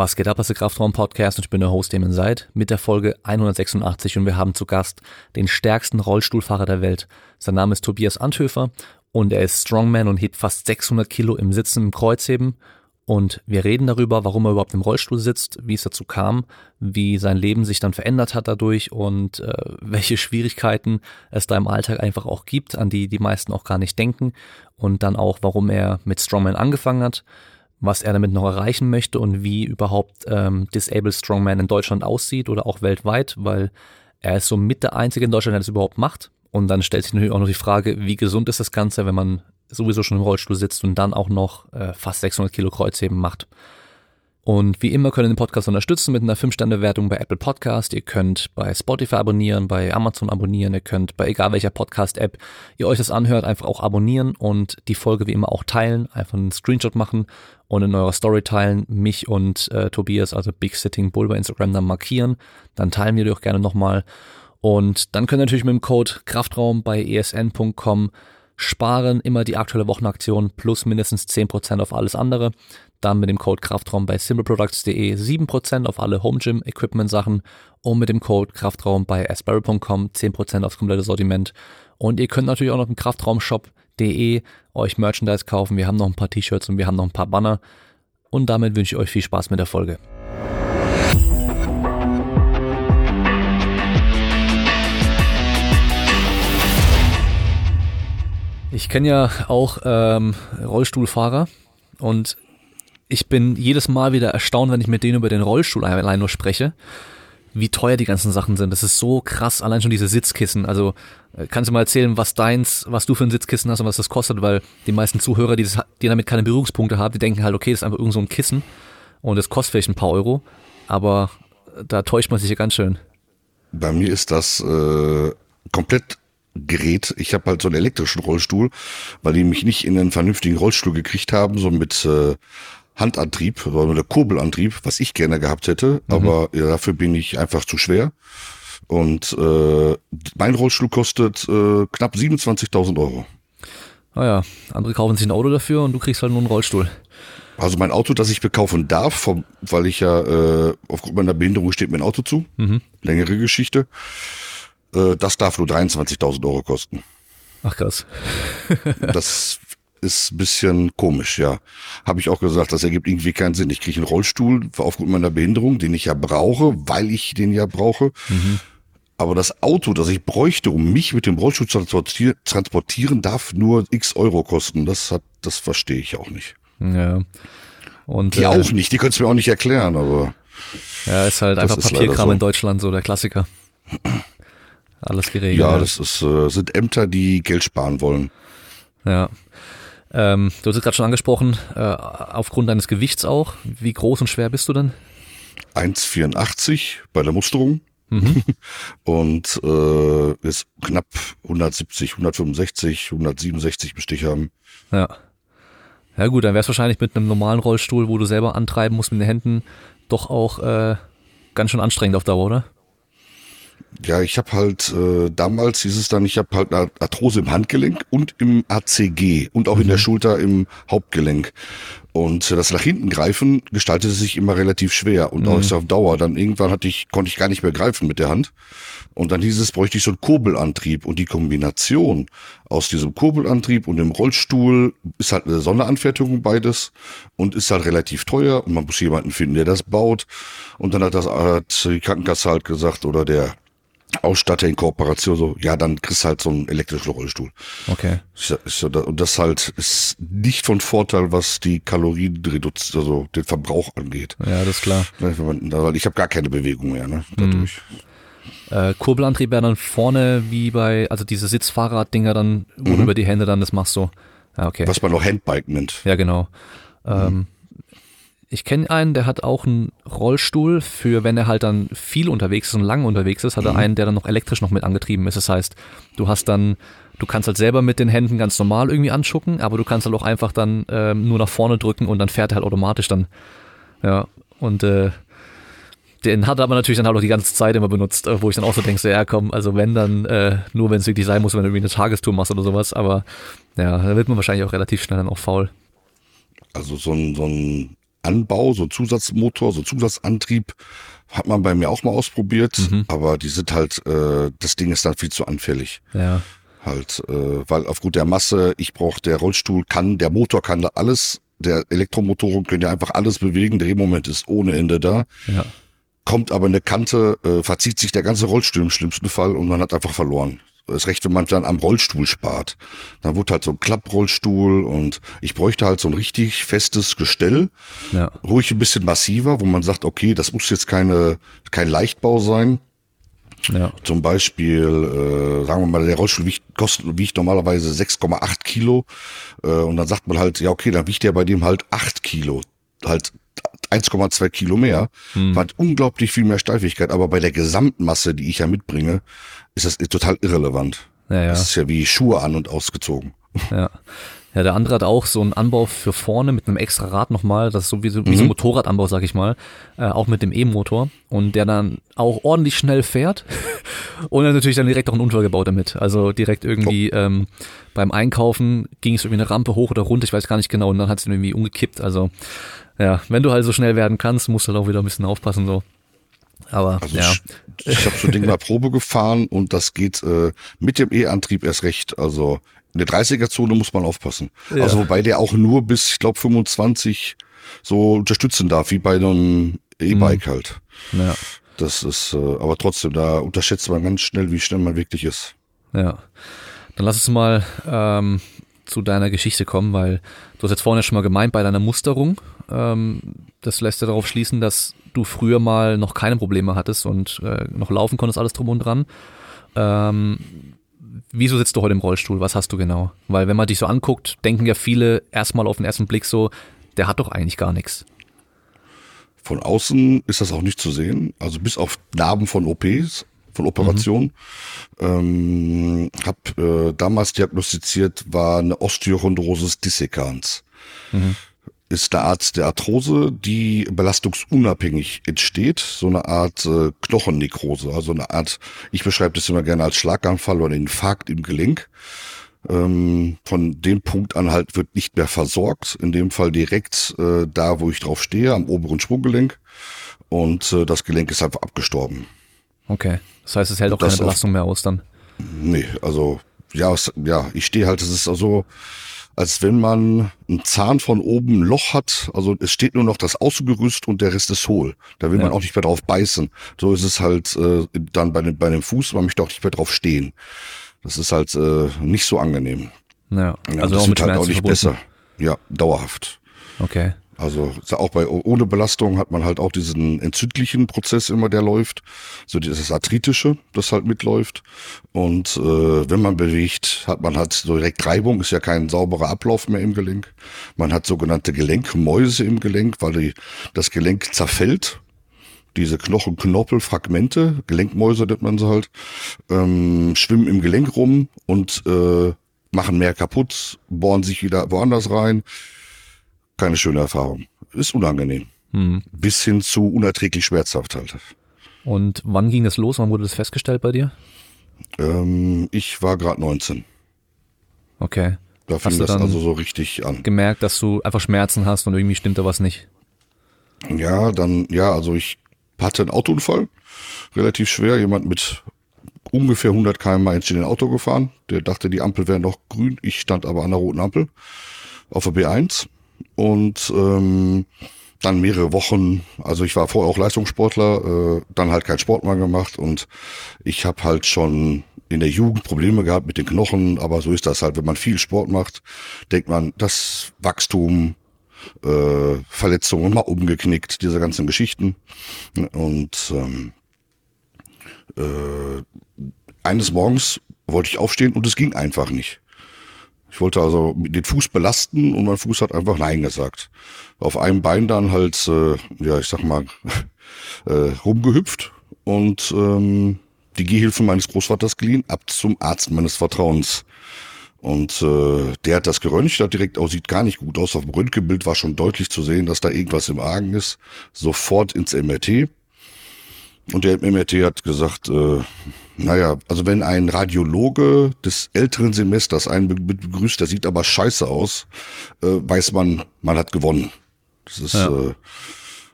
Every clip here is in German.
Was geht ab, das ist der Kraftraum-Podcast und ich bin der Host, dem ihr seid, mit der Folge 186 und wir haben zu Gast den stärksten Rollstuhlfahrer der Welt. Sein Name ist Tobias Andhöfer und er ist Strongman und hebt fast 600 Kilo im Sitzen, im Kreuzheben und wir reden darüber, warum er überhaupt im Rollstuhl sitzt, wie es dazu kam, wie sein Leben sich dann verändert hat dadurch und welche Schwierigkeiten es da im Alltag einfach auch gibt, an die die meisten auch gar nicht denken und dann auch, warum er mit Strongman angefangen hat, was er damit noch erreichen möchte und wie überhaupt Disabled Strongman in Deutschland aussieht oder auch weltweit, weil er ist so mit der Einzige in Deutschland, der das überhaupt macht. Und dann stellt sich natürlich auch noch die Frage, wie gesund ist das Ganze, wenn man sowieso schon im Rollstuhl sitzt und dann auch noch fast 600 Kilo Kreuzheben macht. Und wie immer könnt ihr den Podcast unterstützen mit einer 5-Sterne-Bewertung bei Apple Podcast. Ihr könnt bei Spotify abonnieren, bei Amazon abonnieren. Ihr könnt bei egal welcher Podcast-App ihr euch das anhört, einfach auch abonnieren und die Folge wie immer auch teilen. Einfach einen Screenshot machen und in eurer Story teilen. Mich und Tobias, also Big Sitting Bull bei Instagram, dann markieren. Dann teilen wir die auch gerne nochmal. Und dann könnt ihr natürlich mit dem Code Kraftraum bei esn.com sparen. Immer die aktuelle Wochenaktion plus mindestens 10% auf alles andere. Dann mit dem Code Kraftraum bei simpleproducts.de 7% auf alle Home-Gym-Equipment-Sachen und mit dem Code Kraftraum bei asbarrel.com 10% aufs komplette Sortiment. Und ihr könnt natürlich auch noch im kraftraumshop.de euch Merchandise kaufen. Wir haben noch ein paar T-Shirts und wir haben noch ein paar Banner. Und damit wünsche ich euch viel Spaß mit der Folge. Ich kenne ja auch Rollstuhlfahrer und ich bin jedes Mal wieder erstaunt, wenn ich mit denen über den Rollstuhl allein nur spreche, wie teuer die ganzen Sachen sind. Das ist so krass, allein schon diese Sitzkissen. Also kannst du mal erzählen, was du für ein Sitzkissen hast und was das kostet, weil die meisten Zuhörer, die damit keine Berührungspunkte haben, die denken halt, okay, das ist einfach irgend so ein Kissen und das kostet vielleicht ein paar Euro, aber da täuscht man sich ja ganz schön. Bei mir ist das komplett Gerät. Ich habe halt so einen elektrischen Rollstuhl, weil die mich nicht in einen vernünftigen Rollstuhl gekriegt haben, so mit Handantrieb oder Kurbelantrieb, was ich gerne gehabt hätte, aber ja, dafür bin ich einfach zu schwer. Und mein Rollstuhl kostet knapp 27.000 Euro. Naja, andere kaufen sich ein Auto dafür und du kriegst halt nur einen Rollstuhl. Also mein Auto, das ich bekaufen darf, weil ich ja aufgrund meiner Behinderung steht mir ein Auto zu. Mhm. Längere Geschichte. Das darf nur 23.000 Euro kosten. Ach krass. Das ist ein bisschen komisch, ja. Habe ich auch gesagt, das ergibt irgendwie keinen Sinn. Ich kriege einen Rollstuhl aufgrund meiner Behinderung, den ich ja brauche, weil ich den ja brauche. Mhm. Aber das Auto, das ich bräuchte, um mich mit dem Rollstuhl zu transportieren, darf nur x Euro kosten. Das verstehe ich auch nicht. Ja. Und die auch nicht, die können es mir auch nicht erklären, aber. Ja, ist halt einfach Papierkram so. In Deutschland, so der Klassiker. Alles geregelt. Ja, das ist, sind Ämter, die Geld sparen wollen. Ja. Du hast es gerade schon angesprochen, aufgrund deines Gewichts auch. Wie groß und schwer bist du denn? 1,84 bei der Musterung. Mhm. Und ist knapp 170, 165, 167 müsste ich haben. Ja. Ja gut, dann wär's wahrscheinlich mit einem normalen Rollstuhl, wo du selber antreiben musst mit den Händen, doch auch ganz schön anstrengend auf Dauer, oder? Ja, ich habe halt, damals hieß es dann, ich habe halt eine Arthrose im Handgelenk und im ACG und auch in der Schulter im Hauptgelenk. Und das nach hinten greifen gestaltete sich immer relativ schwer und auch auf Dauer. Dann irgendwann konnte ich gar nicht mehr greifen mit der Hand. Und dann hieß es, bräuchte ich so einen Kurbelantrieb. Und die Kombination aus diesem Kurbelantrieb und dem Rollstuhl ist halt eine Sonderanfertigung beides und ist halt relativ teuer. Und man muss jemanden finden, der das baut. Und dann hat die Krankenkasse halt gesagt oder der Ausstatter in Kooperation, so, ja, dann kriegst du halt so einen elektrischen Rollstuhl. Okay. Und das halt ist nicht von Vorteil, was die Kalorien reduziert, also den Verbrauch angeht. Ja, das ist klar. Ich habe gar keine Bewegung mehr, ne, dadurch. Kurbelantrieb wäre dann vorne wie bei, also diese Sitzfahrraddinger dann, wo du über die Hände dann das machst so. Ja, okay. Was man auch Handbike nennt. Ja, genau. Ich kenne einen, der hat auch einen Rollstuhl für, wenn er halt dann viel unterwegs ist und lang unterwegs ist, hat er einen, der dann noch elektrisch noch mit angetrieben ist. Das heißt, du kannst halt selber mit den Händen ganz normal irgendwie anschucken, aber du kannst halt auch einfach dann nur nach vorne drücken und dann fährt er halt automatisch dann. Ja, und den hat er aber natürlich dann halt auch die ganze Zeit immer benutzt, wo ich dann auch so denke, so, ja komm, also wenn dann, nur wenn es wirklich sein muss, wenn du irgendwie eine Tagestour machst oder sowas, aber ja, da wird man wahrscheinlich auch relativ schnell dann auch faul. Also so ein Anbau, so Zusatzmotor, so Zusatzantrieb, hat man bei mir auch mal ausprobiert, aber die sind halt, das Ding ist dann viel zu anfällig. Ja. Halt, weil aufgrund der Masse, der Rollstuhl kann, der Motor kann da alles, der Elektromotoren können ja einfach alles bewegen, der Drehmoment ist ohne Ende da. Ja. Kommt aber eine Kante, verzieht sich der ganze Rollstuhl im schlimmsten Fall und man hat einfach verloren. Das Recht, wenn man dann am Rollstuhl spart. Dann wurde halt so ein Klapprollstuhl und ich bräuchte halt so ein richtig festes Gestell. Ja. Ruhig ein bisschen massiver, wo man sagt, okay, das muss jetzt kein Leichtbau sein. Ja. Zum Beispiel, sagen wir mal, der Rollstuhl wiegt normalerweise 6,8 Kilo. Und dann sagt man halt, ja okay, dann wiegt der bei dem halt 8 Kilo. Halt 1,2 Kilo mehr. Man hat unglaublich viel mehr Steifigkeit. Aber bei der Gesamtmasse, die ich ja mitbringe, ist das total irrelevant. Ja, ja. Das ist ja wie Schuhe an- und ausgezogen. Ja. Ja, der andere hat auch so einen Anbau für vorne mit einem extra Rad nochmal, das ist so wie so ein Motorradanbau, sag ich mal, auch mit dem E-Motor und der dann auch ordentlich schnell fährt und dann natürlich dann direkt auch einen Unfall gebaut damit, also direkt irgendwie beim Einkaufen ging es irgendwie eine Rampe hoch oder runter, ich weiß gar nicht genau und dann hat es irgendwie umgekippt, also ja, wenn du halt so schnell werden kannst, musst du halt auch wieder ein bisschen aufpassen so. Aber also ja. Ich habe so ein Ding mal Probe gefahren und das geht mit dem E-Antrieb erst recht. Also in der 30er-Zone muss man aufpassen. Ja. Also wobei der auch nur bis, ich glaube, 25 so unterstützen darf, wie bei einem E-Bike halt. Ja. Das ist, aber trotzdem, da unterschätzt man ganz schnell, wie schnell man wirklich ist. Ja, dann lass uns mal zu deiner Geschichte kommen, weil du hast jetzt vorhin ja schon mal gemeint, bei deiner Musterung, das lässt ja darauf schließen, dass du früher mal noch keine Probleme hattest und noch laufen konntest, alles drum und dran. Wieso sitzt du heute im Rollstuhl? Was hast du genau? Weil wenn man dich so anguckt, denken ja viele erstmal auf den ersten Blick so, der hat doch eigentlich gar nichts. Von außen ist das auch nicht zu sehen. Also bis auf Narben von OPs, von Operationen. Hab damals diagnostiziert, war eine Osteochondrosis dissekans. Ist eine Art der Arthrose, die belastungsunabhängig entsteht, so eine Art Knochennekrose, also eine Art, ich beschreibe das immer gerne als Schlaganfall oder Infarkt im Gelenk. Von dem Punkt an halt wird nicht mehr versorgt, in dem Fall direkt da, wo ich drauf stehe, am oberen Sprunggelenk und das Gelenk ist einfach abgestorben. Okay, das heißt, es hält auch keine Belastung mehr aus dann? Nee, also ja, ich stehe halt, es ist also als wenn man einen Zahn von oben ein Loch hat, also es steht nur noch das Außengerüst und der Rest ist hohl. Da will man auch nicht mehr drauf beißen. So ist es halt dann bei dem Fuß, man möchte auch nicht mehr drauf stehen. Das ist halt nicht so angenehm. Ja, also ja, das auch mit Schmerzen halt auch nicht verbunden. Besser. Ja, dauerhaft. Okay. Also auch ohne Belastung hat man halt auch diesen entzündlichen Prozess immer, der läuft. So dieses Arthritische, das halt mitläuft. Und wenn man bewegt, hat man halt so direkt Reibung, ist ja kein sauberer Ablauf mehr im Gelenk. Man hat sogenannte Gelenkmäuse im Gelenk, weil das Gelenk zerfällt. Diese Knochenknorpelfragmente, Gelenkmäuse nennt man sie halt, schwimmen im Gelenk rum und machen mehr kaputt, bohren sich wieder woanders rein. Keine schöne Erfahrung. Ist unangenehm. Bis hin zu unerträglich schmerzhaft halt. Und wann ging das los? Wann wurde das festgestellt bei dir? Ich war gerade 19. Okay. Da fing das also so richtig an. Gemerkt, dass du einfach Schmerzen hast und irgendwie stimmt da was nicht? Ja, also ich hatte einen Autounfall. Relativ schwer. Jemand mit ungefähr 100 km/h in ein Auto gefahren. Der dachte, die Ampel wäre noch grün. Ich stand aber an der roten Ampel. Auf der B1. Und dann mehrere Wochen, also ich war vorher auch Leistungssportler, dann halt keinen Sport mehr gemacht und ich habe halt schon in der Jugend Probleme gehabt mit den Knochen, aber so ist das halt, wenn man viel Sport macht, denkt man, das Wachstum, Verletzungen, mal umgeknickt, diese ganzen Geschichten und eines Morgens wollte ich aufstehen und es ging einfach nicht. Ich wollte also den Fuß belasten und mein Fuß hat einfach Nein gesagt. Auf einem Bein dann halt, rumgehüpft und die Gehhilfe meines Großvaters geliehen, ab zum Arzt meines Vertrauens. Und der hat das geröntgt, hat direkt sieht gar nicht gut aus. Auf dem Röntgenbild war schon deutlich zu sehen, dass da irgendwas im Argen ist. Sofort ins MRT. Und der MRT hat gesagt, also wenn ein Radiologe des älteren Semesters einen begrüßt, der sieht aber scheiße aus, weiß man, man hat gewonnen. Das ist, ja.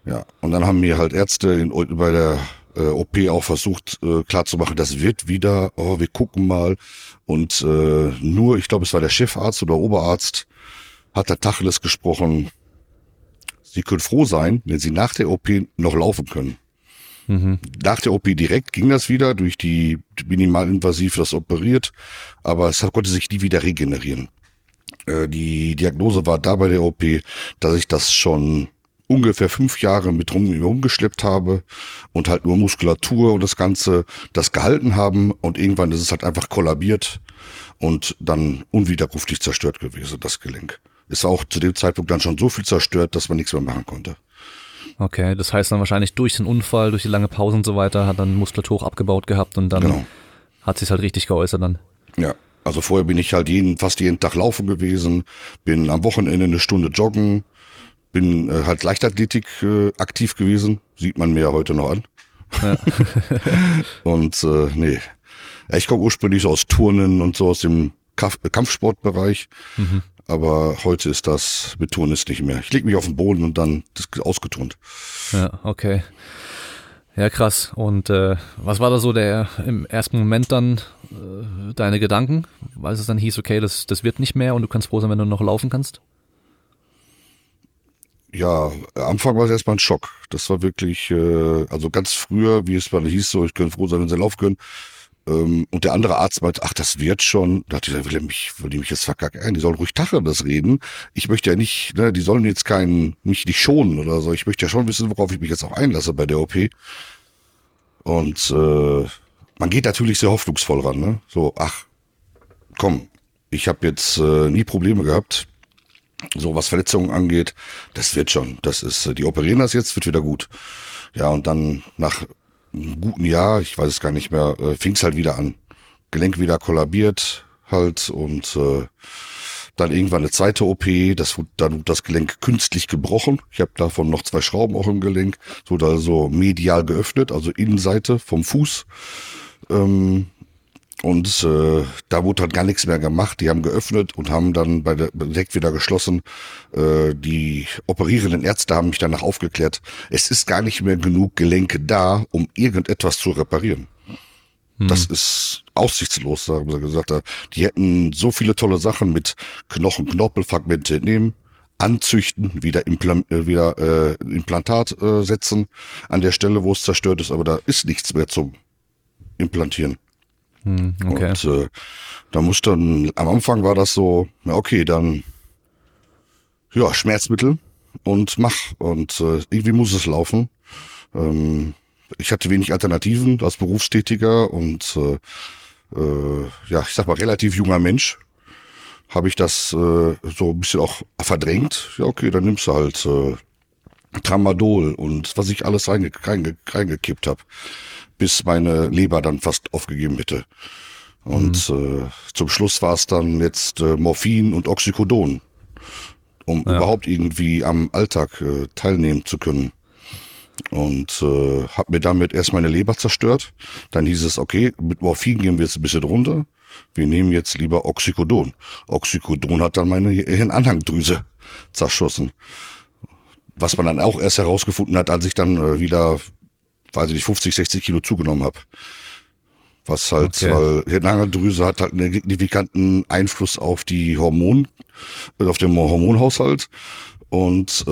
Ja. Und dann haben mir halt Ärzte bei der OP auch versucht klarzumachen, das wird wieder, oh, wir gucken mal. Und nur, ich glaube, es war der Chefarzt oder Oberarzt, hat der Tacheles gesprochen, Sie können froh sein, wenn Sie nach der OP noch laufen können. Mhm. Nach der OP direkt ging das wieder, durch die minimalinvasiv das operiert, aber es konnte sich nie wieder regenerieren. Die Diagnose war da bei der OP, dass ich das schon ungefähr 5 Jahre mit rumgeschleppt habe und halt nur Muskulatur und das Ganze das gehalten haben und irgendwann ist es halt einfach kollabiert und dann unwiderruflich zerstört gewesen, das Gelenk. Es war auch zu dem Zeitpunkt dann schon so viel zerstört, dass man nichts mehr machen konnte. Okay, das heißt dann wahrscheinlich durch den Unfall, durch die lange Pause und so weiter, hat dann Muskulatur abgebaut gehabt und dann genau. Hat sich's halt richtig geäußert dann. Ja, also vorher bin ich halt fast jeden Tag laufen gewesen, bin am Wochenende eine Stunde joggen, bin halt Leichtathletik aktiv gewesen, sieht man mir ja heute noch an. Ja. Und nee, ich komme ursprünglich so aus Turnen und so aus dem Kampfsportbereich, aber heute ist das mit Turnen ist nicht mehr. Ich lege mich auf den Boden und dann ist ausgeturnt. Ja, okay. Ja, krass. Und was war da so im ersten Moment dann deine Gedanken, weil es dann hieß, okay, das wird nicht mehr und du kannst froh sein, wenn du noch laufen kannst? Ja, am Anfang war es erstmal ein Schock. Das war wirklich, also ganz früher, wie es mal hieß, so, ich kann froh sein, wenn sie laufen können. Und der andere Arzt meinte, ach, das wird schon. Da dachte ich, will die mich jetzt verkacken? Die sollen ruhig Tacheles reden. Ich möchte ja nicht, ne, die sollen jetzt mich nicht schonen oder so. Ich möchte ja schon wissen, worauf ich mich jetzt auch einlasse bei der OP. Und man geht natürlich sehr hoffnungsvoll ran, ne? So, ach, komm, ich habe jetzt nie Probleme gehabt. So, was Verletzungen angeht, das wird schon. Das ist, die operieren das jetzt, wird wieder gut. Ja, und dann nach einem guten Jahr, ich weiß es gar nicht mehr, fing es halt wieder an. Gelenk wieder kollabiert halt und dann irgendwann eine zweite OP, dann wurde das Gelenk künstlich gebrochen. Ich habe davon noch 2 Schrauben auch im Gelenk, so medial geöffnet, also Innenseite vom Fuß. Und da wurde halt gar nichts mehr gemacht. Die haben geöffnet und haben dann direkt wieder geschlossen. Die operierenden Ärzte haben mich danach aufgeklärt. Es ist gar nicht mehr genug Gelenke da, um irgendetwas zu reparieren. Hm. Das ist aussichtslos, haben sie gesagt. Die hätten so viele tolle Sachen mit Knochen-Knorpelfragmente entnehmen, anzüchten, wieder Implantat setzen an der Stelle, wo es zerstört ist. Aber da ist nichts mehr zum Implantieren. Okay. Und da musste am Anfang war das so, okay, dann ja Schmerzmittel und mach und irgendwie muss es laufen. Ich hatte wenig Alternativen als Berufstätiger und ja, ich sag mal relativ junger Mensch, habe ich das so ein bisschen auch verdrängt. Ja, okay, dann nimmst du halt Tramadol und was ich alles reingekippt habe, bis meine Leber dann fast aufgegeben hätte. Und zum Schluss war es dann jetzt Morphin und Oxycodon, um überhaupt irgendwie am Alltag teilnehmen zu können. Und habe mir damit erst meine Leber zerstört. Dann hieß es, okay, mit Morphin gehen wir jetzt ein bisschen runter. Wir nehmen jetzt lieber Oxycodon. Oxycodon hat dann meine Hirnanhangdrüse zerschossen. Was man dann auch erst herausgefunden hat, als ich dann wieder, weiß ich nicht, 50, 60 Kilo zugenommen habe. Was halt, weil Hirnanhangdrüse hat halt einen signifikanten Einfluss auf auf den Hormonhaushalt. Und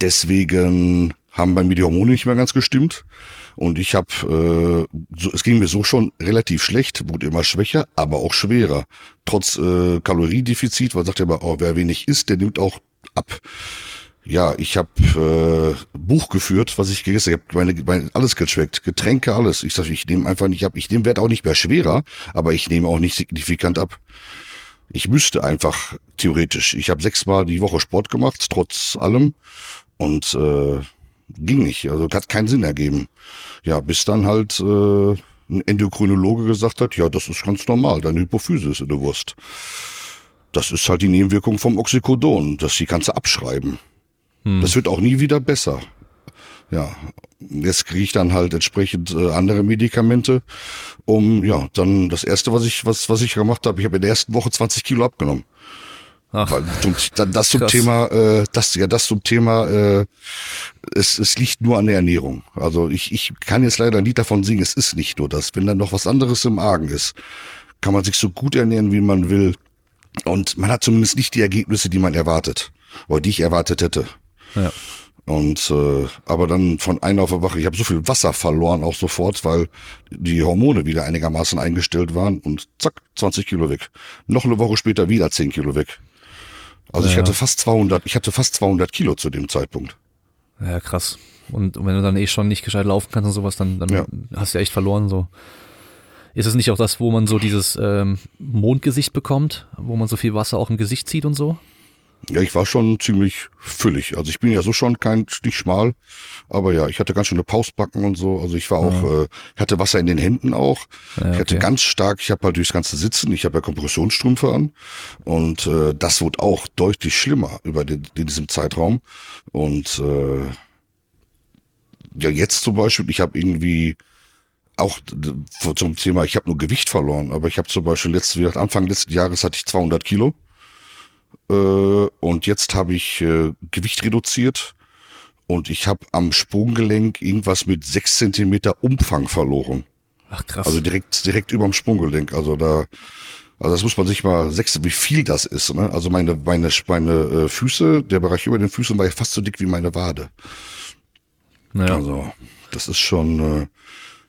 deswegen haben bei mir die Hormone nicht mehr ganz gestimmt. Und ich habe, es ging mir so schon relativ schlecht, wurde immer schwächer, aber auch schwerer. Trotz Kaloriendefizit, weil sagt ja immer, oh, wer wenig isst, der nimmt auch ab. Ja, ich habe Buch geführt, was ich gegessen habe. Ich habe alles geschmeckt, Getränke, alles. Ich sage, ich nehme einfach nicht ab. Werde auch nicht mehr schwerer, aber ich nehme auch nicht signifikant ab. Ich müsste einfach theoretisch. Ich habe 6-mal die Woche Sport gemacht, trotz allem. Und ging nicht. Also hat keinen Sinn ergeben. Ja, bis dann halt ein Endokrinologe gesagt hat, ja, das ist ganz normal. Deine Hypophyse ist in der Wurst. Das ist halt die Nebenwirkung vom Oxycodon. Die kannst du abschreiben. Das wird auch nie wieder besser. Ja, jetzt kriege ich dann halt entsprechend andere Medikamente. Dann das erste, was ich gemacht habe, ich habe in der ersten Woche 20 Kilo abgenommen. Das zum Thema, es liegt nur an der Ernährung. Also ich kann jetzt leider ein Lied davon singen, es ist nicht nur das. Wenn dann noch was anderes im Argen ist, kann man sich so gut ernähren, wie man will. Und man hat zumindest nicht die Ergebnisse, die man erwartet. Oder die ich erwartet hätte. Ja. Und aber dann von einer auf der Wache, ich habe so viel Wasser verloren auch sofort, weil die Hormone wieder einigermaßen eingestellt waren und zack, 20 Kilo weg. Noch eine Woche später wieder 10 Kilo weg. Also ja. Ich hatte fast 200 Kilo zu dem Zeitpunkt. Ja, krass. Und wenn du dann eh schon nicht gescheit laufen kannst und sowas, dann ja. Hast du ja echt verloren so. Ist es nicht auch das, wo man so dieses Mondgesicht bekommt, wo man so viel Wasser auch im Gesicht zieht und so? Ja, ich war schon ziemlich füllig. Also ich bin ja so schon nicht schmal, aber ja, ich hatte ganz schöne Pausbacken und so. Also ich war auch, ich hatte Wasser in den Händen auch. Ja, okay. Ich hatte ganz stark, ich habe halt durchs ganze Sitzen, ich habe ja Kompressionsstrümpfe an und das wurde auch deutlich schlimmer über in diesem Zeitraum. Und ja, jetzt zum Beispiel, ich habe irgendwie auch zum Thema, ich habe nur Gewicht verloren, aber ich habe zum Beispiel Anfang letzten Jahres hatte ich 200 Kilo. Und jetzt habe ich Gewicht reduziert und ich habe am Sprunggelenk irgendwas mit 6 cm Umfang verloren. Ach krass. Also direkt überm Sprunggelenk. Also das muss man sich mal sechsten, wie viel das ist. Ne? Also meine Füße, der Bereich über den Füßen war ja fast so dick wie meine Wade. Naja. Also das ist schon,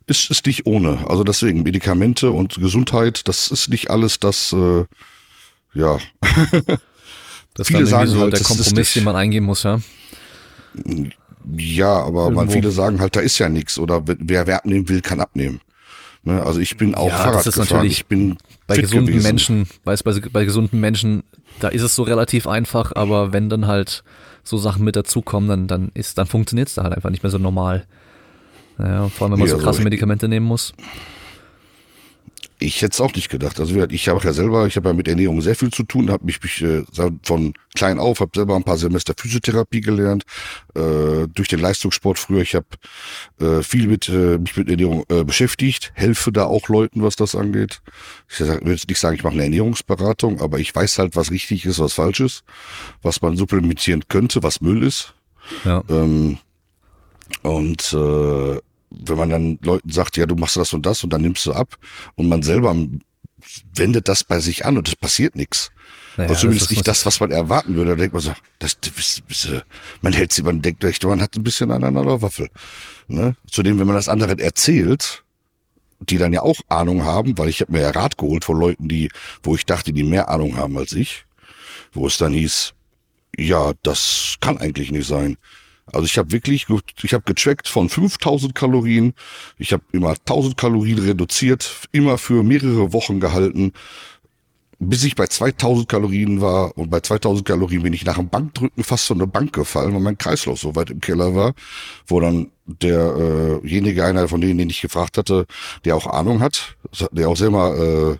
ist nicht ohne. Also deswegen Medikamente und Gesundheit, das ist nicht alles das, ja. Das ist dann so halt, der Kompromiss, den man eingehen muss, ja? Ja, aber viele sagen halt, da ist ja nichts. Oder wer abnehmen will, kann abnehmen. Ne? Also ich bin auch Fahrrad gefahren. Ich bin bei gesunden gewesen. Menschen, bei gesunden Menschen, da ist es so relativ einfach. Aber wenn dann halt so Sachen mit dazukommen, dann funktioniert es da halt einfach nicht mehr so normal. Naja, vor allem, wenn man so krasse Medikamente nehmen muss. Ich hätte es auch nicht gedacht. Also ich habe ja mit Ernährung sehr viel zu tun, habe mich von klein auf, habe selber ein paar Semester Physiotherapie gelernt, durch den Leistungssport früher. Ich habe viel mich mit Ernährung beschäftigt, helfe da auch Leuten, was das angeht. Ich würde jetzt nicht sagen, ich mache eine Ernährungsberatung, aber ich weiß halt, was richtig ist, was falsch ist, was man supplementieren könnte, was Müll ist. Ja. Wenn man dann Leuten sagt, ja, du machst das und das und dann nimmst du ab und man selber wendet das bei sich an und es passiert nichts. Naja, also zumindest nicht das, was man erwarten würde. Da denkt man so, man denkt echt, man hat ein bisschen an einer Waffel. Ne? Zudem, wenn man das anderen erzählt, die dann ja auch Ahnung haben, weil ich habe mir ja Rat geholt von Leuten, wo ich dachte, die mehr Ahnung haben als ich, wo es dann hieß, ja, das kann eigentlich nicht sein. Also ich habe gecheckt von 5000 Kalorien, ich habe immer 1000 Kalorien reduziert, immer für mehrere Wochen gehalten, bis ich bei 2000 Kalorien war und bei 2000 Kalorien bin ich nach dem Bankdrücken fast von der Bank gefallen, weil mein Kreislauf so weit im Keller war, wo dann derjenige, einer von denen, den ich gefragt hatte, der auch Ahnung hat, der auch selber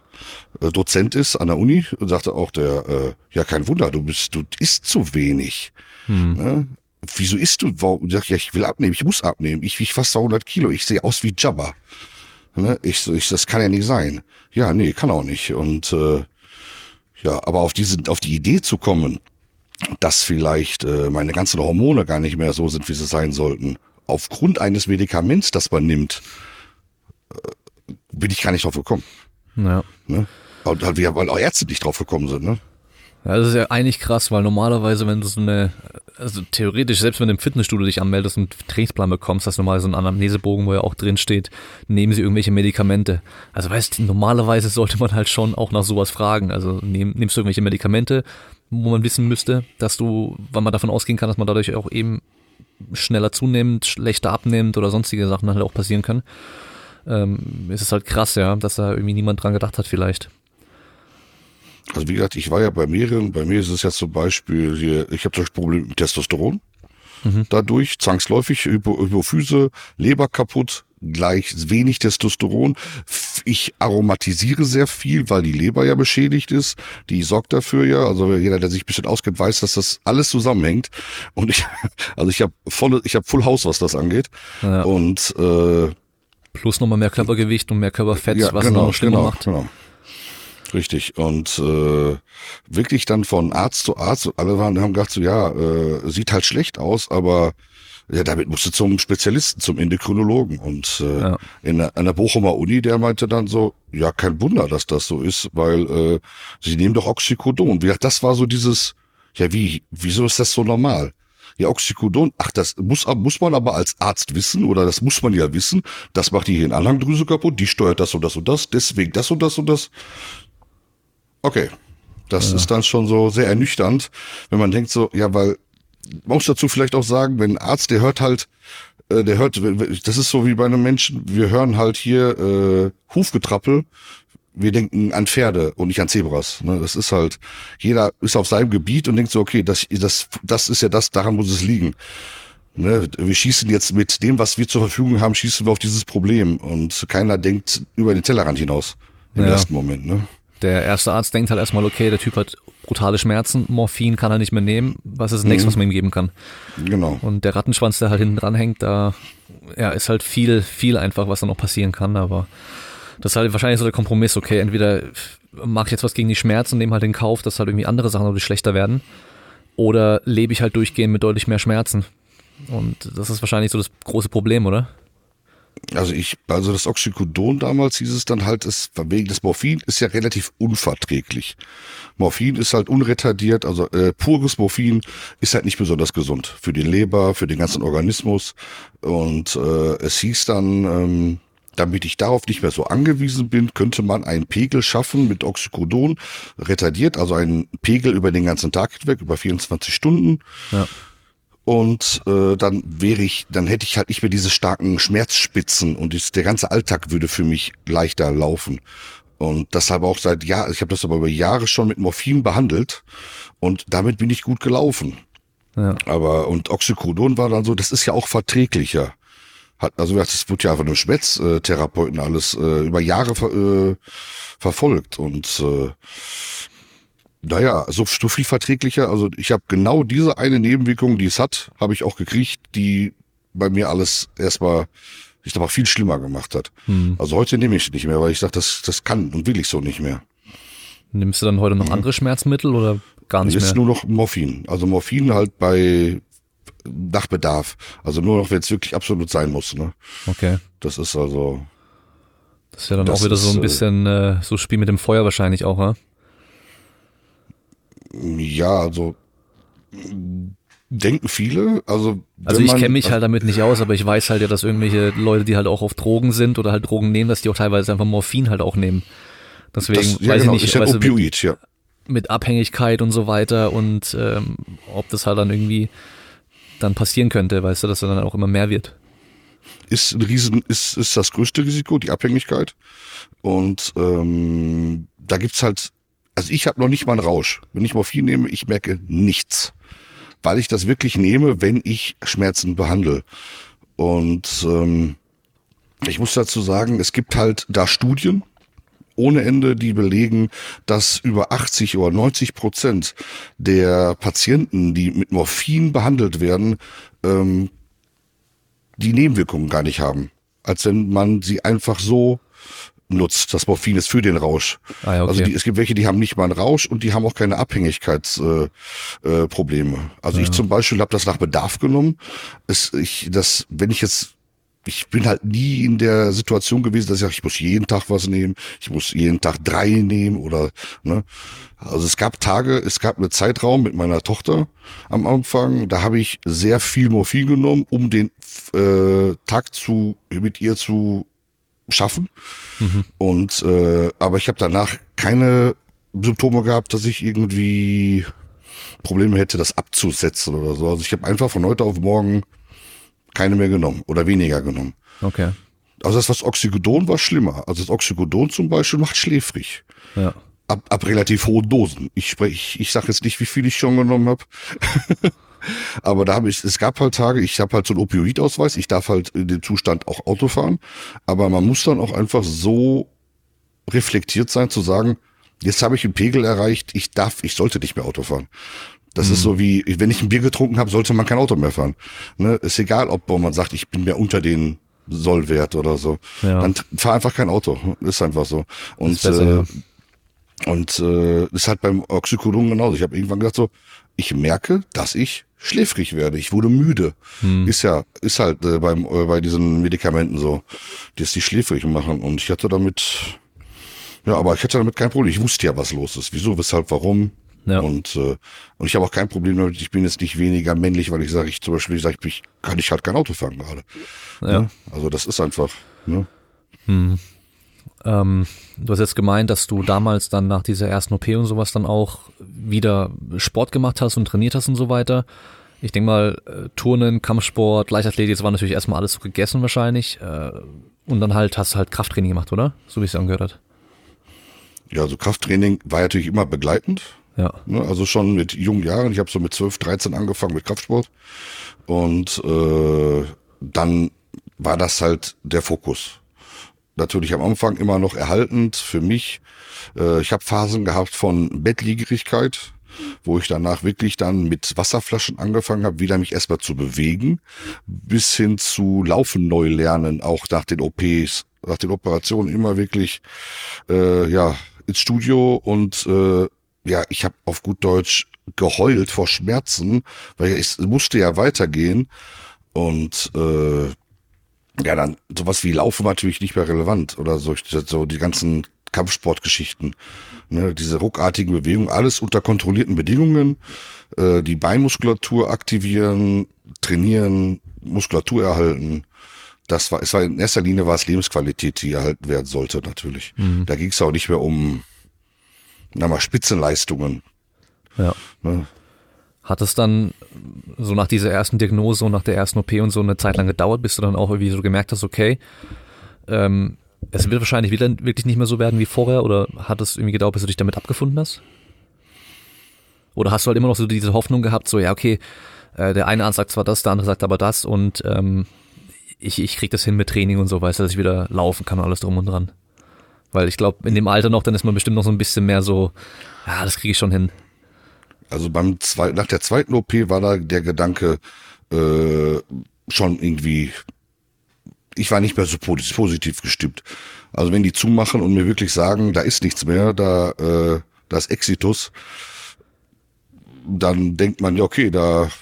Dozent ist an der Uni, und sagte auch ja kein Wunder, du isst zu wenig, ne? Wieso isst du? Ja, ich will abnehmen, ich muss abnehmen. Ich wiege fast 100 Kilo, ich sehe aus wie Jabba. Ne? Das kann ja nicht sein. Ja, nee, kann auch nicht. Und aber auf die Idee zu kommen, dass vielleicht meine ganzen Hormone gar nicht mehr so sind, wie sie sein sollten, aufgrund eines Medikaments, das man nimmt, bin ich gar nicht drauf gekommen. Ja. Ne? Und halt, weil auch Ärzte nicht drauf gekommen sind, ne? Ja, das ist ja eigentlich krass, weil normalerweise, wenn du theoretisch, selbst wenn du im Fitnessstudio dich anmeldest und einen Trainingsplan bekommst, hast du normalerweise so einen Anamnesebogen, wo ja auch drin steht, nehmen sie irgendwelche Medikamente. Also weißt du, normalerweise sollte man halt schon auch nach sowas fragen. Also nimmst du irgendwelche Medikamente, wo man wissen müsste, weil man davon ausgehen kann, dass man dadurch auch eben schneller zunimmt, schlechter abnimmt oder sonstige Sachen halt auch passieren kann. Es ist halt krass, ja, dass da irgendwie niemand dran gedacht hat vielleicht. Also wie gesagt, ich war ja bei mehreren, bei mir ist es jetzt zum Beispiel, ich habe das Problem mit Testosteron, dadurch zwangsläufig Hypophyse, Leber kaputt, gleich wenig Testosteron, ich aromatisiere sehr viel, weil die Leber ja beschädigt ist, die sorgt dafür ja, also jeder, der sich ein bisschen auskennt, weiß, dass das alles zusammenhängt und ich habe Full House, was das angeht, ja. Und plus nochmal mehr Körpergewicht und mehr Körperfett, ja, was genau, noch schlimmer macht. Genau. Richtig. Und wirklich dann von Arzt zu Arzt, alle haben gedacht so, ja, sieht halt schlecht aus, aber ja, damit musst du zum Spezialisten, zum Endokrinologen. Und ja. In einer Bochumer Uni, der meinte dann so, ja, kein Wunder, dass das so ist, weil sie nehmen doch Oxycodon. Wie gesagt, das war so dieses, ja, wieso ist das so normal? Ja, Oxycodon, ach, das muss man aber als Arzt wissen, oder das muss man ja wissen, das macht die Hirnanhangdrüse kaputt, die steuert das und das und das, deswegen das und das und das. Okay, das ist dann schon so sehr ernüchternd, wenn man denkt so, ja, weil, man muss dazu vielleicht auch sagen, wenn ein Arzt, der hört, das ist so wie bei einem Menschen, wir hören halt hier Hufgetrappel, wir denken an Pferde und nicht an Zebras. Ne? Das ist halt, jeder ist auf seinem Gebiet und denkt so, okay, das ist ja das, daran muss es liegen. Ne? Wir schießen jetzt mit dem, was wir zur Verfügung haben, schießen wir auf dieses Problem. Und keiner denkt über den Tellerrand hinaus im ersten Moment. Ne? Der erste Arzt denkt halt erstmal, okay, der Typ hat brutale Schmerzen, Morphin kann er nicht mehr nehmen, was ist das nächste, was man ihm geben kann? Genau. Und der Rattenschwanz, der halt hinten dran hängt, da ist halt viel, viel einfach, was da noch passieren kann, aber das ist halt wahrscheinlich so der Kompromiss, okay, entweder mache ich jetzt was gegen die Schmerzen und nehme halt in Kauf, dass halt irgendwie andere Sachen dadurch schlechter werden, oder lebe ich halt durchgehend mit deutlich mehr Schmerzen. Und das ist wahrscheinlich so das große Problem, oder? Also das Oxycodon damals hieß es dann halt, wegen des Morphin ist ja relativ unverträglich. Morphin ist halt unretardiert, also pures Morphin ist halt nicht besonders gesund für die Leber, für den ganzen Organismus. Und es hieß dann, damit ich darauf nicht mehr so angewiesen bin, könnte man einen Pegel schaffen mit Oxycodon, retardiert, also einen Pegel über den ganzen Tag hinweg, über 24 Stunden. Ja. Und dann hätte ich halt nicht mehr diese starken Schmerzspitzen und der ganze Alltag würde für mich leichter laufen. Und das habe auch ich habe das aber über Jahre schon mit Morphin behandelt und damit bin ich gut gelaufen. Ja. Und Oxycodon war dann so, das ist ja auch verträglicher. Das wurde ja von einem Schmerztherapeuten alles über Jahre verfolgt und naja, so viel verträglicher. Also ich habe genau diese eine Nebenwirkung, die es hat, habe ich auch gekriegt, die bei mir alles erstmal, ich glaube, viel schlimmer gemacht hat. Hm. Also heute nehme ich es nicht mehr, weil ich sage, das kann und will ich so nicht mehr. Nimmst du dann heute noch andere Schmerzmittel oder gar nicht mehr? Ist nur noch Morphin. Also Morphin halt nach Bedarf. Also nur noch, wenn es wirklich absolut sein muss. Ne? Okay. Das ist also... Das ist ja dann auch wieder so ein bisschen so Spiel mit dem Feuer wahrscheinlich auch, ne? Ja, also denken viele. Also ich kenne mich halt damit nicht aus, aber ich weiß halt ja, dass irgendwelche Leute, die halt auch auf Drogen sind oder halt Drogen nehmen, dass die auch teilweise einfach Morphin halt auch nehmen. Deswegen weiß ich nicht, ist Opioid, mit Abhängigkeit und so weiter und ob das halt dann irgendwie dann passieren könnte, weißt du, dass er dann auch immer mehr wird. Ist das größte Risiko, die Abhängigkeit. Und da gibt's halt, also ich habe noch nicht mal einen Rausch. Wenn ich Morphin nehme, ich merke nichts, weil ich das wirklich nehme, wenn ich Schmerzen behandle. Und ich muss dazu sagen, es gibt halt da Studien ohne Ende, die belegen, dass über 80 oder 90% der Patienten, die mit Morphin behandelt werden, die Nebenwirkungen gar nicht haben, als wenn man sie einfach so nutzt. Das Morphin ist für den Rausch. Ah, ja, okay. Also es gibt welche, die haben nicht mal einen Rausch und die haben auch keine Abhängigkeitsprobleme. Ich zum Beispiel habe das nach Bedarf genommen. Ich bin halt nie in der Situation gewesen, dass ich sage, ich muss jeden Tag was nehmen, ich muss jeden Tag 3 nehmen oder, ne. Also es gab einen Zeitraum mit meiner Tochter am Anfang, da habe ich sehr viel Morphin genommen, um den Tag mit ihr zu schaffen. Mhm. Und aber ich habe danach keine Symptome gehabt, dass ich irgendwie Probleme hätte, das abzusetzen oder so. Also ich habe einfach von heute auf morgen keine mehr genommen oder weniger genommen. Okay. Also das Oxycodon war schlimmer. Also das Oxycodon zum Beispiel macht schläfrig. Ja. Ab relativ hohen Dosen. Ich sage jetzt nicht, wie viel ich schon genommen habe. Aber es gab halt Tage, ich habe halt so einen Opioidausweis, ich darf halt in dem Zustand auch Auto fahren, aber man muss dann auch einfach so reflektiert sein, zu sagen, jetzt habe ich einen Pegel erreicht, ich sollte nicht mehr Auto fahren. Das ist so wie, wenn ich ein Bier getrunken habe, sollte man kein Auto mehr fahren. Ne? Ist egal, ob man sagt, ich bin mehr unter den Sollwert oder so. Ja. Dann fahr einfach kein Auto. Ist einfach so. Und besser, Und das hat beim Oxycodon genauso. Ich habe irgendwann gesagt so, ich merke, dass ich schläfrig werde. Ich wurde müde. Ist halt bei diesen Medikamenten so, die es die schläfrig machen. Und ich hatte damit, ja, aber ich hatte damit kein Problem. Ich wusste ja, was los ist. Wieso, weshalb, warum. Ja. Und ich habe auch kein Problem damit. Ich bin jetzt nicht weniger männlich, weil ich sage, ich halt kein Auto fahren gerade. Ja. Ja? Also das ist einfach. Ne? Hm. Du hast jetzt gemeint, dass du damals dann nach dieser ersten OP und sowas dann auch wieder Sport gemacht hast und trainiert hast und so weiter. Ich denke mal, Turnen, Kampfsport, Leichtathletik, das war natürlich erstmal alles so gegessen wahrscheinlich. Und dann halt hast du halt Krafttraining gemacht, oder? So wie es angehört hat. Ja, also Krafttraining war natürlich immer begleitend. Ja. Also schon mit jungen Jahren. Ich habe so mit 12, 13 angefangen mit Kraftsport. Und dann war das halt der Fokus. Natürlich am Anfang immer noch erhaltend für mich. Ich habe Phasen gehabt von Bettliegerigkeit, wo ich danach wirklich dann mit Wasserflaschen angefangen habe, wieder mich erstmal zu bewegen, bis hin zu Laufen neu lernen, auch nach den OPs, nach den Operationen immer wirklich ins Studio und ich habe auf gut Deutsch geheult vor Schmerzen, weil es musste ja weitergehen und dann sowas wie Laufen natürlich nicht mehr relevant oder so die ganzen Kampfsportgeschichten, ne, diese ruckartigen Bewegungen, alles unter kontrollierten Bedingungen, die Beinmuskulatur aktivieren, trainieren, Muskulatur erhalten. Es war in erster Linie war es Lebensqualität, die erhalten werden sollte natürlich. Mhm. Da ging es auch nicht mehr um Spitzenleistungen. Ja. Ne? Hat es dann so nach dieser ersten Diagnose und nach der ersten OP und so eine Zeit lang gedauert, bis du dann auch irgendwie so gemerkt hast, okay, es wird wahrscheinlich wieder wirklich nicht mehr so werden wie vorher, oder hat es irgendwie gedauert, bis du dich damit abgefunden hast? Oder hast du halt immer noch so diese Hoffnung gehabt, so ja okay, der eine Arzt sagt zwar das, der andere sagt aber das und ich krieg das hin mit Training und so, weißt du, dass ich wieder laufen kann und alles drum und dran. Weil ich glaube, in dem Alter noch, dann ist man bestimmt noch so ein bisschen mehr so, ja, das kriege ich schon hin. Also nach der zweiten OP war da der Gedanke schon irgendwie, ich war nicht mehr so positiv gestimmt. Also wenn die zumachen und mir wirklich sagen, da ist nichts mehr, da ist Exitus, dann denkt man, ja okay, das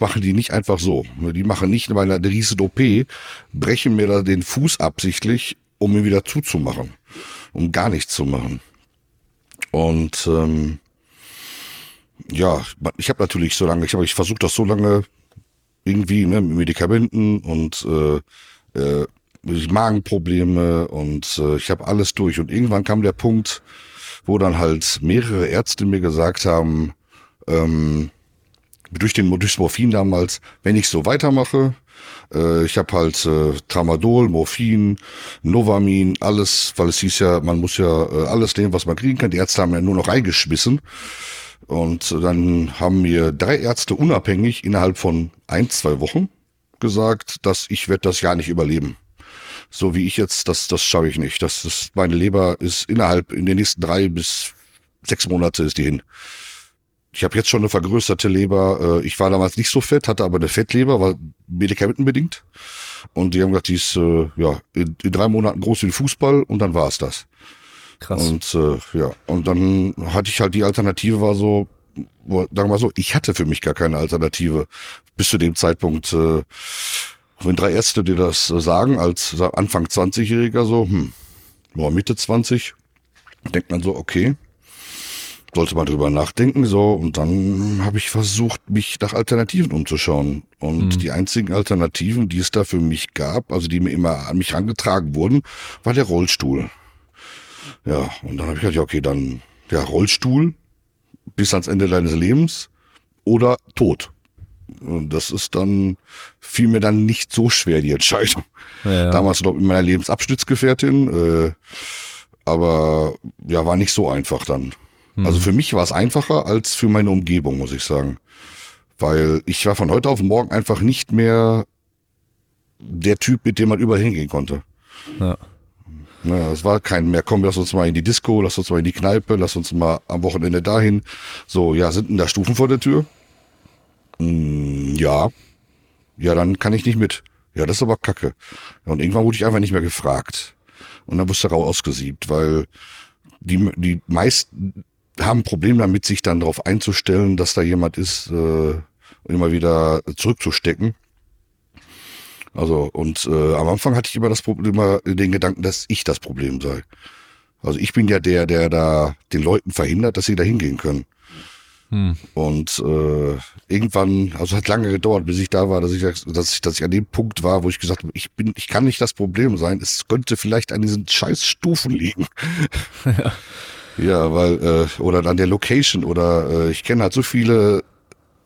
machen die nicht einfach so. Die machen nicht bei einer riesen OP, brechen mir da den Fuß absichtlich, um mir wieder zuzumachen, um gar nichts zu machen. Und ich habe natürlich ich versuche das so lange irgendwie, ne, mit Medikamenten und Magenprobleme und ich habe alles durch. Und irgendwann kam der Punkt, wo dann halt mehrere Ärzte mir gesagt haben, durchs Morphin damals, wenn ich so weitermache, ich habe halt Tramadol, Morphin, Novamin, alles, weil es hieß ja, man muss ja alles nehmen, was man kriegen kann. Die Ärzte haben ja nur noch reingeschmissen. Und dann haben mir 3 Ärzte unabhängig innerhalb von 1-2 Wochen gesagt, dass ich werde das Jahr nicht überleben. So wie ich jetzt, das schaffe ich nicht. Meine Leber ist in den nächsten 3 bis 6 Monate ist die hin. Ich habe jetzt schon eine vergrößerte Leber. Ich war damals nicht so fett, hatte aber eine Fettleber, war medikamentenbedingt. Und die haben gesagt, die ist in 3 Monaten groß wie ein Fußball und dann war es das. Krass. Und und dann hatte ich halt die Alternative war so, sagen wir mal so, ich hatte für mich gar keine Alternative bis zu dem Zeitpunkt. Wenn 3 Ärzte dir das sagen, als Anfang 20-Jähriger so, Mitte 20, denkt man so, okay, sollte man drüber nachdenken so. Und dann habe ich versucht, mich nach Alternativen umzuschauen. Und die einzigen Alternativen, die es da für mich gab, also die mir immer an mich herangetragen wurden, war der Rollstuhl. Ja, und dann habe ich gedacht, ja, okay, dann Rollstuhl bis ans Ende deines Lebens oder Tod. Und das ist dann, fiel mir dann nicht so schwer, die Entscheidung. Ja. Damals, glaube ich, mit meiner Lebensabschnittsgefährtin, aber ja, war nicht so einfach dann. Mhm. Also für mich war es einfacher als für meine Umgebung, muss ich sagen. Weil ich war von heute auf morgen einfach nicht mehr der Typ, mit dem man überall hingehen konnte. Ja. Ja, es war kein mehr, komm, lass uns mal in die Disco, lass uns mal in die Kneipe, lass uns mal am Wochenende dahin. So, ja, sind denn da Stufen vor der Tür? Ja. Ja, dann kann ich nicht mit. Ja, das ist aber kacke. Und irgendwann wurde ich einfach nicht mehr gefragt. Und dann wurde ich rausgesiebt, weil die meisten haben ein Problem damit, sich dann darauf einzustellen, dass da jemand ist, immer wieder zurückzustecken. Also, und am Anfang hatte ich immer das Problem, immer den Gedanken, dass ich das Problem sei. Also ich bin ja der da den Leuten verhindert, dass sie da hingehen können. Hm. Und irgendwann, also hat lange gedauert, bis ich da war, dass ich an dem Punkt war, wo ich gesagt habe, ich kann nicht das Problem sein, es könnte vielleicht an diesen scheiß Stufen liegen. Ja. Ja, weil, oder an der Location, oder ich kenne halt so viele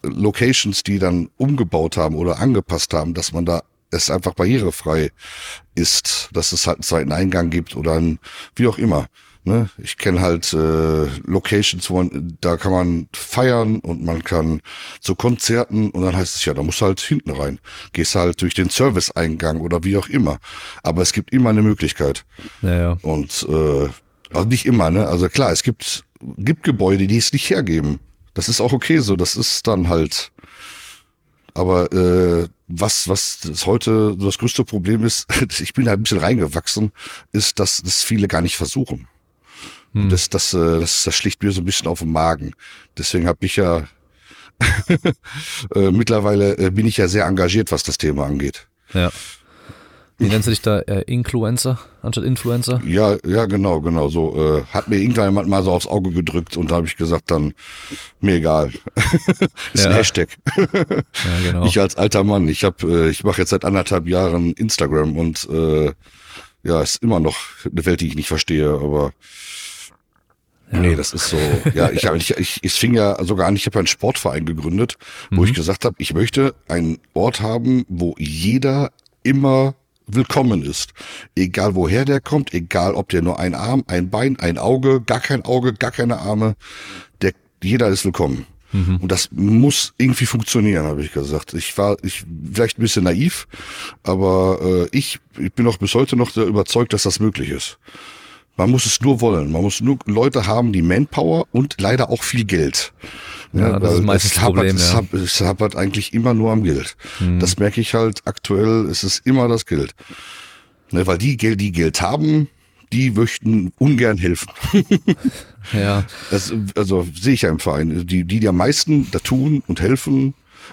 Locations, die dann umgebaut haben oder angepasst haben, dass man da es einfach barrierefrei ist, dass es halt einen zweiten Eingang gibt oder ein, wie auch immer. Ne? Ich kenne halt Locations, wo man, da kann man feiern und man kann zu Konzerten und dann heißt es ja, da musst du halt hinten rein. Gehst halt durch den Serviceeingang oder wie auch immer. Aber es gibt immer eine Möglichkeit. Naja. Und also nicht immer, ne? Also klar, es gibt Gebäude, die es nicht hergeben. Das ist auch okay so, das ist dann halt. Aber was ist heute das größte Problem ist, ich bin da ein bisschen reingewachsen, ist, dass das viele gar nicht versuchen. Hm. Das schlägt mir so ein bisschen auf den Magen. Deswegen habe ich ja mittlerweile bin ich ja sehr engagiert, was das Thema angeht. Ja. Wie nennst du dich da? Influencer anstatt Influencer? Ja, genau. So hat mir irgendjemand mal so aufs Auge gedrückt und da habe ich gesagt, dann mir egal. Ist ja ein Hashtag. Ja, genau. Ich als alter Mann, ich mache jetzt seit 1,5 Jahren Instagram und ja, ist immer noch eine Welt, die ich nicht verstehe, aber ja. Nee, das ist so. Ja, ich fing ja sogar an, ich habe einen Sportverein gegründet, wo ich gesagt habe, ich möchte einen Ort haben, wo jeder immer willkommen ist. Egal woher der kommt, egal ob der nur ein Arm, ein Bein, ein Auge, gar keine Arme, jeder ist willkommen. Mhm. Und das muss irgendwie funktionieren, habe ich gesagt. Ich war vielleicht ein bisschen naiv, aber ich bin auch bis heute noch sehr überzeugt, dass das möglich ist. Man muss es nur wollen. Man muss nur Leute haben, die Manpower und leider auch viel Geld. Ja, das ist meistens das Problem. Es hapert eigentlich immer nur am Geld. Hm. Das merke ich halt aktuell. Es ist immer das Geld. Ne, weil die Geld haben, die möchten ungern helfen. Ja. Also sehe ich ja im Verein. Die am meisten da tun und helfen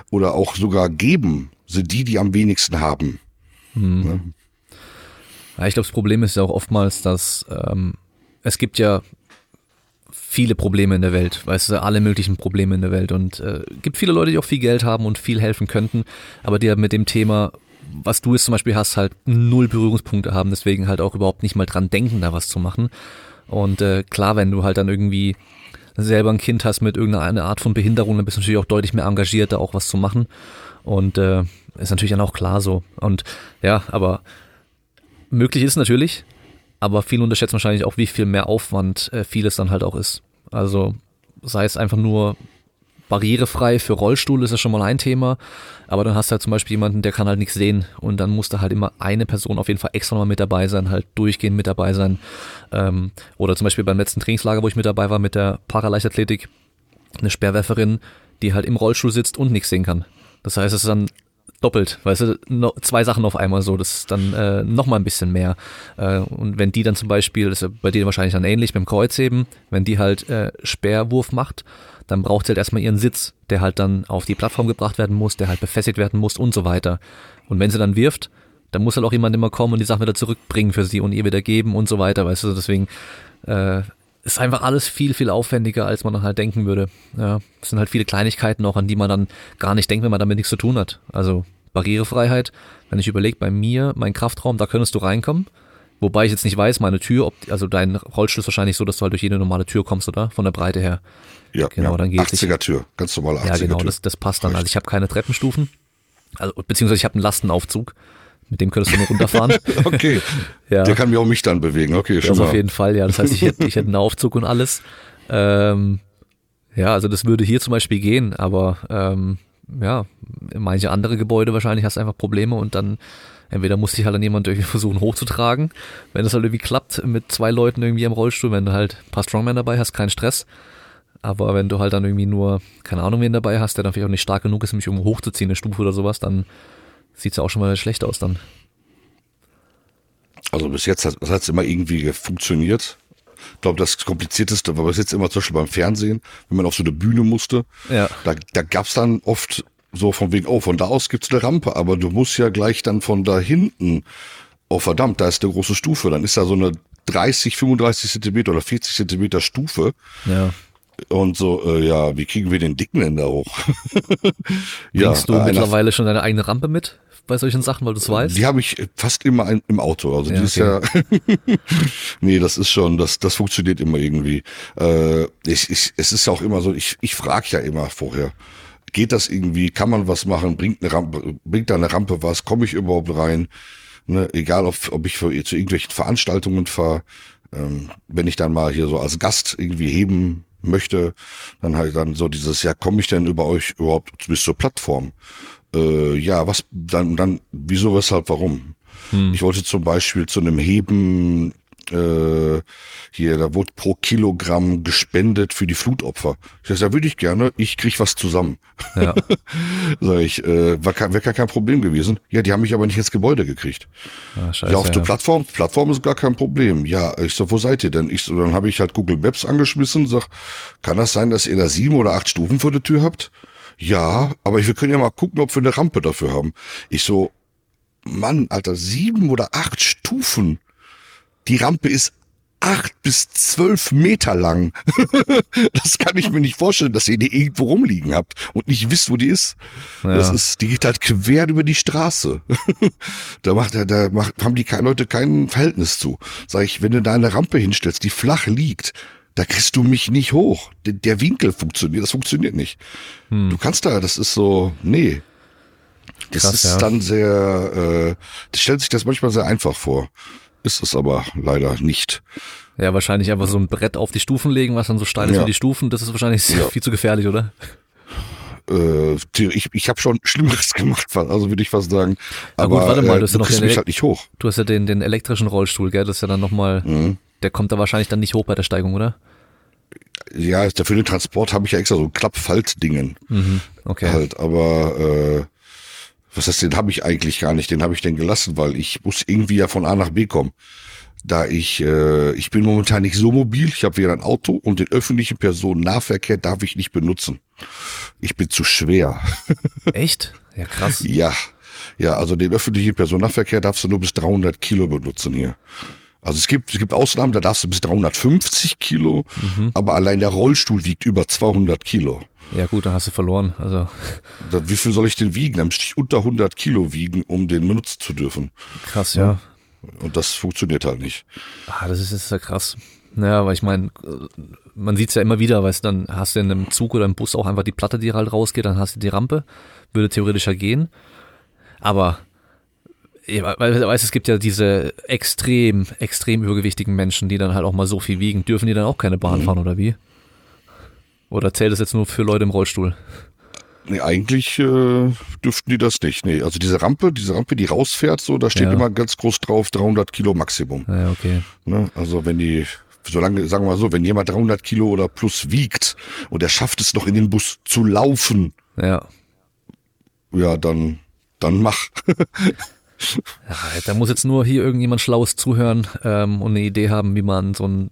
oder auch sogar geben, sind die am wenigsten haben. Hm. Ne? Ja, ich glaube, das Problem ist ja auch oftmals, dass es gibt ja viele Probleme in der Welt, weißt du, alle möglichen Probleme in der Welt und gibt viele Leute, die auch viel Geld haben und viel helfen könnten, aber die mit dem Thema, was du jetzt zum Beispiel hast, halt 0 Berührungspunkte haben, deswegen halt auch überhaupt nicht mal dran denken, da was zu machen. Und klar, wenn du halt dann irgendwie selber ein Kind hast mit irgendeiner Art von Behinderung, dann bist du natürlich auch deutlich mehr engagiert, da auch was zu machen und ist natürlich dann auch klar so. Und ja, aber möglich ist natürlich, aber viele unterschätzen wahrscheinlich auch, wie viel mehr Aufwand vieles dann halt auch ist. Also sei es einfach nur barrierefrei für Rollstuhl, ist ja schon mal ein Thema, aber dann hast du halt zum Beispiel jemanden, der kann halt nichts sehen und dann muss da halt immer eine Person auf jeden Fall extra mal mit dabei sein, halt durchgehend mit dabei sein. Oder zum Beispiel beim letzten Trainingslager, wo ich mit dabei war mit der Paraleichtathletik, eine Speerwerferin, die halt im Rollstuhl sitzt und nichts sehen kann. Das heißt, es ist dann doppelt, weißt du, no, 2 Sachen auf einmal so, das ist dann nochmal ein bisschen mehr. Und wenn die dann zum Beispiel, das ist ja bei dir wahrscheinlich dann ähnlich beim Kreuzheben, wenn die halt Speerwurf macht, dann braucht sie halt erstmal ihren Sitz, der halt dann auf die Plattform gebracht werden muss, der halt befestigt werden muss und so weiter. Und wenn sie dann wirft, dann muss halt auch jemand immer kommen und die Sachen wieder zurückbringen für sie und ihr wieder geben und so weiter, weißt du, deswegen ist einfach alles viel, viel aufwendiger, als man dann halt denken würde. Ja, es sind halt viele Kleinigkeiten auch, an die man dann gar nicht denkt, wenn man damit nichts zu tun hat. Also Barrierefreiheit, wenn ich überlege, bei mir, mein Kraftraum, da könntest du reinkommen, wobei ich jetzt nicht weiß, meine Tür, also dein Rollstuhl ist wahrscheinlich so, dass du halt durch jede normale Tür kommst, oder? Von der Breite her. Ja, genau, ja. Dann geht's. 80er Tür, ganz normale 80er Tür. Ja, genau, das passt dann. Reicht. Also ich habe keine Treppenstufen, also beziehungsweise ich habe einen Lastenaufzug, mit dem könntest du nur runterfahren. Okay, ja. Der kann mich auch dann bewegen, okay. Schon also auf jeden Fall, ja, das heißt, ich hätte einen Aufzug und alles. Ja, also das würde hier zum Beispiel gehen, aber ja, manche andere Gebäude wahrscheinlich hast du einfach Probleme und dann entweder musste ich halt dann jemand irgendwie versuchen hochzutragen, wenn das halt irgendwie klappt mit 2 Leuten irgendwie im Rollstuhl, wenn du halt ein paar Strongmen dabei hast, keinen Stress, aber wenn du halt dann irgendwie nur, keine Ahnung wen dabei hast, der dann vielleicht auch nicht stark genug ist, mich irgendwo hochzuziehen, eine Stufe oder sowas, dann sieht's ja auch schon mal schlecht aus dann. Also bis jetzt hat es immer irgendwie funktioniert. Ich glaube, das Komplizierteste war bis jetzt immer zum Beispiel beim Fernsehen, wenn man auf so eine Bühne musste. Ja. Da gab es dann oft so von wegen, oh, von da aus gibt's eine Rampe, aber du musst ja gleich dann von da hinten, oh verdammt, da ist eine große Stufe, dann ist da so eine 30, 35 Zentimeter oder 40 Zentimeter Stufe. Ja. Und so, ja, wie kriegen wir den Dicken denn da hoch? Ja, bringst du mittlerweile schon deine eigene Rampe mit bei solchen Sachen, weil du es weißt? Die habe ich fast immer im Auto. Also ja, die ist okay. Ja, nee, das ist schon, das funktioniert immer irgendwie. Es ist ja auch immer so, ich frage ja immer vorher, geht das irgendwie, kann man was machen, bringt da eine Rampe was, komme ich überhaupt rein? Ne, egal, ob ich zu irgendwelchen Veranstaltungen fahre, wenn ich dann mal hier so als Gast irgendwie heben möchte, dann halt dann so dieses, ja, komme ich denn über euch überhaupt bis zur Plattform? Ja, was, dann, wieso, weshalb, warum? Ich wollte zum Beispiel zu einem Heben, hier, da wurde pro Kilogramm gespendet für die Flutopfer. Ich sag, da würde ich gerne, ich krieg was zusammen. Ja. Sag ich, wäre kein Problem gewesen. Ja, die haben mich aber nicht ins Gebäude gekriegt. Ah, scheiße, ja, auf der Plattform ist gar kein Problem. Ja, ich sag, wo seid ihr denn? Dann habe ich halt Google Maps angeschmissen, sag, kann das sein, dass ihr da 7 oder 8 Stufen vor der Tür habt? Ja, aber wir können ja mal gucken, ob wir eine Rampe dafür haben. Ich so, Mann, Alter, 7 oder 8 Stufen? Die Rampe ist 8 bis 12 Meter lang. Das kann ich mir nicht vorstellen, dass ihr die irgendwo rumliegen habt und nicht wisst, wo die ist. Ja. Die geht halt quer über die Straße. Haben die Leute kein Verhältnis zu. Sag ich, wenn du da eine Rampe hinstellst, die flach liegt, da kriegst du mich nicht hoch. Der Winkel funktioniert, das funktioniert nicht. Du kannst da, das ist so, nee. Das krass, ist ja dann sehr, das stellt sich das manchmal sehr einfach vor. Ist es aber leider nicht. Ja, wahrscheinlich einfach so ein Brett auf die Stufen legen, was dann so steil ist wie die Stufen. Das ist wahrscheinlich viel zu gefährlich, oder? Ich habe schon Schlimmeres gemacht, also würde ich fast sagen. Na aber gut, warte mal, du kriegst mich halt nicht hoch. Du hast ja den elektrischen Rollstuhl, gell? Das ist ja dann nochmal, der kommt da wahrscheinlich dann nicht hoch bei der Steigung, oder? Ja, für den Transport habe ich ja extra so Klappfaltdingen. Mhm, okay. Halt, aber was heißt, den habe ich eigentlich gar nicht, den habe ich denn gelassen, weil ich muss irgendwie ja von A nach B kommen. Da ich bin momentan nicht so mobil, ich habe weder ein Auto und den öffentlichen Personennahverkehr darf ich nicht benutzen. Ich bin zu schwer. Echt? Ja, krass. Ja, also den öffentlichen Personennahverkehr darfst du nur bis 300 Kilo benutzen hier. Also es gibt Ausnahmen, da darfst du bis 350 Kilo, aber allein der Rollstuhl wiegt über 200 Kilo. Ja gut, dann hast du verloren. Also wie viel soll ich denn wiegen? Dann müsste ich unter 100 Kilo wiegen, um den benutzen zu dürfen. Krass, ja. Und das funktioniert halt nicht. Ah, das ist ja krass. Naja, weil ich meine, man sieht es ja immer wieder, weißt du, dann hast du in einem Zug oder im Bus auch einfach die Platte, die halt rausgeht, dann hast du die Rampe, würde theoretisch ja gehen. Aber weißt, es gibt ja diese extrem übergewichtigen Menschen, die dann halt auch mal so viel wiegen. Dürfen die dann auch keine Bahn fahren oder wie? Oder zählt das jetzt nur für Leute im Rollstuhl? Nee, eigentlich dürften die das nicht. Nee, also diese Rampe, die rausfährt, so, da steht immer ganz groß drauf 300 Kilo Maximum. Ja, okay. Ne? Also solange, sagen wir mal so, wenn jemand 300 Kilo oder plus wiegt und er schafft es noch in den Bus zu laufen, ja, dann mach. Ja, da muss jetzt nur hier irgendjemand Schlaues zuhören und eine Idee haben, wie man so ein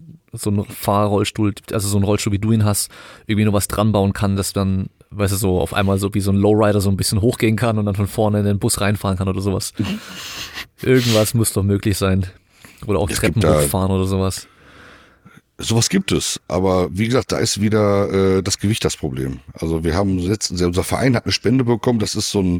Fahrrollstuhl, also so ein Rollstuhl, wie du ihn hast, irgendwie nur was dran bauen kann, dass dann, weißt du, so auf einmal so wie so ein Lowrider so ein bisschen hochgehen kann und dann von vorne in den Bus reinfahren kann oder sowas. Irgendwas muss doch möglich sein. Oder auch Treppen hochfahren oder sowas. Sowas gibt es, aber wie gesagt, da ist wieder das Gewicht das Problem. Also wir haben unser Verein hat eine Spende bekommen, das ist so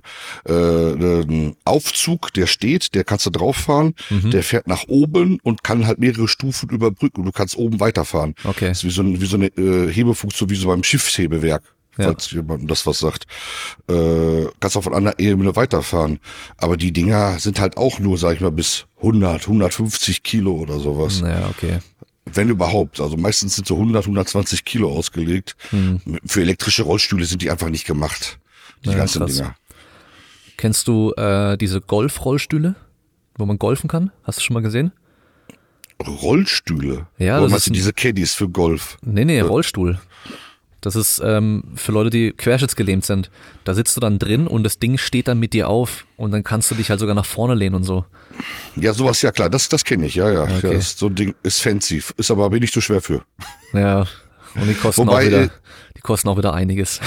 ein Aufzug, der steht, der kannst du drauffahren, der fährt nach oben und kann halt mehrere Stufen überbrücken und du kannst oben weiterfahren. Okay. Das ist wie so eine Hebefunktion, wie so beim Schiffshebewerk. Ja. Falls jemandem das was sagt. Kannst auch von einer Ebene weiterfahren. Aber die Dinger sind halt auch nur, sag ich mal, bis 100, 150 Kilo oder sowas. Naja, okay. Wenn überhaupt, also meistens sind so 100, 120 Kilo ausgelegt. Für elektrische Rollstühle sind die einfach nicht gemacht, die ganzen Dinger. Kennst du diese Golf-Rollstühle, wo man golfen kann? Hast du schon mal gesehen? Rollstühle? Ja. Oder meinst du diese Caddies für Golf? Nee, Rollstuhl. Das ist für Leute, die querschnittsgelähmt sind. Da sitzt du dann drin und das Ding steht dann mit dir auf und dann kannst du dich halt sogar nach vorne lehnen und so. Ja, sowas, ja klar, das kenne ich, ja. Okay. Ja, so ein Ding ist fancy, ist aber bin ich zu schwer für. Ja, und die kosten, auch wieder einiges.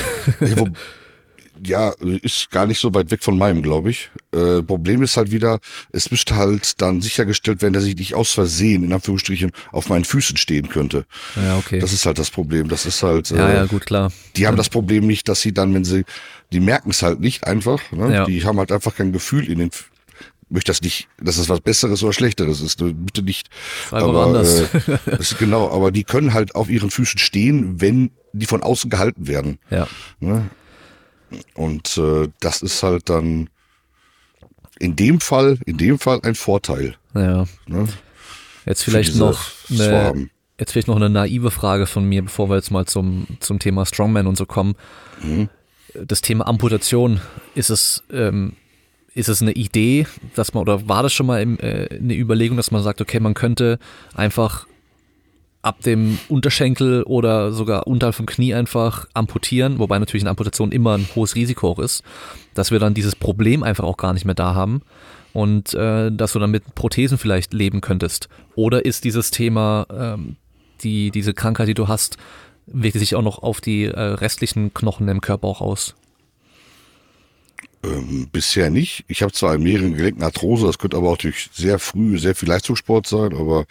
Ja, ist gar nicht so weit weg von meinem, glaube ich. Problem ist halt wieder, es müsste halt dann sichergestellt werden, dass ich nicht aus Versehen, in Anführungsstrichen, auf meinen Füßen stehen könnte. Ja, okay. Das ist halt das Problem. Das ist halt, ja, gut, klar. Die haben das Problem nicht, dass sie dann, wenn sie, die merken es halt nicht einfach, ne? Ja. Die haben halt einfach kein Gefühl in den, möchte das nicht, dass das was Besseres oder Schlechteres ist, bitte nicht. Aber anders. Genau, aber die können halt auf ihren Füßen stehen, wenn die von außen gehalten werden. Ja. Ne? Und das ist halt dann in dem Fall ein Vorteil. Ja. Ne? Jetzt vielleicht noch eine naive Frage von mir, bevor wir jetzt mal zum Thema Strongman und so kommen. Mhm. Das Thema Amputation, ist es eine Idee, dass man, oder war das schon mal eine Überlegung, dass man sagt, okay, man könnte einfach ab dem Unterschenkel oder sogar unterhalb vom Knie einfach amputieren, wobei natürlich eine Amputation immer ein hohes Risiko auch ist, dass wir dann dieses Problem einfach auch gar nicht mehr da haben und dass du dann mit Prothesen vielleicht leben könntest. Oder ist dieses Thema, diese Krankheit, die du hast, wirkt sich auch noch auf die restlichen Knochen im Körper auch aus? Bisher nicht. Ich habe zwar in mehreren Gelenken Arthrose, das könnte aber auch durch sehr früh, sehr viel Leistungssport sein, aber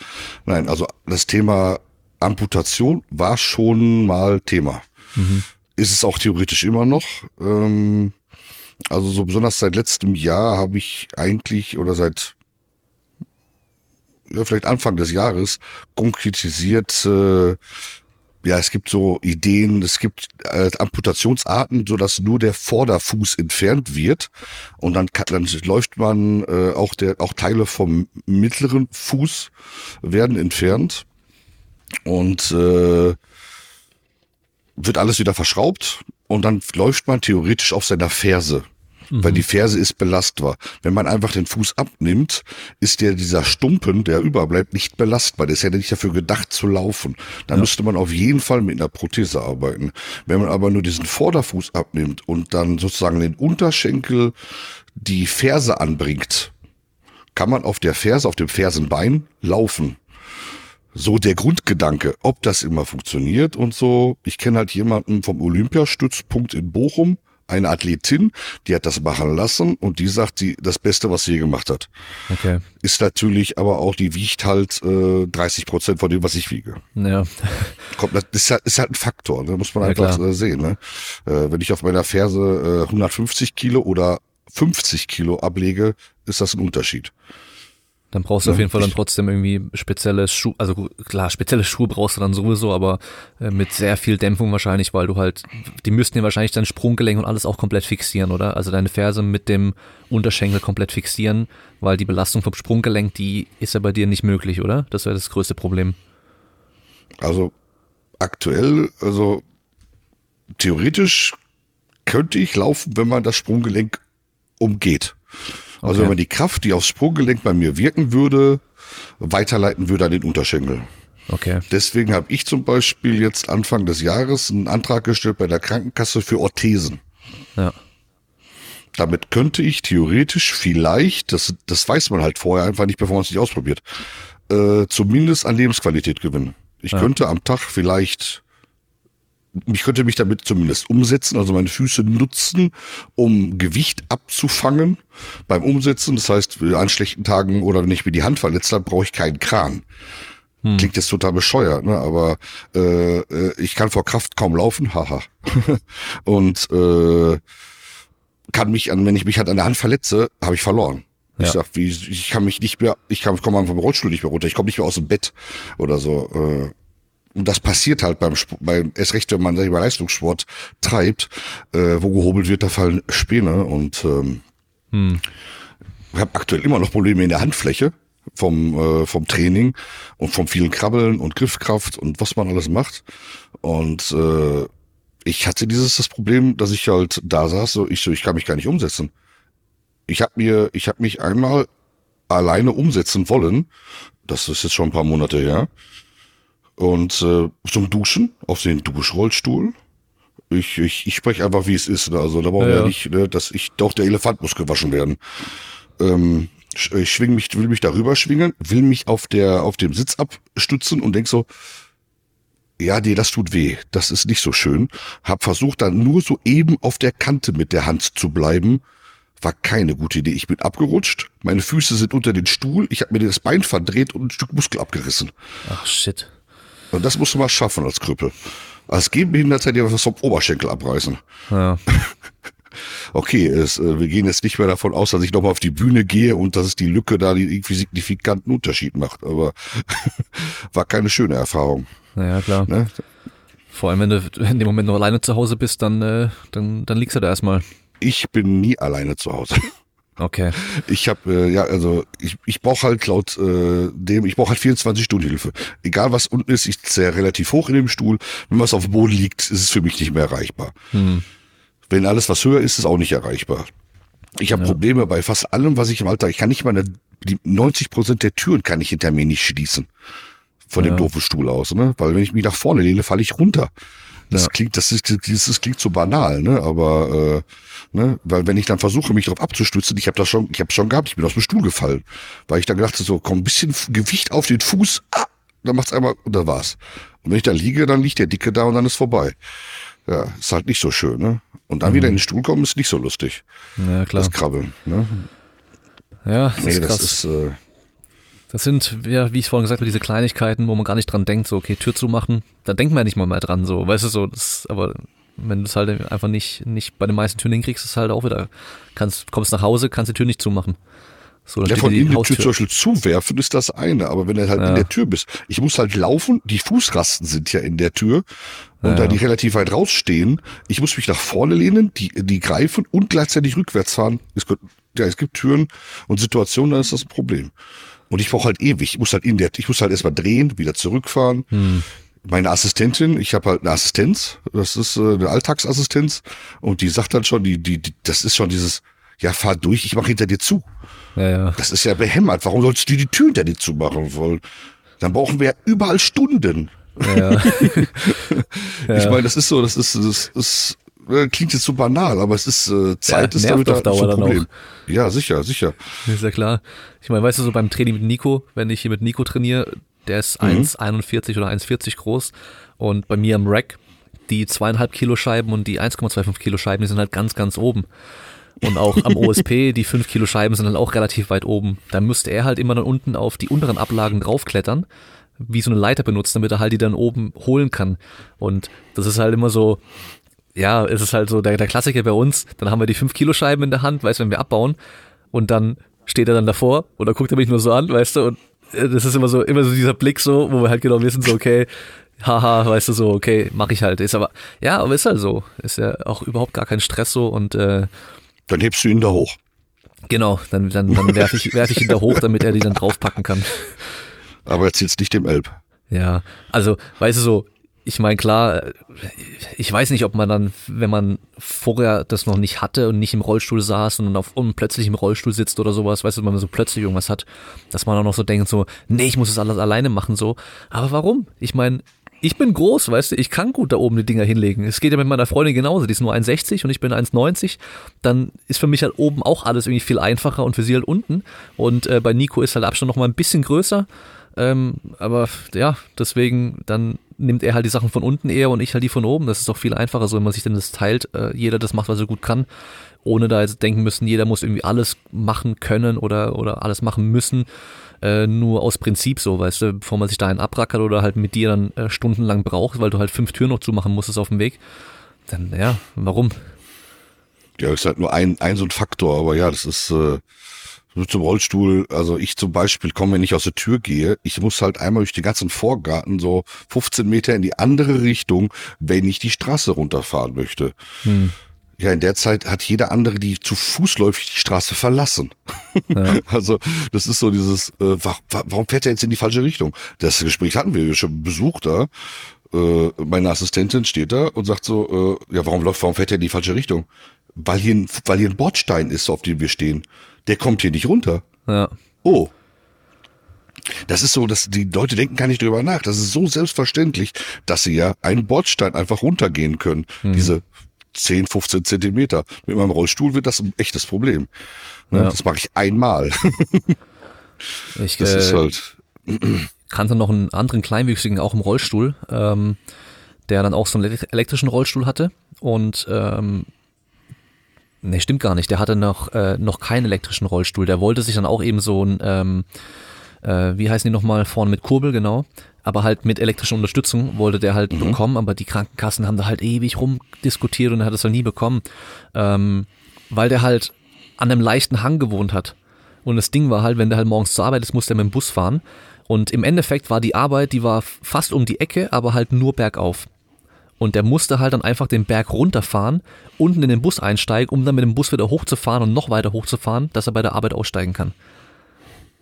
nein, also das Thema Amputation war schon mal Thema. Mhm. Ist es auch theoretisch immer noch. Also so besonders seit letztem Jahr habe ich eigentlich, oder seit vielleicht Anfang des Jahres, konkretisiert, ja, es gibt so Ideen, es gibt Amputationsarten, so dass nur der Vorderfuß entfernt wird und dann läuft man, auch Teile vom mittleren Fuß werden entfernt und wird alles wieder verschraubt und dann läuft man theoretisch auf seiner Ferse, weil die Ferse ist belastbar. Wenn man einfach den Fuß abnimmt, ist dieser Stumpen, der überbleibt, nicht belastbar. Der ist ja nicht dafür gedacht zu laufen. Dann müsste man auf jeden Fall mit einer Prothese arbeiten. Wenn man aber nur diesen Vorderfuß abnimmt und dann sozusagen den Unterschenkel die Ferse anbringt, kann man auf der Ferse, auf dem Fersenbein laufen. So der Grundgedanke, ob das immer funktioniert und so. Ich kenne halt jemanden vom Olympiastützpunkt in Bochum, eine Athletin, die hat das machen lassen und die sagt, das Beste, was sie je gemacht hat. Okay. Ist natürlich aber auch, die wiegt halt 30% von dem, was ich wiege. Ja. Kommt, das ist halt ein Faktor, da muss man einfach sehen. Ne? Wenn ich auf meiner Ferse 150 Kilo oder 50 Kilo ablege, ist das ein Unterschied. Dann brauchst du auf jeden Fall dann trotzdem irgendwie spezielle Schuhe, also klar, spezielle Schuhe brauchst du dann sowieso, aber mit sehr viel Dämpfung wahrscheinlich, weil du halt, die müssten ja wahrscheinlich dein Sprunggelenk und alles auch komplett fixieren, oder? Also deine Ferse mit dem Unterschenkel komplett fixieren, weil die Belastung vom Sprunggelenk, die ist ja bei dir nicht möglich, oder? Das wäre das größte Problem. Also aktuell, also theoretisch könnte ich laufen, wenn man das Sprunggelenk umgeht. Also wenn man die Kraft, die aufs Sprunggelenk bei mir wirken würde, weiterleiten würde an den Unterschenkel. Okay. Deswegen habe ich zum Beispiel jetzt Anfang des Jahres einen Antrag gestellt bei der Krankenkasse für Orthesen. Ja. Damit könnte ich theoretisch vielleicht, das weiß man halt vorher einfach nicht, bevor man es nicht ausprobiert, zumindest an Lebensqualität gewinnen. Ich könnte am Tag vielleicht, ich könnte mich damit zumindest umsetzen, also meine Füße nutzen, um Gewicht abzufangen beim Umsetzen. Das heißt, an schlechten Tagen oder wenn ich mir die Hand verletzt habe, brauche ich keinen Kran. Klingt jetzt total bescheuert, ne? Aber ich kann vor Kraft kaum laufen, haha. Und kann mich wenn ich mich halt an der Hand verletze, habe ich verloren. Ja. Ich sag, ich kann mich nicht mehr, ich komme einfach vom Rollstuhl nicht mehr runter, ich komme nicht mehr aus dem Bett oder so. Und das passiert halt beim erst recht, wenn man selber Leistungssport treibt, wo gehobelt wird, da fallen Späne und ich habe aktuell immer noch Probleme in der Handfläche vom Training und vom vielen Krabbeln und Griffkraft und was man alles macht. Und ich hatte das Problem, dass ich halt da saß, ich kann mich gar nicht umsetzen. Ich habe mich einmal alleine umsetzen wollen, das ist jetzt schon ein paar Monate her. Und zum Duschen auf den Duschrollstuhl Ich spreche einfach, wie es ist. Ne? Also da brauchen wir ja nicht, ne? Dass ich doch, der Elefant muss gewaschen werden. Ich will mich darüber schwingen, will mich auf dem Sitz abstützen und denk so, ja, nee, das tut weh, das ist nicht so schön. Hab versucht, dann nur so eben auf der Kante mit der Hand zu bleiben. War keine gute Idee. Ich bin abgerutscht, meine Füße sind unter den Stuhl, ich habe mir das Bein verdreht und ein Stück Muskel abgerissen. Ach, shit. Und das musst du mal schaffen als Krüppel. Als Gehbehinderter dir was vom Oberschenkel abreißen. Ja. Okay, wir gehen jetzt nicht mehr davon aus, dass ich nochmal auf die Bühne gehe und dass es die Lücke da den irgendwie signifikanten Unterschied macht. Aber war keine schöne Erfahrung. Naja, klar. Ne? Vor allem, wenn du in dem Moment noch alleine zu Hause bist, dann liegst du da erstmal. Ich bin nie alleine zu Hause. Okay. Ich habe, ich brauche halt laut ich brauche halt 24 Stunden Hilfe. Egal was unten ist, ich zerre relativ hoch in dem Stuhl. Wenn was auf dem Boden liegt, ist es für mich nicht mehr erreichbar. Hm. Wenn alles was höher ist, ist es auch nicht erreichbar. Ich habe Probleme bei fast allem, was ich im Alltag, ich kann nicht mal die 90% der Türen kann ich hinter mir nicht schließen. Von dem doofen Stuhl aus, ne? Weil wenn ich mich nach vorne lehne, falle ich runter. Das klingt so banal, ne? Aber weil wenn ich dann versuche, mich drauf abzustützen, ich habe schon gehabt, ich bin aus dem Stuhl gefallen, weil ich dann gedacht habe, so komm, ein bisschen Gewicht auf den Fuß, dann macht's einmal und da war's. Und wenn ich da liege, dann liegt der Dicke da und dann ist vorbei. Ja, ist halt nicht so schön, ne? Und dann wieder in den Stuhl kommen, ist nicht so lustig. Ja, klar. Das Krabbeln, ne? Ja, das ist krass. Das sind, ja, wie ich vorhin gesagt habe, diese Kleinigkeiten, wo man gar nicht dran denkt, so, okay, Tür zu machen, da denkt man ja nicht mal mehr dran, so, weißt du, so, das, aber wenn du es halt einfach nicht bei den meisten Türen hinkriegst, ist es halt auch wieder, kommst nach Hause, kannst die Tür nicht zumachen. So, dann ja, von innen die Tür zum Beispiel zuwerfen ist das eine, aber wenn du halt in der Tür bist, ich muss halt laufen, die Fußrasten sind ja in der Tür und da die relativ weit rausstehen, ich muss mich nach vorne lehnen, die greifen und gleichzeitig rückwärts fahren. Es gibt Türen und Situationen, da ist das ein Problem. Und ich brauche halt ewig, ich muss halt erstmal drehen, wieder zurückfahren. Hm. Meine Assistentin, ich habe halt eine Assistenz, das ist eine Alltagsassistenz und die sagt dann schon, die das ist schon dieses, ja, fahr durch, ich mache hinter dir zu. Ja. Das ist ja behämmert. Warum sollst du die Tür hinter dir zumachen wollen? Dann brauchen wir ja überall Stunden. Ja. Ich meine, das ist so, das ist klingt jetzt so banal, aber es ist Zeit, ist damit auf Dauer dann Problem. Auch. Ja, sicher. Das ist ja klar. Ich meine, weißt du, so beim Training mit Nico, wenn ich hier mit Nico trainiere, der ist 1,41 oder 1,40 groß und bei mir im Rack die 2,5 Kilo Scheiben und die 1,25 Kilo Scheiben, die sind halt ganz, ganz oben. Und auch am OSP, die 5 Kilo Scheiben sind dann auch relativ weit oben. Da müsste er halt immer dann unten auf die unteren Ablagen draufklettern, wie so eine Leiter benutzen, damit er halt die dann oben holen kann. Und das ist halt immer so, ja, es ist halt so der Klassiker bei uns, dann haben wir die 5 Kilo Scheiben in der Hand, weißt du, wenn wir abbauen und dann steht er dann davor und dann guckt er mich nur so an, weißt du, und das ist immer so dieser Blick so, wo wir halt genau wissen, so okay, haha, weißt du, so okay, mach ich halt, ist aber ist halt so, ist ja auch überhaupt gar kein Stress so und dann hebst du ihn da hoch. Genau, dann werfe ich ihn da hoch, damit er die dann draufpacken kann. Aber jetzt nicht dem Elb. Ja, also, weißt du so, ich meine, klar, ich weiß nicht, ob man dann, wenn man vorher das noch nicht hatte und nicht im Rollstuhl saß und dann plötzlich im Rollstuhl sitzt oder sowas, weißt du, wenn man so plötzlich irgendwas hat, dass man auch noch so denkt, so, nee, ich muss das alles alleine machen, so. Aber warum? Ich meine, ich bin groß, weißt du, ich kann gut da oben die Dinger hinlegen. Es geht ja mit meiner Freundin genauso, die ist nur 1,60 und ich bin 1,90. Dann ist für mich halt oben auch alles irgendwie viel einfacher und für sie halt unten. Und bei Nico ist halt Abstand noch mal ein bisschen größer. Aber ja, deswegen, dann nimmt er halt die Sachen von unten eher und ich halt die von oben. Das ist doch viel einfacher, so wenn man sich denn das teilt, jeder das macht, was er gut kann, ohne da jetzt denken müssen, jeder muss irgendwie alles machen können oder alles machen müssen, nur aus Prinzip so, weißt du, bevor man sich da einen abrackert oder halt mit dir dann stundenlang braucht, weil du halt 5 Türen noch zumachen musstest auf dem Weg, dann ja, warum? Ja, ist halt nur ein so ein Faktor, aber ja, das ist... So zum Rollstuhl, also ich zum Beispiel komme, wenn ich aus der Tür gehe, ich muss halt einmal durch den ganzen Vorgarten so 15 Meter in die andere Richtung, wenn ich die Straße runterfahren möchte. Hm. Ja, in der Zeit hat jeder andere, die zu fußläufig die Straße verlassen. Ja. Also das ist so dieses, warum fährt er jetzt in die falsche Richtung? Das Gespräch hatten wir schon besucht da. Meine Assistentin steht da und sagt so, ja, warum fährt er in die falsche Richtung? Weil hier ein Bordstein ist, auf dem wir stehen. Der kommt hier nicht runter. Ja. Oh. Das ist so, dass die Leute denken gar nicht drüber nach. Das ist so selbstverständlich, dass sie ja einen Bordstein einfach runtergehen können. Mhm. Diese 10, 15 Zentimeter. Mit meinem Rollstuhl wird das ein echtes Problem. Ja. Das mache ich einmal. Das ist halt. Kannte noch einen anderen Kleinwüchsigen, auch im Rollstuhl, der dann auch so einen elektrischen Rollstuhl hatte. Und ne, stimmt gar nicht. Der hatte noch keinen elektrischen Rollstuhl. Der wollte sich dann auch eben so ein, wie heißen die nochmal, vorne mit Kurbel, genau. Aber halt mit elektrischer Unterstützung wollte der halt bekommen. Aber die Krankenkassen haben da halt ewig rumdiskutiert und er hat es dann nie bekommen. Weil der halt an einem leichten Hang gewohnt hat. Und das Ding war halt, wenn der halt morgens zur Arbeit ist, musste er mit dem Bus fahren. Und im Endeffekt war die Arbeit, die war fast um die Ecke, aber halt nur bergauf. Und der musste halt dann einfach den Berg runterfahren, unten in den Bus einsteigen, um dann mit dem Bus wieder hochzufahren und noch weiter hochzufahren, dass er bei der Arbeit aussteigen kann.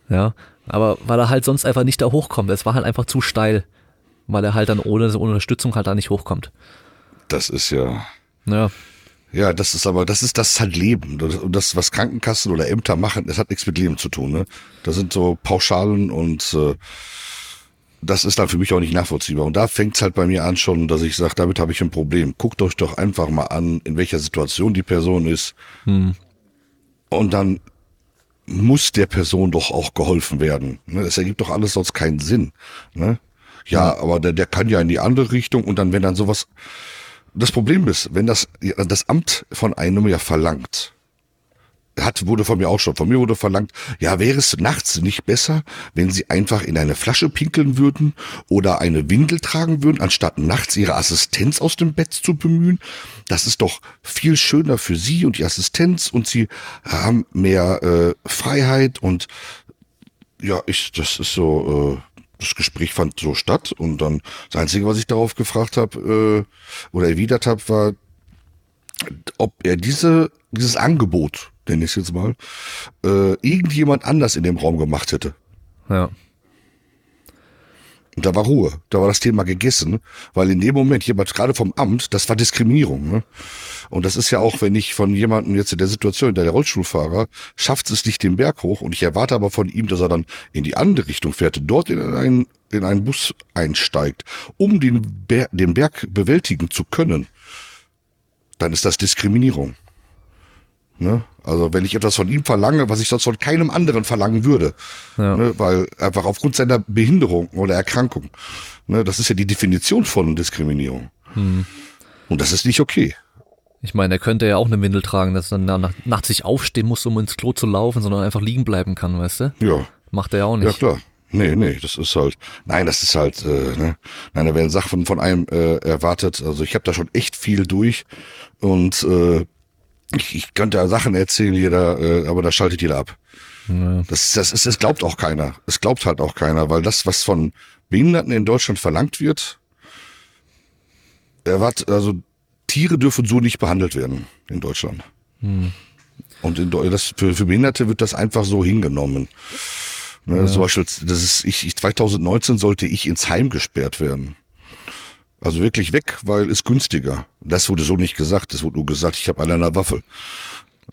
Ja, aber weil er halt sonst einfach nicht da hochkommt. Es war halt einfach zu steil, weil er halt dann ohne diese Unterstützung halt da nicht hochkommt. Das ist ja... Ja. Ja, das ist aber, das ist halt Leben. Und das, was Krankenkassen oder Ämter machen, das hat nichts mit Leben zu tun. Ne? Das sind so Pauschalen und... das ist dann für mich auch nicht nachvollziehbar. Und da fängt's halt bei mir an schon, dass ich sage, damit habe ich ein Problem. Guckt euch doch einfach mal an, in welcher Situation die Person ist. Hm. Und dann muss der Person doch auch geholfen werden. Es ergibt doch alles sonst keinen Sinn. Ja, ja. Aber der kann ja in die andere Richtung. Und dann, wenn dann sowas... Das Problem ist, wenn das Amt von einem ja verlangt... Von mir wurde verlangt, ja, wäre es nachts nicht besser, wenn sie einfach in eine Flasche pinkeln würden oder eine Windel tragen würden, anstatt nachts ihre Assistenz aus dem Bett zu bemühen? Das ist doch viel schöner für sie und die Assistenz und sie haben mehr Freiheit und ja, das ist so... Das Gespräch fand so statt und dann das Einzige, was ich darauf gefragt habe oder erwidert habe, war, ob er dieses Angebot, nenne ich es jetzt mal, irgendjemand anders in dem Raum gemacht hätte. Ja. Und da war Ruhe, da war das Thema gegessen, weil in dem Moment jemand gerade vom Amt, das war Diskriminierung. Ne? Und das ist ja auch, wenn ich von jemandem jetzt in der Situation, der Rollstuhlfahrer, schafft es nicht den Berg hoch und ich erwarte aber von ihm, dass er dann in die andere Richtung fährt, dort in einen Bus einsteigt, um den Berg bewältigen zu können, dann ist das Diskriminierung. Ne? Also wenn ich etwas von ihm verlange, was ich sonst von keinem anderen verlangen würde, ja. Ne? Weil einfach aufgrund seiner Behinderung oder Erkrankung, ne? Das ist ja die Definition von Diskriminierung. Hm. Und das ist nicht okay. Ich meine, er könnte ja auch eine Windel tragen, dass er dann nachts sich aufstehen muss, um ins Klo zu laufen, sondern einfach liegen bleiben kann, weißt du? Ja. Macht er ja auch nicht. Ja klar. Nee, das ist halt, ne? Nein, da werden Sachen von einem erwartet, also ich habe da schon echt viel durch und ich könnte ja Sachen erzählen, aber da schaltet jeder ab. Ja. Das glaubt auch keiner. Es glaubt halt auch keiner, weil das, was von Behinderten in Deutschland verlangt wird, also Tiere dürfen so nicht behandelt werden in Deutschland. Hm. Und für Behinderte wird das einfach so hingenommen. Ne, ja. Zum Beispiel, 2019 sollte ich ins Heim gesperrt werden. Also wirklich weg, weil ist günstiger. Das wurde so nicht gesagt. Es wurde nur gesagt, ich habe eine Waffe.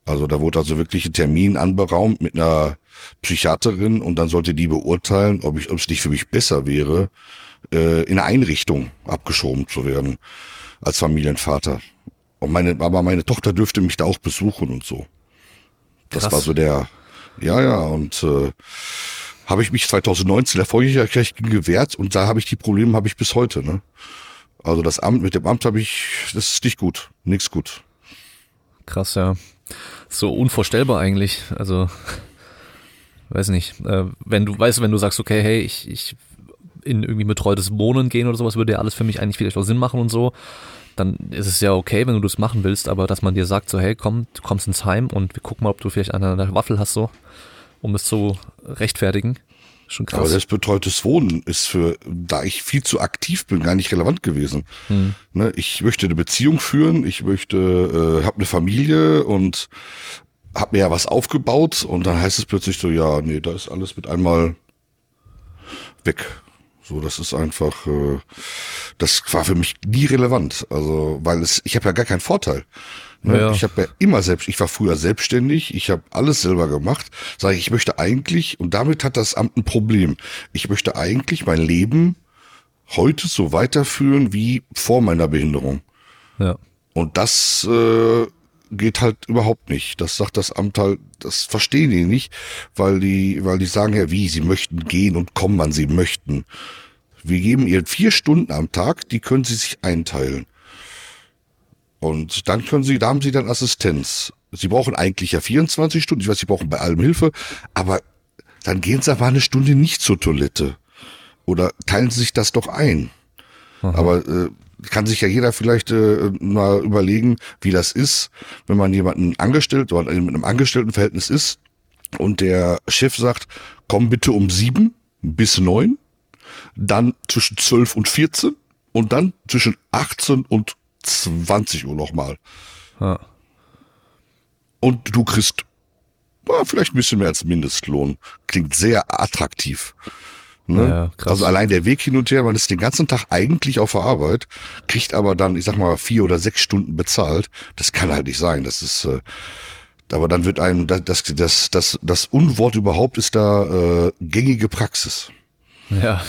Also da wurde also wirklich ein Termin anberaumt mit einer Psychiaterin und dann sollte die beurteilen, ob es nicht für mich besser wäre, in eine Einrichtung abgeschoben zu werden als Familienvater. Und meine Tochter dürfte mich da auch besuchen und so. Das Krass. War so der, ja und habe ich mich 2019 erfolgreich gewehrt und da habe ich die Probleme bis heute, ne? Also das Amt, mit dem Amt das ist nicht gut, nichts gut. Krass, ja. So unvorstellbar eigentlich, also weiß nicht, wenn du sagst, okay, hey, ich in irgendwie betreutes Wohnen gehen oder sowas, würde ja alles für mich eigentlich vielleicht auch Sinn machen und so, dann ist es ja okay, wenn du das machen willst, aber dass man dir sagt so, hey, komm, du kommst ins Heim und wir gucken mal, ob du vielleicht eine Waffel hast, so, um es zu rechtfertigen. Schon krass. Aber selbstbetreutes Wohnen ist da ich viel zu aktiv bin, gar nicht relevant gewesen. Hm. Ne, ich möchte eine Beziehung führen, habe eine Familie und habe mir ja was aufgebaut und dann heißt es plötzlich so, ja, nee, da ist alles mit einmal weg. So, das ist einfach, das war für mich nie relevant. Also, weil ich habe ja gar keinen Vorteil. Ja. Ich habe ja immer selbst, ich war früher selbstständig, ich habe alles selber gemacht. Sage ich, ich möchte eigentlich, und damit hat das Amt ein Problem, ich möchte eigentlich mein Leben heute so weiterführen wie vor meiner Behinderung. Ja. Und das geht halt überhaupt nicht. Das sagt das Amt halt, das verstehen die nicht, weil die sagen ja, wie, sie möchten gehen und kommen, wann sie möchten. Wir geben ihr 4 Stunden am Tag, die können sie sich einteilen. Und dann können sie, da haben sie dann Assistenz. Sie brauchen eigentlich ja 24 Stunden, ich weiß, sie brauchen bei allem Hilfe, aber dann gehen sie aber eine Stunde nicht zur Toilette. Oder teilen sie sich das doch ein. Aha. Aber kann sich ja jeder vielleicht mal überlegen, wie das ist, wenn man jemanden angestellt oder mit einem Angestelltenverhältnis ist und der Chef sagt, komm bitte um 7 bis 9, dann zwischen 12 und 14 und dann zwischen 18 und 20 Uhr nochmal. Ja. Und du kriegst vielleicht ein bisschen mehr als Mindestlohn. Klingt sehr attraktiv. Ne? Ja, krass. Also allein der Weg hin und her, man ist den ganzen Tag eigentlich auf der Arbeit, kriegt aber dann, ich sag mal, 4 oder 6 Stunden bezahlt. Das kann halt nicht sein. Das ist, aber dann wird einem, das Unwort überhaupt ist da gängige Praxis. Ja.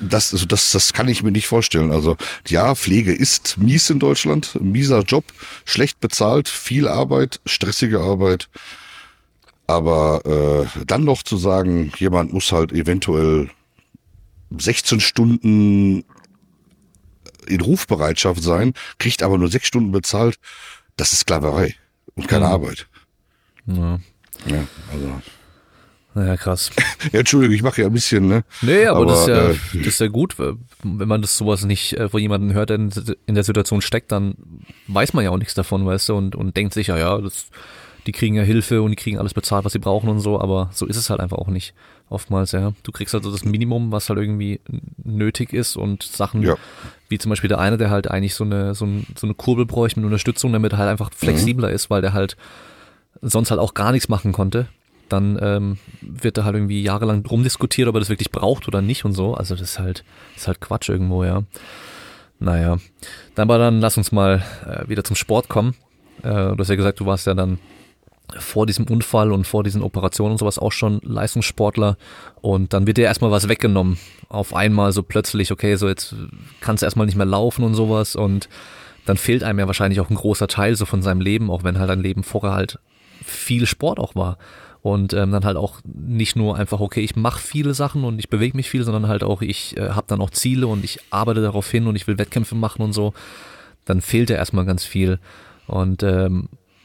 Das kann ich mir nicht vorstellen. Also ja, Pflege ist mies in Deutschland, mieser Job, schlecht bezahlt, viel Arbeit, stressige Arbeit. Aber dann noch zu sagen, jemand muss halt eventuell 16 Stunden in Rufbereitschaft sein, kriegt aber nur 6 Stunden bezahlt, das ist Sklaverei und keine Arbeit. Ja. Ja, also. Naja, krass. Ja, Entschuldigung, ich mache ja ein bisschen, ne? Nee, aber das ist ja gut, wenn man das sowas nicht von jemandem hört, der in der Situation steckt, dann weiß man ja auch nichts davon, weißt du, und denkt sich, ja, das, die kriegen ja Hilfe und die kriegen alles bezahlt, was sie brauchen und so, aber so ist es halt einfach auch nicht oftmals, ja. Du kriegst also das Minimum, was halt irgendwie nötig ist und Sachen, ja. Wie zum Beispiel der eine, der halt eigentlich so eine Kurbel bräuchte mit Unterstützung, damit er halt einfach flexibler ist, weil der halt sonst halt auch gar nichts machen konnte. Dann wird da halt irgendwie jahrelang rumdiskutiert, ob er das wirklich braucht oder nicht und so. Also das ist halt Quatsch irgendwo, ja. Naja, dann lass uns mal wieder zum Sport kommen. Du hast ja gesagt, du warst ja dann vor diesem Unfall und vor diesen Operationen und sowas auch schon Leistungssportler und dann wird dir erstmal was weggenommen. Auf einmal so plötzlich, okay, so jetzt kannst du erstmal nicht mehr laufen und sowas und dann fehlt einem ja wahrscheinlich auch ein großer Teil so von seinem Leben, auch wenn halt dein Leben vorher halt viel Sport auch war. Und dann halt auch nicht nur einfach, okay, ich mache viele Sachen und ich bewege mich viel, sondern halt auch, ich habe dann auch Ziele und ich arbeite darauf hin und ich will Wettkämpfe machen und so. Dann fehlt ja erstmal ganz viel. Und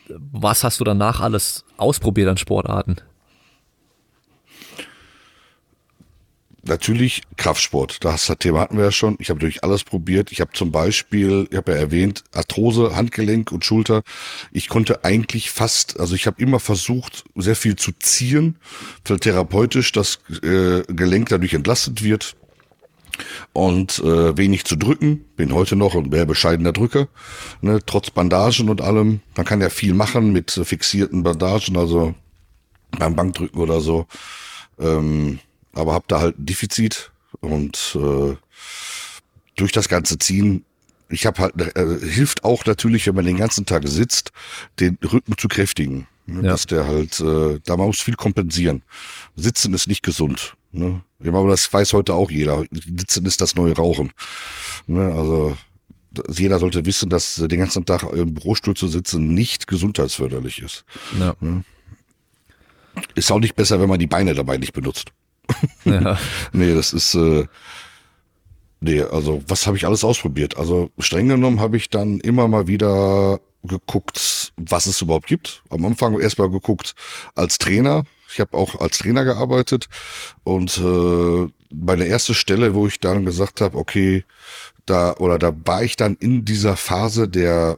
was hast du danach alles ausprobiert an Sportarten? Natürlich Kraftsport, das Thema hatten wir ja schon. Ich habe natürlich alles probiert. Ich habe zum Beispiel, ich habe ja erwähnt, Arthrose, Handgelenk und Schulter. Ich konnte eigentlich fast, also ich habe immer versucht, sehr viel zu ziehen, therapeutisch das Gelenk dadurch entlastet wird und wenig zu drücken. Bin heute noch ein sehr bescheidener Drücker, ne, trotz Bandagen und allem. Man kann ja viel machen mit fixierten Bandagen, also beim Bankdrücken oder so. Aber hab da halt ein Defizit und durch das ganze Ziehen, ich habe halt hilft auch natürlich, wenn man den ganzen Tag sitzt, den Rücken zu kräftigen, ne? Ja. Dass der halt da muss viel kompensieren. Sitzen ist nicht gesund, ne? Ich meine, das weiß heute auch jeder. Sitzen ist das neue Rauchen, ne? Also jeder sollte wissen, dass den ganzen Tag im Bürostuhl zu sitzen nicht gesundheitsförderlich ist. Ja. Ne? Ist auch nicht besser, wenn man die Beine dabei nicht benutzt. Ja. Nee, das ist also was habe ich alles ausprobiert? Also streng genommen habe ich dann immer mal wieder geguckt, was es überhaupt gibt. Am Anfang erstmal geguckt als Trainer. Ich habe auch als Trainer gearbeitet und meine erste Stelle, wo ich dann gesagt habe, okay, da war ich dann in dieser Phase der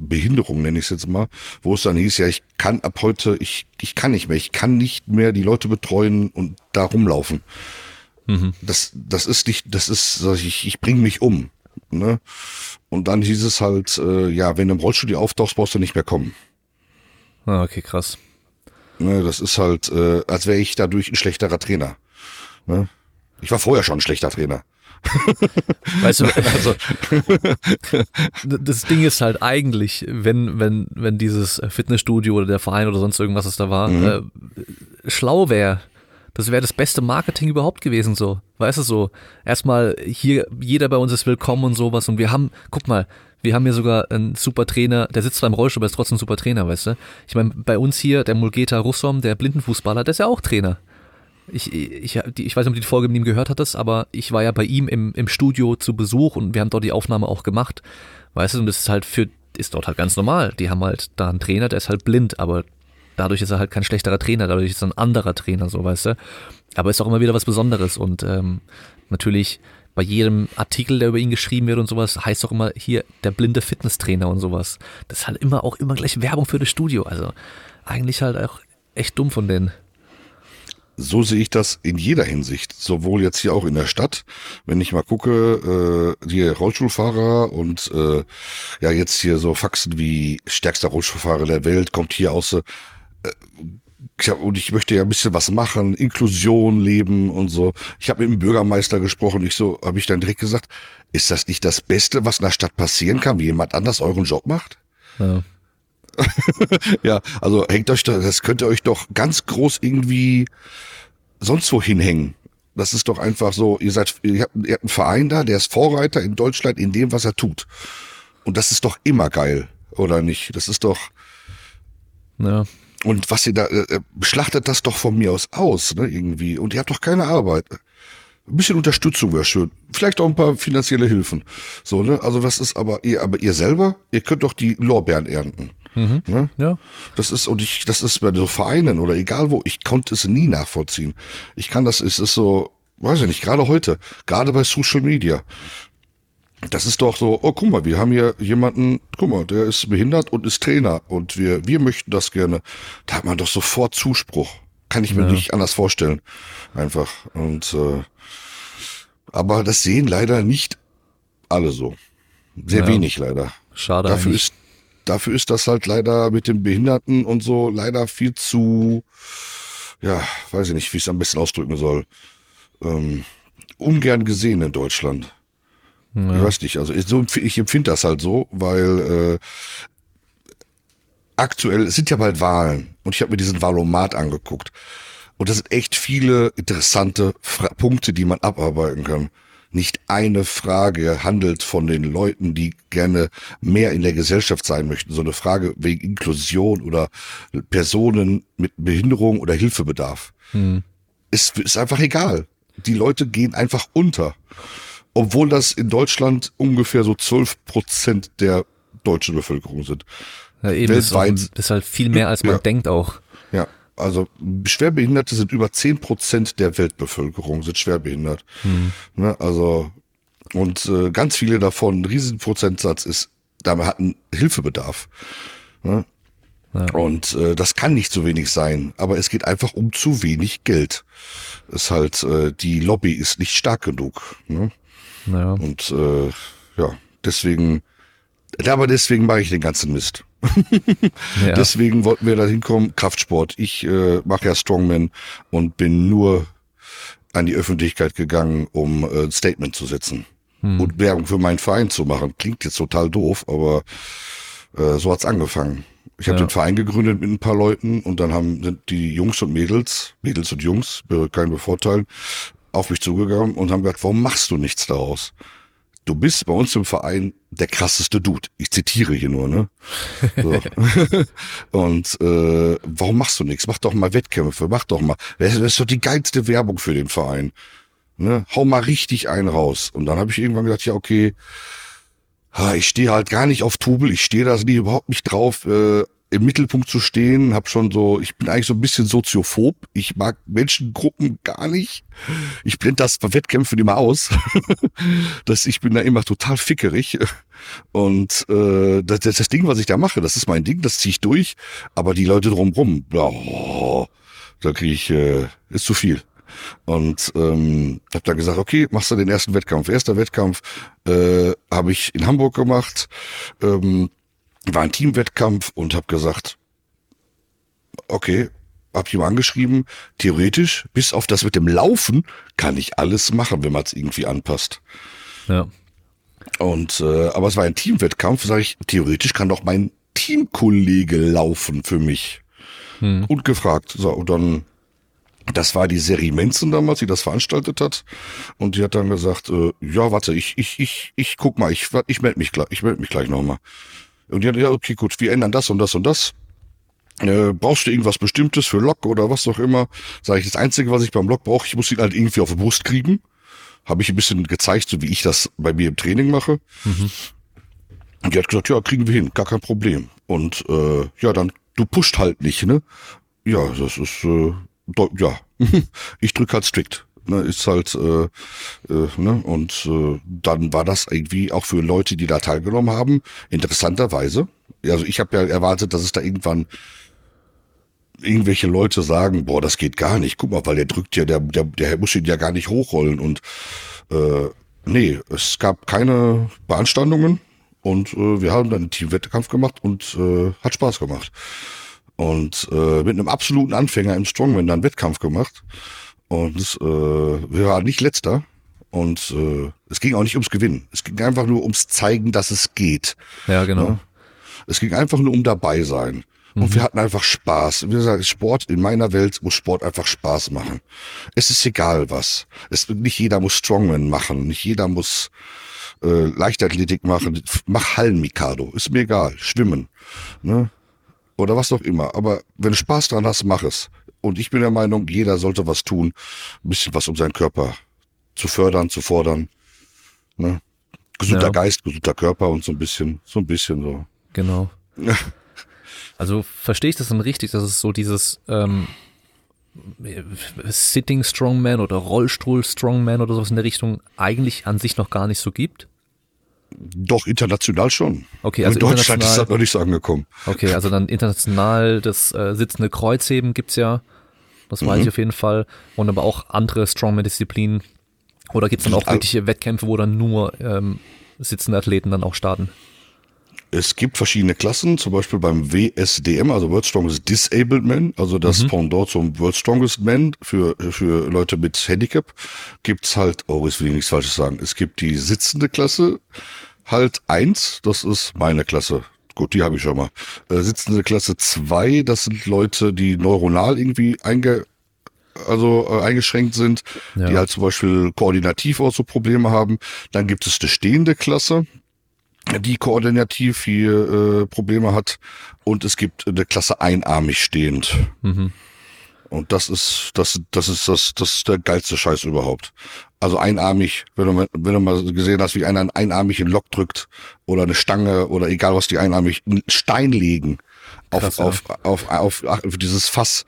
Behinderung, nenne ich es jetzt mal, wo es dann hieß, ja, ich kann ab heute, ich kann nicht mehr, die Leute betreuen und da rumlaufen. Mhm. Ich bringe mich um, ne? Und dann hieß es halt, wenn du im Rollstuhl auftauchst, brauchst du nicht mehr kommen. Ah, okay, krass. Ne, das ist halt, als wäre ich dadurch ein schlechterer Trainer, ne? Ich war vorher schon ein schlechter Trainer. Weißt du, also das Ding ist halt eigentlich, wenn dieses Fitnessstudio oder der Verein oder sonst irgendwas, was da war, schlau wäre, das wäre das beste Marketing überhaupt gewesen, so. Weißt du, so, erstmal hier, jeder bei uns ist willkommen und sowas, und wir haben, guck mal, wir haben hier sogar einen super Trainer, der sitzt zwar im Rollstuhl, aber ist trotzdem ein super Trainer, weißt du. Ich meine, bei uns hier, der Mulgeta Russom, der Blindenfußballer, der ist ja auch Trainer. Ich weiß nicht, ob du die Folge mit ihm gehört hattest, aber ich war ja bei ihm im Studio zu Besuch und wir haben dort die Aufnahme auch gemacht, weißt du, und das ist halt ist dort halt ganz normal. Die haben halt da einen Trainer, der ist halt blind, aber dadurch ist er halt kein schlechterer Trainer, dadurch ist er ein anderer Trainer, so, weißt du. Aber ist auch immer wieder was Besonderes und natürlich bei jedem Artikel, der über ihn geschrieben wird und sowas, heißt auch immer hier der blinde Fitnesstrainer und sowas. Das ist halt immer gleich Werbung für das Studio, also eigentlich halt auch echt dumm von denen. So sehe ich das in jeder Hinsicht, sowohl jetzt hier auch in der Stadt, wenn ich mal gucke, hier Rollstuhlfahrer und ja jetzt hier so Faxen wie stärkster Rollstuhlfahrer der Welt kommt hier aus, und ich möchte ja ein bisschen was machen, Inklusion leben und so. Ich habe mit dem Bürgermeister gesprochen, habe ich dann direkt gesagt, ist das nicht das Beste, was in der Stadt passieren kann, wie jemand anders euren Job macht? Ja. Ja, also hängt euch da, das könnt ihr euch doch ganz groß irgendwie sonst wo hinhängen. Das ist doch einfach so, ihr habt einen Verein da, der ist Vorreiter in Deutschland in dem, was er tut. Und das ist doch immer geil, oder nicht? Das ist doch, ja. Und was ihr da, schlachtet das doch von mir aus, ne, irgendwie. Und ihr habt doch keine Arbeit. Ein bisschen Unterstützung wäre schön. Vielleicht auch ein paar finanzielle Hilfen. So, ne, also was ist aber ihr selber, ihr könnt doch die Lorbeeren ernten. Mhm. Ne? Ja. Das ist bei so Vereinen oder egal wo, ich konnte es nie nachvollziehen. Es ist so, weiß ich nicht, gerade heute, gerade bei Social Media. Das ist doch so, oh, guck mal, wir haben hier jemanden, guck mal, der ist behindert und ist Trainer und wir möchten das gerne. Da hat man doch sofort Zuspruch. Kann ich mir nicht anders vorstellen. Einfach. Und, aber das sehen leider nicht alle so. Sehr wenig leider. Schade. Dafür ist das halt leider mit den Behinderten und so leider viel zu, ja, weiß ich nicht, wie ich es am besten ausdrücken soll, ungern gesehen in Deutschland. Ja. Ich weiß nicht, also ich empfinde das halt so, weil aktuell, es sind ja bald Wahlen und ich habe mir diesen Wahlomat angeguckt und das sind echt viele interessante Punkte, die man abarbeiten kann. Nicht eine Frage handelt von den Leuten, die gerne mehr in der Gesellschaft sein möchten. So eine Frage wegen Inklusion oder Personen mit Behinderung oder Hilfebedarf. Ist einfach egal. Die Leute gehen einfach unter. Obwohl das in Deutschland ungefähr so 12% der deutschen Bevölkerung sind. Ja, eben, weltweit ist halt viel mehr, als man denkt auch. Ja. Also Schwerbehinderte sind über 10% der Weltbevölkerung, sind schwerbehindert. Ne, also und ganz viele davon, ein Riesenprozentsatz ist, da hatten Hilfebedarf. Ne? Ja. Und das kann nicht zu wenig sein, aber es geht einfach um zu wenig Geld. Ist halt, die Lobby ist nicht stark genug. Ne? Ja. Und deswegen mache ich den ganzen Mist. Ja. Deswegen wollten wir da hinkommen, Kraftsport. Ich mache ja Strongman und bin nur an die Öffentlichkeit gegangen, um ein Statement zu setzen und Werbung für meinen Verein zu machen. Klingt jetzt total doof, aber so hat's angefangen. Ich habe den Verein gegründet mit ein paar Leuten und dann sind die Jungs und Mädels und Jungs, kein Bevorteilen, auf mich zugegangen und haben gesagt, warum machst du nichts daraus? Du bist bei uns im Verein der krasseste Dude. Ich zitiere hier nur, ne? So. Und warum machst du nichts? Mach doch mal Wettkämpfe, mach doch mal. Das ist doch die geilste Werbung für den Verein. Ne? Hau mal richtig einen raus. Und dann habe ich irgendwann gedacht, ja okay, ich stehe halt gar nicht auf Tubel, ich stehe da überhaupt nicht drauf, im Mittelpunkt zu stehen. Ich bin eigentlich so ein bisschen soziophob. Ich mag Menschengruppen gar nicht. Ich blende das bei Wettkämpfen immer aus. Ich bin da immer total fickerig. Und das Ding, was ich da mache, das ist mein Ding, das ziehe ich durch. Aber die Leute drumherum, da kriege ich, ist zu viel. Und habe dann gesagt, okay, machst du den ersten Wettkampf. Erster Wettkampf habe ich in Hamburg gemacht. War ein Teamwettkampf und habe gesagt, okay, hab ich ihm angeschrieben, theoretisch, bis auf das mit dem Laufen, kann ich alles machen, wenn man es irgendwie anpasst. Ja. Und aber es war ein Teamwettkampf, sage ich, theoretisch kann doch mein Teamkollege laufen für mich. Ungefragt. So, und dann, das war die Serie Menzen damals, die das veranstaltet hat. Und die hat dann gesagt, ja, warte, ich guck mal, ich melde mich gleich, nochmal. Und die hat gesagt, okay, gut, wir ändern das und das und das. Brauchst du irgendwas Bestimmtes für Lok oder was auch immer? Sag ich, das Einzige, was ich beim Lok brauche, ich muss ihn halt irgendwie auf die Brust kriegen. Habe ich ein bisschen gezeigt, so wie ich das bei mir im Training mache. Mhm. Und die hat gesagt, ja, kriegen wir hin, gar kein Problem. Und ja, dann, du pusht halt nicht, ne? Ja, das ist, ja, ich drück halt strikt. Ne, ist halt, ne? Und dann war das irgendwie auch für Leute, die da teilgenommen haben, interessanterweise. Also ich habe ja erwartet, dass es da irgendwann irgendwelche Leute sagen, boah, das geht gar nicht, guck mal, weil der drückt ja, der muss ihn ja gar nicht hochrollen und nee, es gab keine Beanstandungen und wir haben dann einen Teamwettkampf gemacht und hat Spaß gemacht. Und mit einem absoluten Anfänger im Strongman dann einen Wettkampf gemacht und wir waren nicht Letzter und es ging auch nicht ums Gewinnen, es ging einfach nur ums Zeigen, dass es geht. Ja, genau. Ja? Es ging einfach nur um dabei sein. Und wir hatten einfach Spaß. Und wir sagen, Sport, in meiner Welt muss Sport einfach Spaß machen. Es ist egal was. Nicht jeder muss Strongman machen. Nicht jeder muss Leichtathletik machen. Mach Hallen-Mikado. Ist mir egal. Schwimmen. Ne? Oder was auch immer. Aber wenn du Spaß dran hast, mach es. Und ich bin der Meinung, jeder sollte was tun. Ein bisschen was, um seinen Körper zu fördern, zu fordern. Ne? Gesunder Geist, gesunder Körper und so ein bisschen so. Genau. Ja. Also verstehe ich das dann richtig, dass es so dieses Sitting Strongman oder Rollstuhl Strongman oder sowas in der Richtung eigentlich an sich noch gar nicht so gibt? Doch, international schon. Okay, also in Deutschland ist das noch nicht so angekommen. Okay, also dann international das sitzende Kreuzheben gibt's ja, das weiß ich auf jeden Fall. Und aber auch andere Strongman-Disziplinen. Oder gibt's dann auch wirkliche Wettkämpfe, wo dann nur sitzende Athleten dann auch starten? Es gibt verschiedene Klassen, zum Beispiel beim WSDM, also World Strongest Disabled Man, also das Pendant zum World Strongest Man für Leute mit Handicap, gibt's halt, oh, jetzt will ich nichts Falsches sagen, es gibt die sitzende Klasse, halt 1, das ist meine Klasse, gut, die habe ich schon mal, sitzende Klasse 2, das sind Leute, die neuronal irgendwie eingeschränkt sind, die halt zum Beispiel koordinativ auch so Probleme haben, dann gibt es die stehende Klasse, die koordinativ hier Probleme hat und es gibt eine Klasse einarmig stehend. Und das ist der geilste Scheiß überhaupt. Also einarmig, wenn du mal gesehen hast, wie einer einen einarmigen Lok drückt oder eine Stange oder egal was die einarmig, einen Stein legen auf dieses Fass.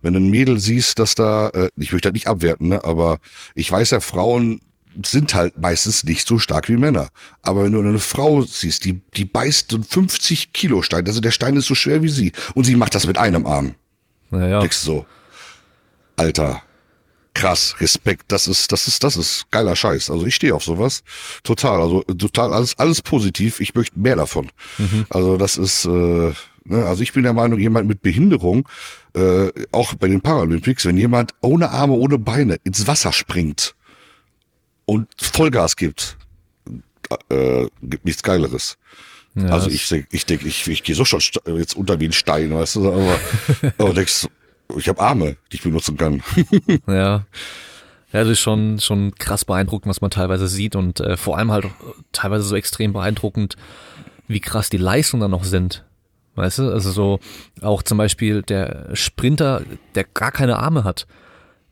Wenn du ein Mädel siehst, dass da, ich möchte das nicht abwerten, ne, aber ich weiß ja, Frauen sind halt meistens nicht so stark wie Männer. Aber wenn du eine Frau siehst, die beißt so einen 50-Kilo-Stein, also der Stein ist so schwer wie sie. Und sie macht das mit einem Arm. Naja. Denkst du so, Alter, krass, Respekt, das ist geiler Scheiß. Also ich stehe auf sowas. Total, also total alles positiv. Ich möchte mehr davon. Also das ist, ne? Also ich bin der Meinung, jemand mit Behinderung, auch bei den Paralympics, wenn jemand ohne Arme, ohne Beine ins Wasser springt, und Vollgas gibt nichts Geileres. Ja, also ich denke, ich gehe so schon jetzt unter wie ein Stein, weißt du, aber denkst, ich habe Arme, die ich benutzen kann. Ja, das ist schon krass beeindruckend, was man teilweise sieht und vor allem halt teilweise so extrem beeindruckend, wie krass die Leistungen dann noch sind. Weißt du, also so auch zum Beispiel der Sprinter, der gar keine Arme hat.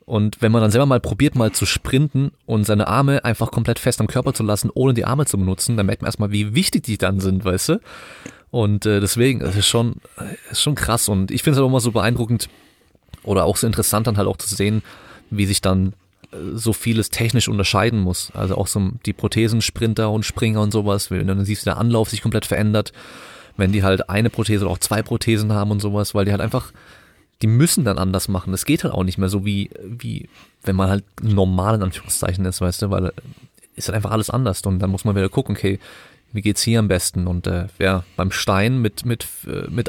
Und wenn man dann selber mal probiert, mal zu sprinten und seine Arme einfach komplett fest am Körper zu lassen, ohne die Arme zu benutzen, dann merkt man erstmal, wie wichtig die dann sind, weißt du? Und deswegen, das ist schon krass. Und ich finde es halt auch immer so beeindruckend oder auch so interessant dann halt auch zu sehen, wie sich dann so vieles technisch unterscheiden muss. Also auch so die Prothesen-Sprinter und Springer und sowas. Und dann siehst du, der Anlauf sich komplett verändert, wenn die halt eine Prothese oder auch zwei Prothesen haben und sowas, weil die halt einfach... Die müssen dann anders machen. Das geht halt auch nicht mehr so wie wenn man halt normal in Anführungszeichen ist, weißt du, weil ist halt einfach alles anders und dann muss man wieder gucken, okay, mir geht's hier am besten. Und ja, beim Stein mit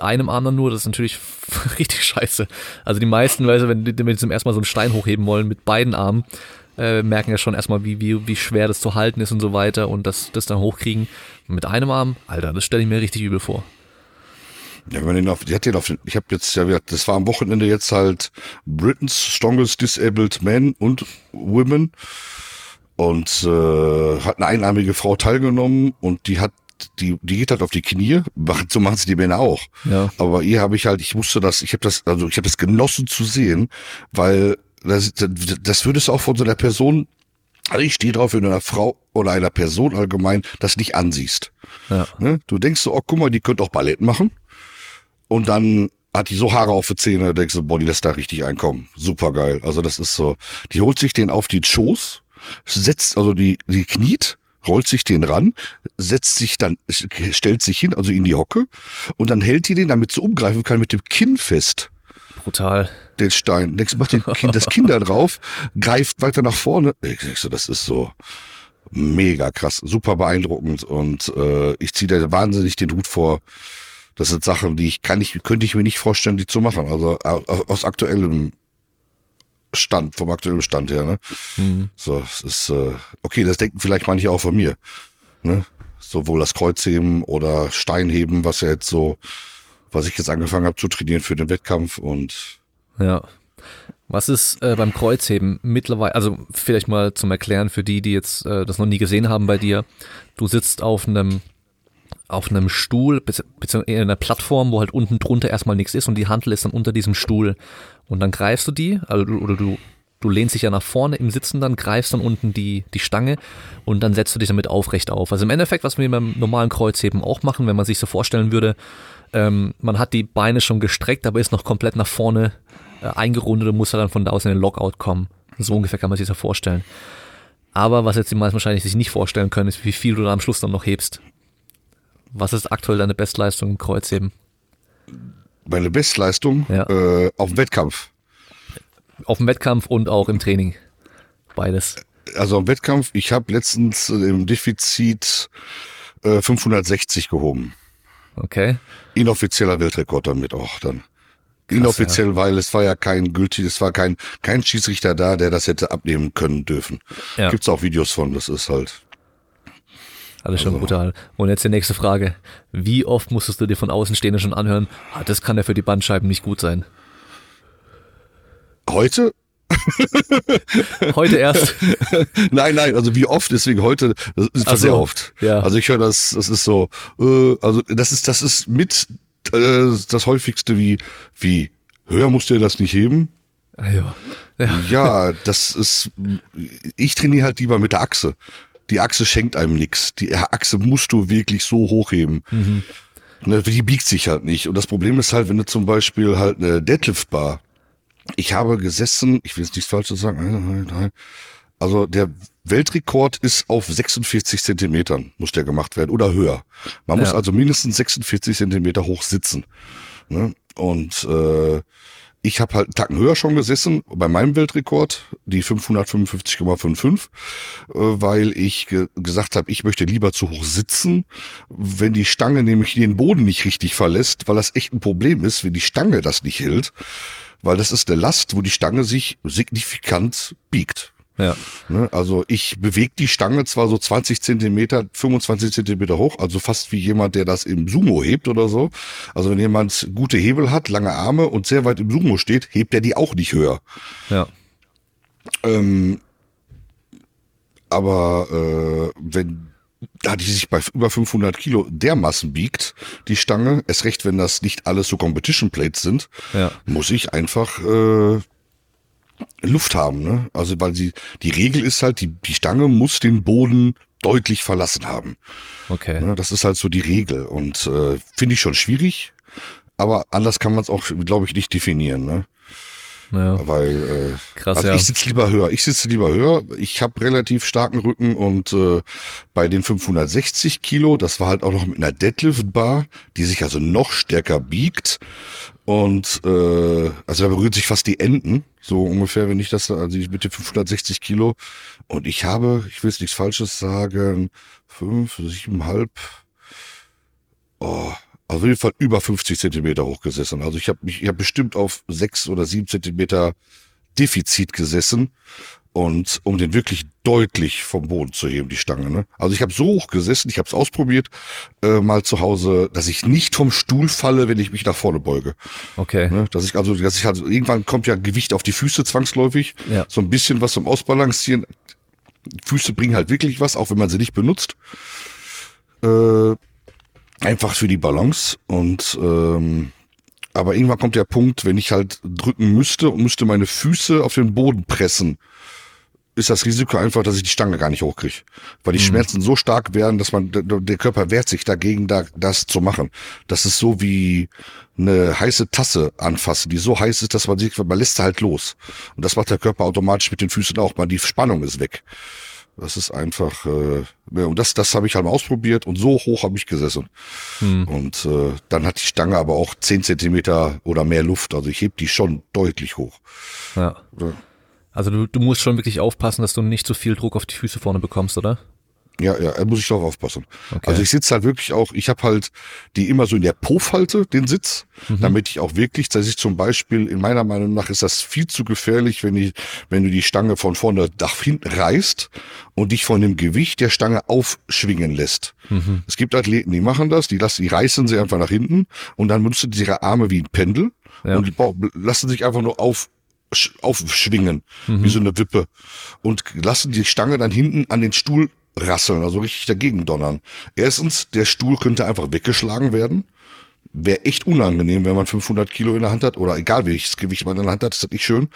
einem anderen nur, das ist natürlich richtig scheiße. Also die meisten, weißt du, wenn die zum ersten Mal so einen Stein hochheben wollen mit beiden Armen, merken ja schon erstmal, wie schwer das zu halten ist und so weiter, und das dann hochkriegen. Mit einem Arm, Alter, das stelle ich mir richtig übel vor. Ja, wenn man ich habe jetzt, ja, das war am Wochenende jetzt halt Britain's Strongest Disabled Men und Women, und hat eine einarmige Frau teilgenommen, und die geht halt auf die Knie, so machen sie die Männer auch. Ja. Aber ihr habe ich halt, ich habe das genossen zu sehen, weil das würdest du auch von so einer Person, also ich stehe drauf, wenn du einer Frau oder einer Person allgemein das nicht ansiehst. Ja. Ne? Du denkst so, oh, guck mal, die könnte auch Ballett machen. Und dann hat die so Haare auf die Zähne, da denkst du, boah, die lässt da richtig einkommen. Super geil. Also das ist so, die holt sich den auf den Schoß, setzt, also die kniet, rollt sich den ran, setzt sich dann, stellt sich hin, also in die Hocke, und dann hält die den, damit sie umgreifen kann, mit dem Kinn fest. Brutal. Den Stein. Denkst, macht das Kinn da drauf, greift weiter nach vorne. Denkst du, das ist so mega krass, super beeindruckend, und ich ziehe da wahnsinnig den Hut vor. Das sind Sachen, die könnte ich mir nicht vorstellen, die zu machen. Also aus vom aktuellen Stand her, ne? Mhm. So, es ist, okay, das denken vielleicht manche auch von mir, ne? Sowohl das Kreuzheben oder Steinheben, was ich jetzt angefangen habe zu trainieren für den Wettkampf, und. Ja. Was ist beim Kreuzheben mittlerweile, also vielleicht mal zum Erklären für die jetzt das noch nie gesehen haben bei dir. Du sitzt auf einem Stuhl, beziehungsweise in einer Plattform, wo halt unten drunter erstmal nichts ist, und die Hantel ist dann unter diesem Stuhl. Und dann greifst du die, also du lehnst dich ja nach vorne im Sitzen, dann greifst dann unten die Stange, und dann setzt du dich damit aufrecht auf. Also im Endeffekt, was wir beim normalen Kreuzheben auch machen, wenn man sich so vorstellen würde, man hat die Beine schon gestreckt, aber ist noch komplett nach vorne eingerundet und muss dann von da aus in den Lockout kommen. So ungefähr kann man sich das vorstellen. Aber was jetzt die meisten wahrscheinlich sich nicht vorstellen können, ist, wie viel du da am Schluss dann noch hebst. Was ist aktuell deine Bestleistung im Kreuzheben? Meine Bestleistung? Ja. Auf dem Wettkampf. Auf dem Wettkampf und auch im Training. Beides. Also am Wettkampf, ich habe letztens im Defizit 560 gehoben. Okay. Inoffizieller Weltrekord damit auch dann. Krass, inoffiziell, ja. Weil es war ja kein Schiedsrichter da, der das hätte abnehmen können dürfen. Ja. Gibt's auch Videos von, das ist halt... Also schon brutal. Und jetzt die nächste Frage. Wie oft musstest du dir von Außenstehenden schon anhören, das kann ja für die Bandscheiben nicht gut sein? Heute? Heute erst? Nein, also wie oft, deswegen heute, das ist schon sehr oft. Ja. Also ich höre das ist so, also das ist mit das häufigste, wie höher musst du das nicht heben? Ja, das ist, ich trainiere halt lieber mit der Achse. Die Achse schenkt einem nichts. Die Achse musst du wirklich so hochheben. Mhm. Die biegt sich halt nicht. Und das Problem ist halt, wenn du zum Beispiel halt eine Deadlift-Bar, ich habe gesessen, ich will jetzt nichts Falsches sagen, also der Weltrekord ist auf 46 Zentimetern, muss der gemacht werden, oder höher. Man muss also mindestens 46 Zentimeter hoch sitzen. Und ich habe halt einen Tacken höher schon gesessen, bei meinem Weltrekord, die 555,55, weil ich gesagt habe, ich möchte lieber zu hoch sitzen, wenn die Stange nämlich den Boden nicht richtig verlässt, weil das echt ein Problem ist, wenn die Stange das nicht hält, weil das ist eine Last, wo die Stange sich signifikant biegt. Ja. Also ich bewege die Stange zwar so 20 Zentimeter, 25 Zentimeter hoch, also fast wie jemand, der das im Sumo hebt oder so. Also wenn jemand gute Hebel hat, lange Arme und sehr weit im Sumo steht, hebt er die auch nicht höher. Ja. Aber wenn da die sich bei über 500 Kilo dermaßen biegt, die Stange, erst recht, wenn das nicht alles so Competition Plates sind, muss ich einfach... Luft haben, ne? Also weil die Regel ist halt, die Stange muss den Boden deutlich verlassen haben. Okay. Ne? Das ist halt so die Regel, und finde ich schon schwierig, aber anders kann man es auch, glaube ich, nicht definieren. Ne? Ja. Weil krass, also ja. Ich sitze lieber höher. Ich habe relativ starken Rücken und bei den 560 Kilo, das war halt auch noch mit einer Deadlift-Bar, die sich also noch stärker biegt. Und also da berührt sich fast die Enden, so ungefähr, wenn ich das, also mit den 560 Kilo. Und ich habe, ich will jetzt nichts Falsches sagen, 5, 7,5, auf jeden Fall über 50 Zentimeter hoch gesessen. Also ich habe bestimmt auf 6 oder 7 Zentimeter Defizit gesessen, und um den wirklich deutlich vom Boden zu heben, die Stange. Ne? Also ich habe so hoch gesessen, ich habe es ausprobiert, mal zu Hause, dass ich nicht vom Stuhl falle, wenn ich mich nach vorne beuge. Okay. Ne? Dass ich irgendwann kommt ja Gewicht auf die Füße zwangsläufig, ja. So ein bisschen was zum Ausbalancieren. Füße bringen halt wirklich was, auch wenn man sie nicht benutzt. Einfach für die Balance. Und aber irgendwann kommt der Punkt, wenn ich halt drücken müsste und müsste meine Füße auf den Boden pressen, ist das Risiko einfach, dass ich die Stange gar nicht hochkriege. Weil die Schmerzen so stark werden, dass der Körper wehrt sich dagegen, das zu machen. Das ist so wie eine heiße Tasse anfassen, die so heiß ist, dass man lässt sie halt los. Und das macht der Körper automatisch mit den Füßen auch, die Spannung ist weg. Das ist einfach, und das habe ich halt mal ausprobiert, und so hoch habe ich gesessen. Und dann hat die Stange aber auch 10 Zentimeter oder mehr Luft, also ich heb die schon deutlich hoch. Ja. Also du musst schon wirklich aufpassen, dass du nicht so viel Druck auf die Füße vorne bekommst, oder? Ja, da muss ich drauf aufpassen. Okay. Also ich sitze halt wirklich auch, ich habe halt die immer so in der Po-Falte, den Sitz, damit ich auch wirklich, dass ich zum Beispiel, in meiner Meinung nach ist das viel zu gefährlich, wenn du die Stange von vorne nach hinten reißt und dich von dem Gewicht der Stange aufschwingen lässt. Es gibt Athleten, die machen das, die reißen sie einfach nach hinten und dann benutzen sie ihre Arme wie ein Pendel und lassen sich einfach nur aufschwingen, wie so eine Wippe, und lassen die Stange dann hinten an den Stuhl rasseln, also richtig dagegen donnern. Erstens, der Stuhl könnte einfach weggeschlagen werden. Wäre echt unangenehm, wenn man 500 Kilo in der Hand hat, oder egal welches Gewicht man in der Hand hat, ist das nicht schön,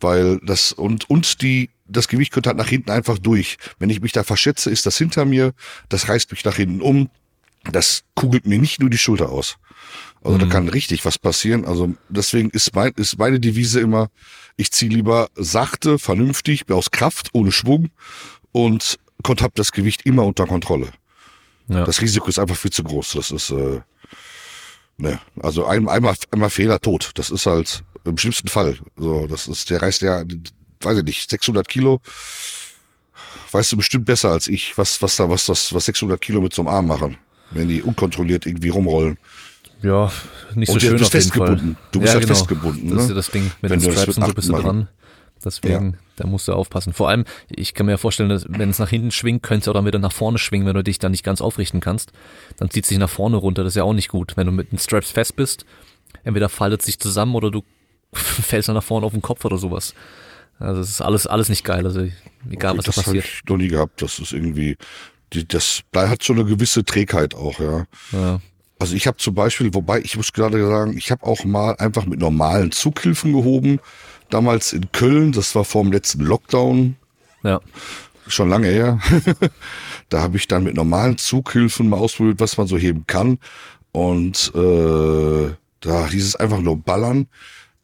weil das, und das Gewicht könnte halt nach hinten einfach durch. Wenn ich mich da verschätze, ist das hinter mir, das reißt mich nach hinten um, das kugelt mir nicht nur die Schulter aus. Also da kann richtig was passieren. Also deswegen ist meine Devise immer, ich ziehe lieber sachte, vernünftig, aus Kraft, ohne Schwung, und habe das Gewicht immer unter Kontrolle. Ja. Das Risiko ist einfach viel zu groß. Das ist, ne, also einmal Fehler tot. Das ist halt im schlimmsten Fall. So, das ist der reißt ja, weiß ich nicht, 600 Kilo. Weißt du bestimmt besser als ich, was 600 Kilo mit so einem Arm machen, wenn die unkontrolliert irgendwie rumrollen. Ja, nicht so schön auf jeden Fall. Du bist ja genau. Festgebunden. Das ist ja das Ding mit den Straps und so, bist du dran. Deswegen, da musst du aufpassen. Vor allem, ich kann mir ja vorstellen, dass, wenn es nach hinten schwingt, könntest du auch dann wieder nach vorne schwingen, wenn du dich dann nicht ganz aufrichten kannst. Dann zieht es dich nach vorne runter, das ist ja auch nicht gut. Wenn du mit den Straps fest bist, entweder faltet es sich zusammen oder du fällst dann nach vorne auf den Kopf oder sowas. Also es ist alles nicht geil, also egal, okay, was das passiert. Das habe ich noch nie gehabt, das ist irgendwie, das hat so eine gewisse Trägheit auch, ja. Also ich habe zum Beispiel, wobei ich muss gerade sagen, ich habe auch mal einfach mit normalen Zughilfen gehoben, damals in Köln, das war vor dem letzten Lockdown, ja, schon lange her. Da habe ich dann mit normalen Zughilfen mal ausprobiert, was man so heben kann, und da hieß es einfach nur ballern,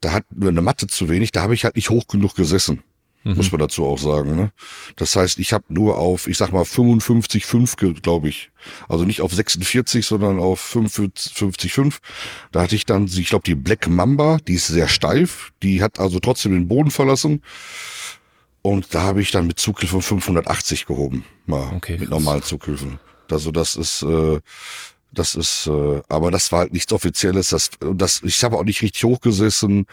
da hat mir eine Matte zu wenig, da habe ich halt nicht hoch genug gesessen, muss man dazu auch sagen. Ne? Das heißt, ich habe nur auf, ich sag mal 55,5, glaube ich, also nicht auf 46, sondern auf 55,5. Da hatte ich dann, ich glaube, die Black Mamba, die ist sehr steif, die hat also trotzdem den Boden verlassen. Und da habe ich dann mit Zughilfen 580 gehoben, mal mit normalen Zughilfen. Also das ist, aber das war halt nichts Offizielles. Ich habe auch nicht richtig hochgesessen.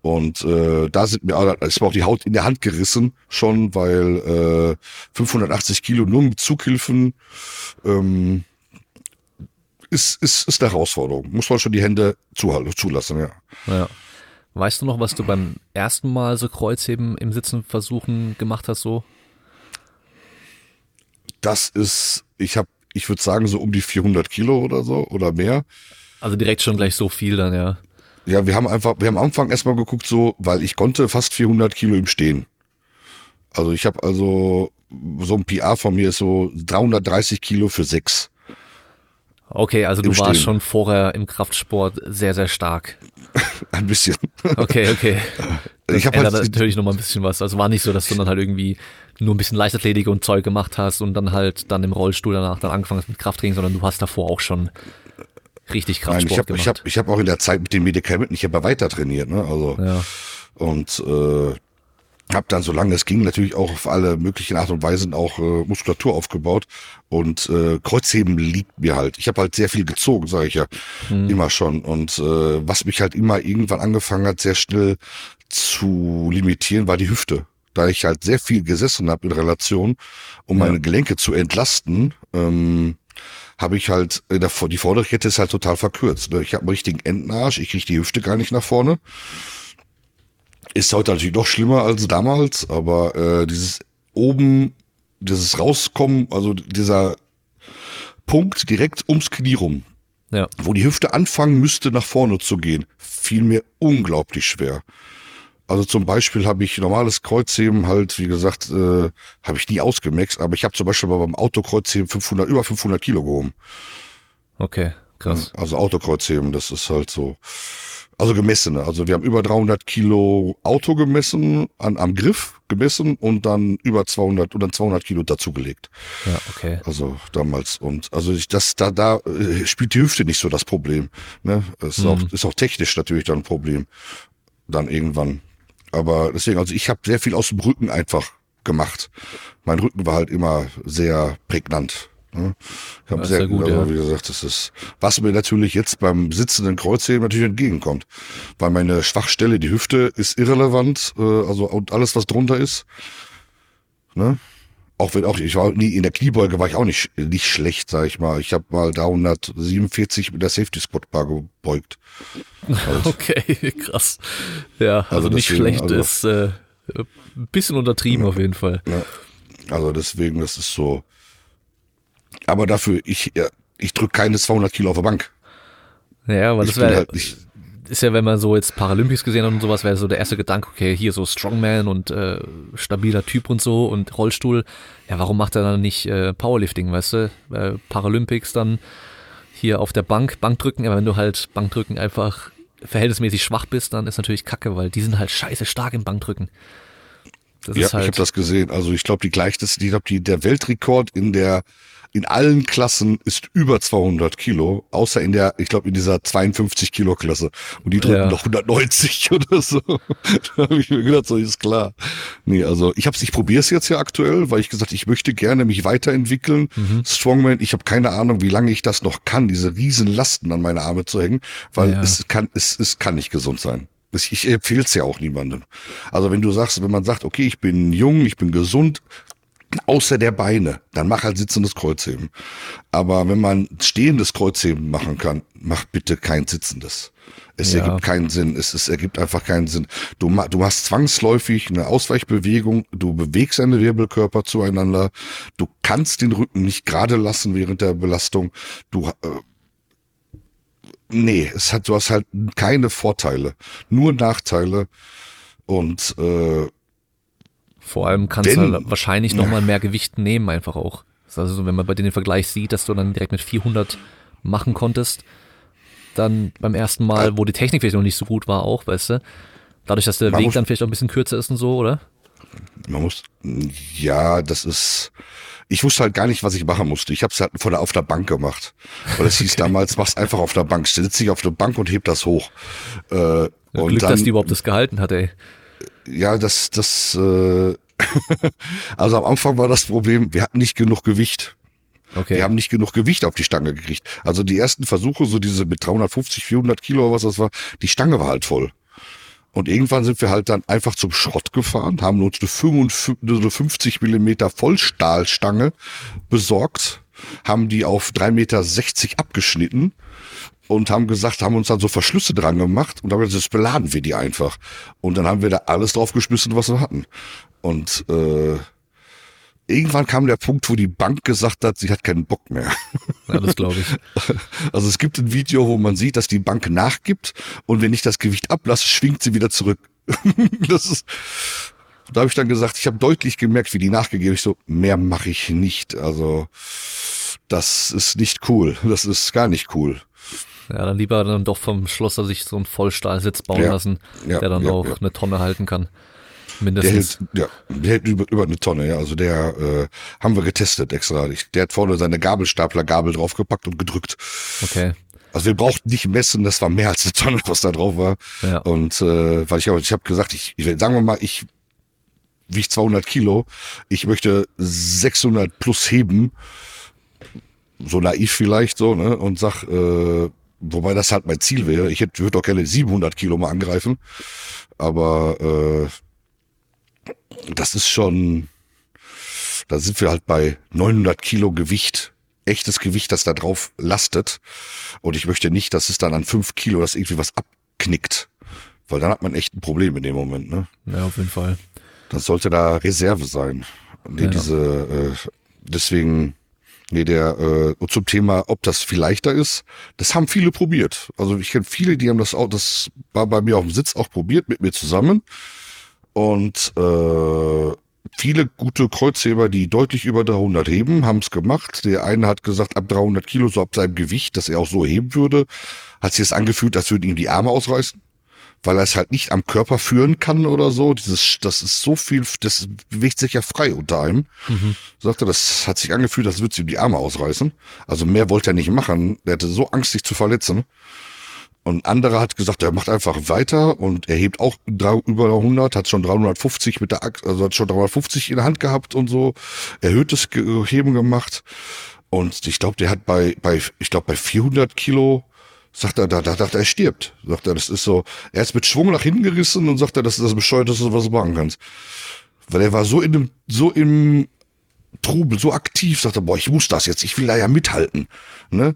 Und ist mir auch die Haut in der Hand gerissen schon, weil 580 Kilo nur mit Zughilfen ist eine Herausforderung. Muss man schon die Hände zulassen, ja. Weißt du noch, was du beim ersten Mal so Kreuzheben im Sitzen versuchen gemacht hast so? Das ist, ich würde sagen so um die 400 Kilo oder so oder mehr. Also direkt schon gleich so viel dann, ja. Ja, wir haben am Anfang erstmal geguckt, so, weil ich konnte fast 400 Kilo im Stehen. Also ich habe so ein PR von mir ist so 330 Kilo für 6. Okay, also du warst schon vorher im Kraftsport sehr, sehr stark. Ein bisschen. Okay. Ich habe halt natürlich noch mal ein bisschen was. Also war nicht so, dass du dann halt irgendwie nur ein bisschen Leichtathletik und Zeug gemacht hast und dann halt dann im Rollstuhl danach dann angefangen hast mit Krafttraining, sondern du hast davor auch schon richtig Kraftsport gemacht. Ich habe auch in der Zeit mit den Medikamenten, ich habe ja weiter trainiert, ne? Also ja. Und habe dann, solange es ging, natürlich auch auf alle möglichen Art und Weisen auch Muskulatur aufgebaut. Und Kreuzheben liegt mir halt. Ich habe halt sehr viel gezogen, sage ich ja, immer schon. Und was mich halt immer irgendwann angefangen hat, sehr schnell zu limitieren, war die Hüfte. Da ich halt sehr viel gesessen habe in Relation, um meine Gelenke zu entlasten, habe ich halt, die Vorderkette ist halt total verkürzt. Ich habe einen richtigen Entenarsch, ich kriege die Hüfte gar nicht nach vorne. Ist heute natürlich noch schlimmer als damals, aber dieses oben, dieses Rauskommen, also dieser Punkt direkt ums Knie rum, wo die Hüfte anfangen müsste, nach vorne zu gehen, fiel mir unglaublich schwer. Also zum Beispiel habe ich normales Kreuzheben halt, wie gesagt, habe ich nie ausgemaxt, aber ich habe zum Beispiel beim Autokreuzheben über 500 Kilo gehoben. Okay, krass. Also Autokreuzheben, das ist halt so. Also gemessene, also wir haben über 300 Kilo Auto gemessen, am Griff gemessen und dann über 200 oder 200 Kilo dazugelegt. Ja, okay. Also damals und also da spielt die Hüfte nicht so das Problem, ne? Es ist auch technisch natürlich dann ein Problem dann irgendwann. Aber deswegen, also ich habe sehr viel aus dem Rücken einfach gemacht. Mein Rücken war halt immer sehr prägnant. Ich habe sehr gut, aber wie gesagt, das ist, was mir natürlich jetzt beim sitzenden Kreuzheben natürlich entgegenkommt, weil meine Schwachstelle, die Hüfte, ist irrelevant, also und alles, was drunter ist, ne? Ich war nie in der Kniebeuge, war ich auch nicht schlecht, sag ich mal. Ich habe mal 347 mit der Safety Squat Bar gebeugt. Halt. Okay, krass. Ja, also nicht deswegen, schlecht, also, ist ein bisschen untertrieben auf jeden Fall. Ne? Also deswegen, das ist so. Aber dafür, ich drücke keine 200 Kilo auf der Bank. Ja, aber das wäre halt nicht. Ist ja, wenn man so jetzt Paralympics gesehen hat und sowas, wäre so der erste Gedanke, okay, hier so Strongman und stabiler Typ und so und Rollstuhl. Ja, warum macht er dann nicht Powerlifting, weißt du? Paralympics dann hier auf der Bank, Bankdrücken. Aber wenn du halt Bankdrücken einfach verhältnismäßig schwach bist, dann ist natürlich Kacke, weil die sind halt scheiße stark im Bankdrücken. Das ja, ist halt, ich habe das gesehen. Also ich glaube, der Weltrekord in allen Klassen ist über 200 Kilo, außer in dieser 52 Kilo Klasse. Und die drücken noch 190 oder so. Da habe ich mir gedacht, so ist klar. Nee, also ich probiere es jetzt ja aktuell, weil ich gesagt, ich möchte gerne mich weiterentwickeln. Strongman, ich habe keine Ahnung, wie lange ich das noch kann, diese riesen Lasten an meine Arme zu hängen, weil es kann nicht gesund sein. Ich empfehle es ja auch niemandem. Also wenn man sagt, okay, ich bin jung, ich bin gesund, außer der Beine, dann mach halt sitzendes Kreuzheben. Aber wenn man stehendes Kreuzheben machen kann, mach bitte kein sitzendes. Es ergibt keinen Sinn. Es ergibt einfach keinen Sinn. Du hast zwangsläufig eine Ausweichbewegung. Du bewegst deine Wirbelkörper zueinander. Du kannst den Rücken nicht gerade lassen während der Belastung. Du hast halt keine Vorteile, nur Nachteile und vor allem kannst du halt wahrscheinlich nochmal mehr Gewicht nehmen einfach auch. Also wenn man bei den Vergleich sieht, dass du dann direkt mit 400 machen konntest, dann beim ersten Mal, wo die Technik vielleicht noch nicht so gut war auch, weißt du, dadurch, dass der Weg dann vielleicht auch ein bisschen kürzer ist und so, oder? Ich wusste halt gar nicht, was ich machen musste. Ich habe es halt auf der Bank gemacht. Weil es hieß damals, mach's einfach auf der Bank. Sitz dich auf der Bank und heb das hoch. Und Glück, dass die überhaupt das gehalten hat, ey. Ja, also am Anfang war das Problem, wir hatten nicht genug Gewicht. Okay. Wir haben nicht genug Gewicht auf die Stange gekriegt. Also die ersten Versuche, so diese mit 350, 400 Kilo oder was das war, die Stange war halt voll. Und irgendwann sind wir halt dann einfach zum Schrott gefahren, haben uns eine 50 Millimeter Vollstahlstange besorgt, haben die auf 3,60 Meter abgeschnitten und haben uns dann so Verschlüsse dran gemacht und haben gesagt, jetzt beladen wir die einfach. Und dann haben wir da alles draufgeschmissen, was wir hatten. Und irgendwann kam der Punkt, wo die Bank gesagt hat, sie hat keinen Bock mehr. Ja, das glaube ich. Also es gibt ein Video, wo man sieht, dass die Bank nachgibt und wenn ich das Gewicht ablasse, schwingt sie wieder zurück. Da habe ich dann gesagt, ich habe deutlich gemerkt, wie die nachgegeben. Ich so, mehr mache ich nicht. Also das ist nicht cool. Das ist gar nicht cool. Ja, dann lieber dann doch vom Schlosser sich so einen Vollstahlsitz bauen lassen, der dann auch eine Tonne halten kann. Mindestens. Der hält über eine Tonne, ja. Also der haben wir getestet extra. Der hat vorne seine Gabelstaplergabel draufgepackt und gedrückt. Okay. Also wir brauchten nicht messen, das war mehr als eine Tonne, was da drauf war. Ja. Und weil ich habe gesagt, sagen wir mal, ich wiege 200 Kilo, ich möchte 600 plus heben, so naiv vielleicht so, ne? Und sag, wobei das halt mein Ziel wäre. Ich würde doch gerne 700 Kilo mal angreifen, aber das ist schon, da sind wir halt bei 900 Kilo Gewicht. Echtes Gewicht, das da drauf lastet, und ich möchte nicht, dass es dann an 5 Kilo das irgendwie was abknickt, weil dann hat man echt ein Problem in dem Moment, ne? Ja, auf jeden Fall. Das sollte da Reserve sein. Nee, ja. Zum Thema, ob das viel leichter ist, das haben viele probiert. Also ich kenne viele, die haben das auch, das war bei mir auf dem Sitz auch probiert, mit mir zusammen, und viele gute Kreuzheber, die deutlich über 300 heben, haben es gemacht. Der eine hat gesagt, ab 300 Kilo, so ab seinem Gewicht, dass er auch so heben würde, hat sich das angefühlt, als würden ihm die Arme ausreißen, weil er es halt nicht am Körper führen kann oder so. Das ist so viel, das bewegt sich ja frei unter einem. Mhm. Sagt er, das hat sich angefühlt, als würde es ihm die Arme ausreißen. Also mehr wollte er nicht machen. Er hatte so Angst, sich zu verletzen. Und anderer hat gesagt, er macht einfach weiter, und er hebt auch über 300, hat schon 350 mit der Axt, also hat schon 350 in der Hand gehabt und so, erhöhtes Heben gemacht. Und ich glaube, der hat bei 400 Kilo, sagt er, da dachte er, stirbt. Sagt er, das ist so, er ist mit Schwung nach hinten gerissen und sagt er, das ist das Bescheuerteste, was du machen kannst. Weil er war so im Trubel, so aktiv, sagt er, boah, ich muss das jetzt, ich will da ja mithalten, ne?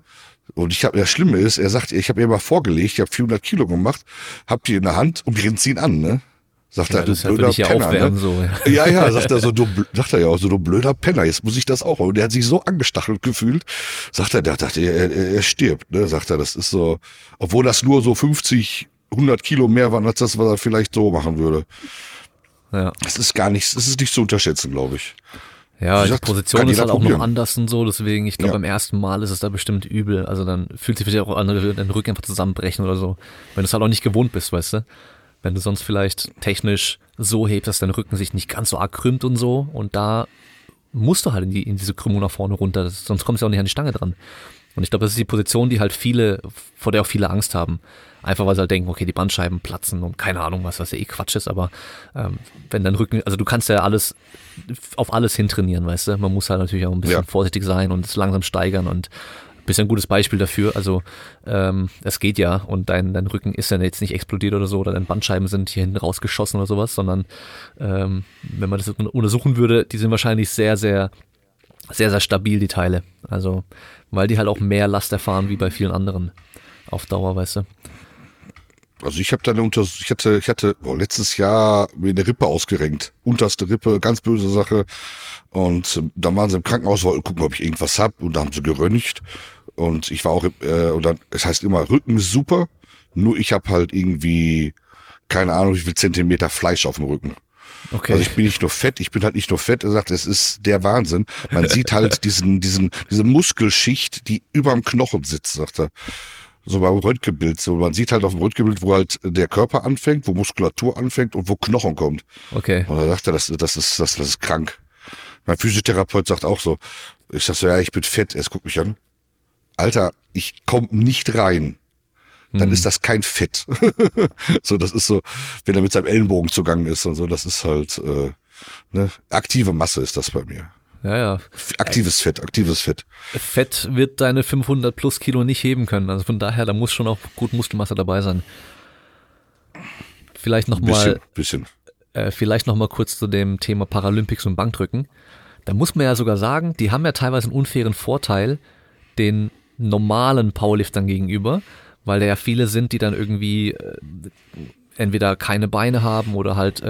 Und das Schlimme ist, er sagt, ich habe ihr mal vorgelegt, ich habe 400 Kilo gemacht, hab die in der Hand und grinst ihn an, ne? Sagt er, du blöder Penner. Ne? So, ja. Ja, sagt er so, du blöder Penner, jetzt muss ich das auch. Und er hat sich so angestachelt gefühlt, sagt er, der dachte, er stirbt, ne? Sagt er, das ist so, obwohl das nur so 50, 100 Kilo mehr waren als das, was er vielleicht so machen würde. Ja. Das ist nicht zu unterschätzen, glaube ich. Ja, die Position ist halt auch noch anders und so, deswegen, ich glaube, beim ersten Mal ist es da bestimmt übel. Also dann fühlt sich vielleicht auch an, dein Rücken einfach zusammenbrechen oder so. Wenn du es halt auch nicht gewohnt bist, weißt du? Wenn du sonst vielleicht technisch so hebst, dass dein Rücken sich nicht ganz so arg krümmt und so, und da musst du halt in diese Krümmung nach vorne runter, sonst kommst du auch nicht an die Stange dran. Und ich glaube, das ist die Position, die halt vor der auch viele Angst haben. Einfach weil sie halt denken, okay, die Bandscheiben platzen und keine Ahnung was ja Quatsch ist, aber wenn dein Rücken, also du kannst ja auf alles hintrainieren, weißt du, man muss halt natürlich auch ein bisschen vorsichtig sein und es langsam steigern, und bist ja ein gutes Beispiel dafür, also es geht ja, und dein Rücken ist ja jetzt nicht explodiert oder so, oder deine Bandscheiben sind hier hinten rausgeschossen oder sowas, sondern wenn man das untersuchen würde, die sind wahrscheinlich sehr, sehr, sehr, sehr stabil, die Teile, also weil die halt auch mehr Last erfahren wie bei vielen anderen auf Dauer, weißt du. Also ich habe da eine ich hatte letztes Jahr mir eine Rippe ausgerenkt. Unterste Rippe, ganz böse Sache. Und dann waren sie im Krankenhaus, wollten gucken, ob ich irgendwas hab. Und da haben sie geröntgt. Und ich war auch, es heißt immer, Rücken ist super. Nur ich habe halt irgendwie, keine Ahnung, wie viel Zentimeter Fleisch auf dem Rücken. Okay. Also ich bin halt nicht nur fett, er sagt, es ist der Wahnsinn. Man sieht halt diese Muskelschicht, die überm Knochen sitzt, sagt er. So beim Röntgenbild, so man sieht halt auf dem Röntgenbild, wo halt der Körper anfängt, wo Muskulatur anfängt und wo Knochen kommt. Okay. Und da sagt er, das ist krank. Mein Physiotherapeut sagt auch so. Ich sag so, ja, ich bin fett. Er guckt mich an. Alter, ich komme nicht rein. Dann ist das kein Fett. So, das ist so, wenn er mit seinem Ellenbogen zugange ist und so, das ist halt ne, aktive Masse ist das bei mir. Ja. Aktives Fett. Fett wird deine 500 plus Kilo nicht heben können. Also von daher, da muss schon auch gut Muskelmasse dabei sein. Vielleicht noch mal kurz zu dem Thema Paralympics und Bankdrücken. Da muss man ja sogar sagen, die haben ja teilweise einen unfairen Vorteil den normalen Powerliftern gegenüber, weil da ja viele sind, die dann irgendwie entweder keine Beine haben oder halt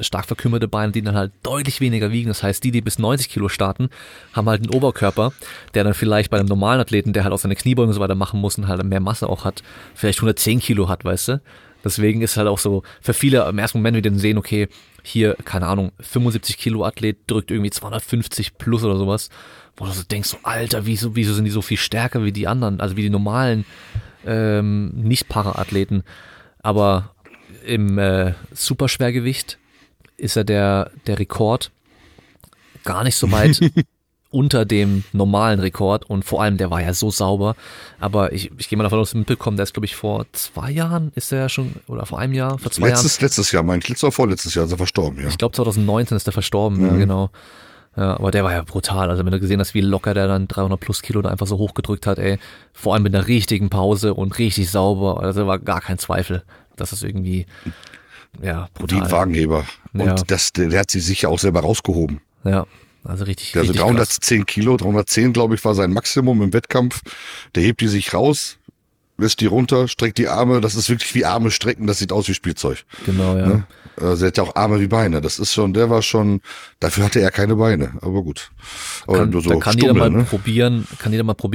stark verkümmerte Beine, die dann halt deutlich weniger wiegen. Das heißt, die bis 90 Kilo starten, haben halt einen Oberkörper, der dann vielleicht bei einem normalen Athleten, der halt auch seine Kniebeugen und so weiter machen muss und halt mehr Masse auch hat, vielleicht 110 Kilo hat, weißt du? Deswegen ist halt auch so, für viele im ersten Moment, wenn die dann sehen, okay, hier, keine Ahnung, 75 Kilo Athlet drückt irgendwie 250 plus oder sowas, wo du so denkst, so, Alter, wieso sind die so viel stärker wie die anderen, also wie die normalen Nicht-Para-Athleten. Aber im Superschwergewicht ist ja der Rekord gar nicht so weit unter dem normalen Rekord, und vor allem der war ja so sauber, aber ich gehe mal davon aus, dass wir mitbekommen, der ist, glaube ich, vor 2 Jahren ist er ja schon, oder vor einem Jahr, vor 2 Jahren. Letztes Jahr, mein Schlitzer, vorletztes Jahr ist er verstorben, ja. Ich glaube 2019 ist er verstorben, ja. Genau. Ja, aber der war ja brutal, also wenn du gesehen hast, wie locker der dann 300 plus Kilo da einfach so hochgedrückt hat, ey, vor allem mit einer richtigen Pause und richtig sauber, also da war gar kein Zweifel, dass das irgendwie, ja, brutal. Die Wagenheber, ja. Und der hat sie sicher auch selber rausgehoben. Ja. Also richtig. Also 310 krass. Kilo, 310 glaube ich war sein Maximum im Wettkampf. Der hebt die sich raus, lässt die runter, streckt die Arme. Das ist wirklich wie Arme strecken. Das sieht aus wie Spielzeug. Genau, ja. Ne? Also er hat ja auch Arme wie Beine. Das ist schon. Der war schon. Dafür hatte er keine Beine. Aber gut. Aber nur so kann jeder mal probieren,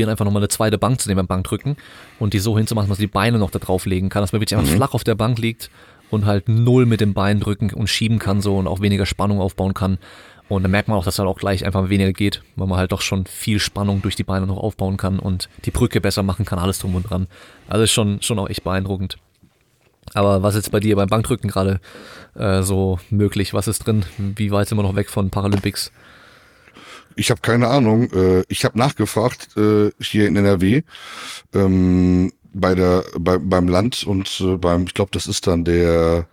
einfach nochmal eine zweite Bank zu nehmen beim Bankdrücken und die so hinzumachen, dass die Beine noch da drauflegen kann, dass man wirklich einfach flach auf der Bank liegt und halt null mit dem Bein drücken und schieben kann so und auch weniger Spannung aufbauen kann. Und dann merkt man auch, dass dann auch gleich einfach weniger geht, weil man halt doch schon viel Spannung durch die Beine noch aufbauen kann und die Brücke besser machen kann, alles drum und dran. Also ist schon auch echt beeindruckend. Aber was jetzt bei dir beim Bankdrücken gerade so möglich? Was ist drin? Wie weit sind wir noch weg von Paralympics? Ich habe keine Ahnung. Ich habe nachgefragt hier in NRW beim Land und beim, ich glaube, das ist dann der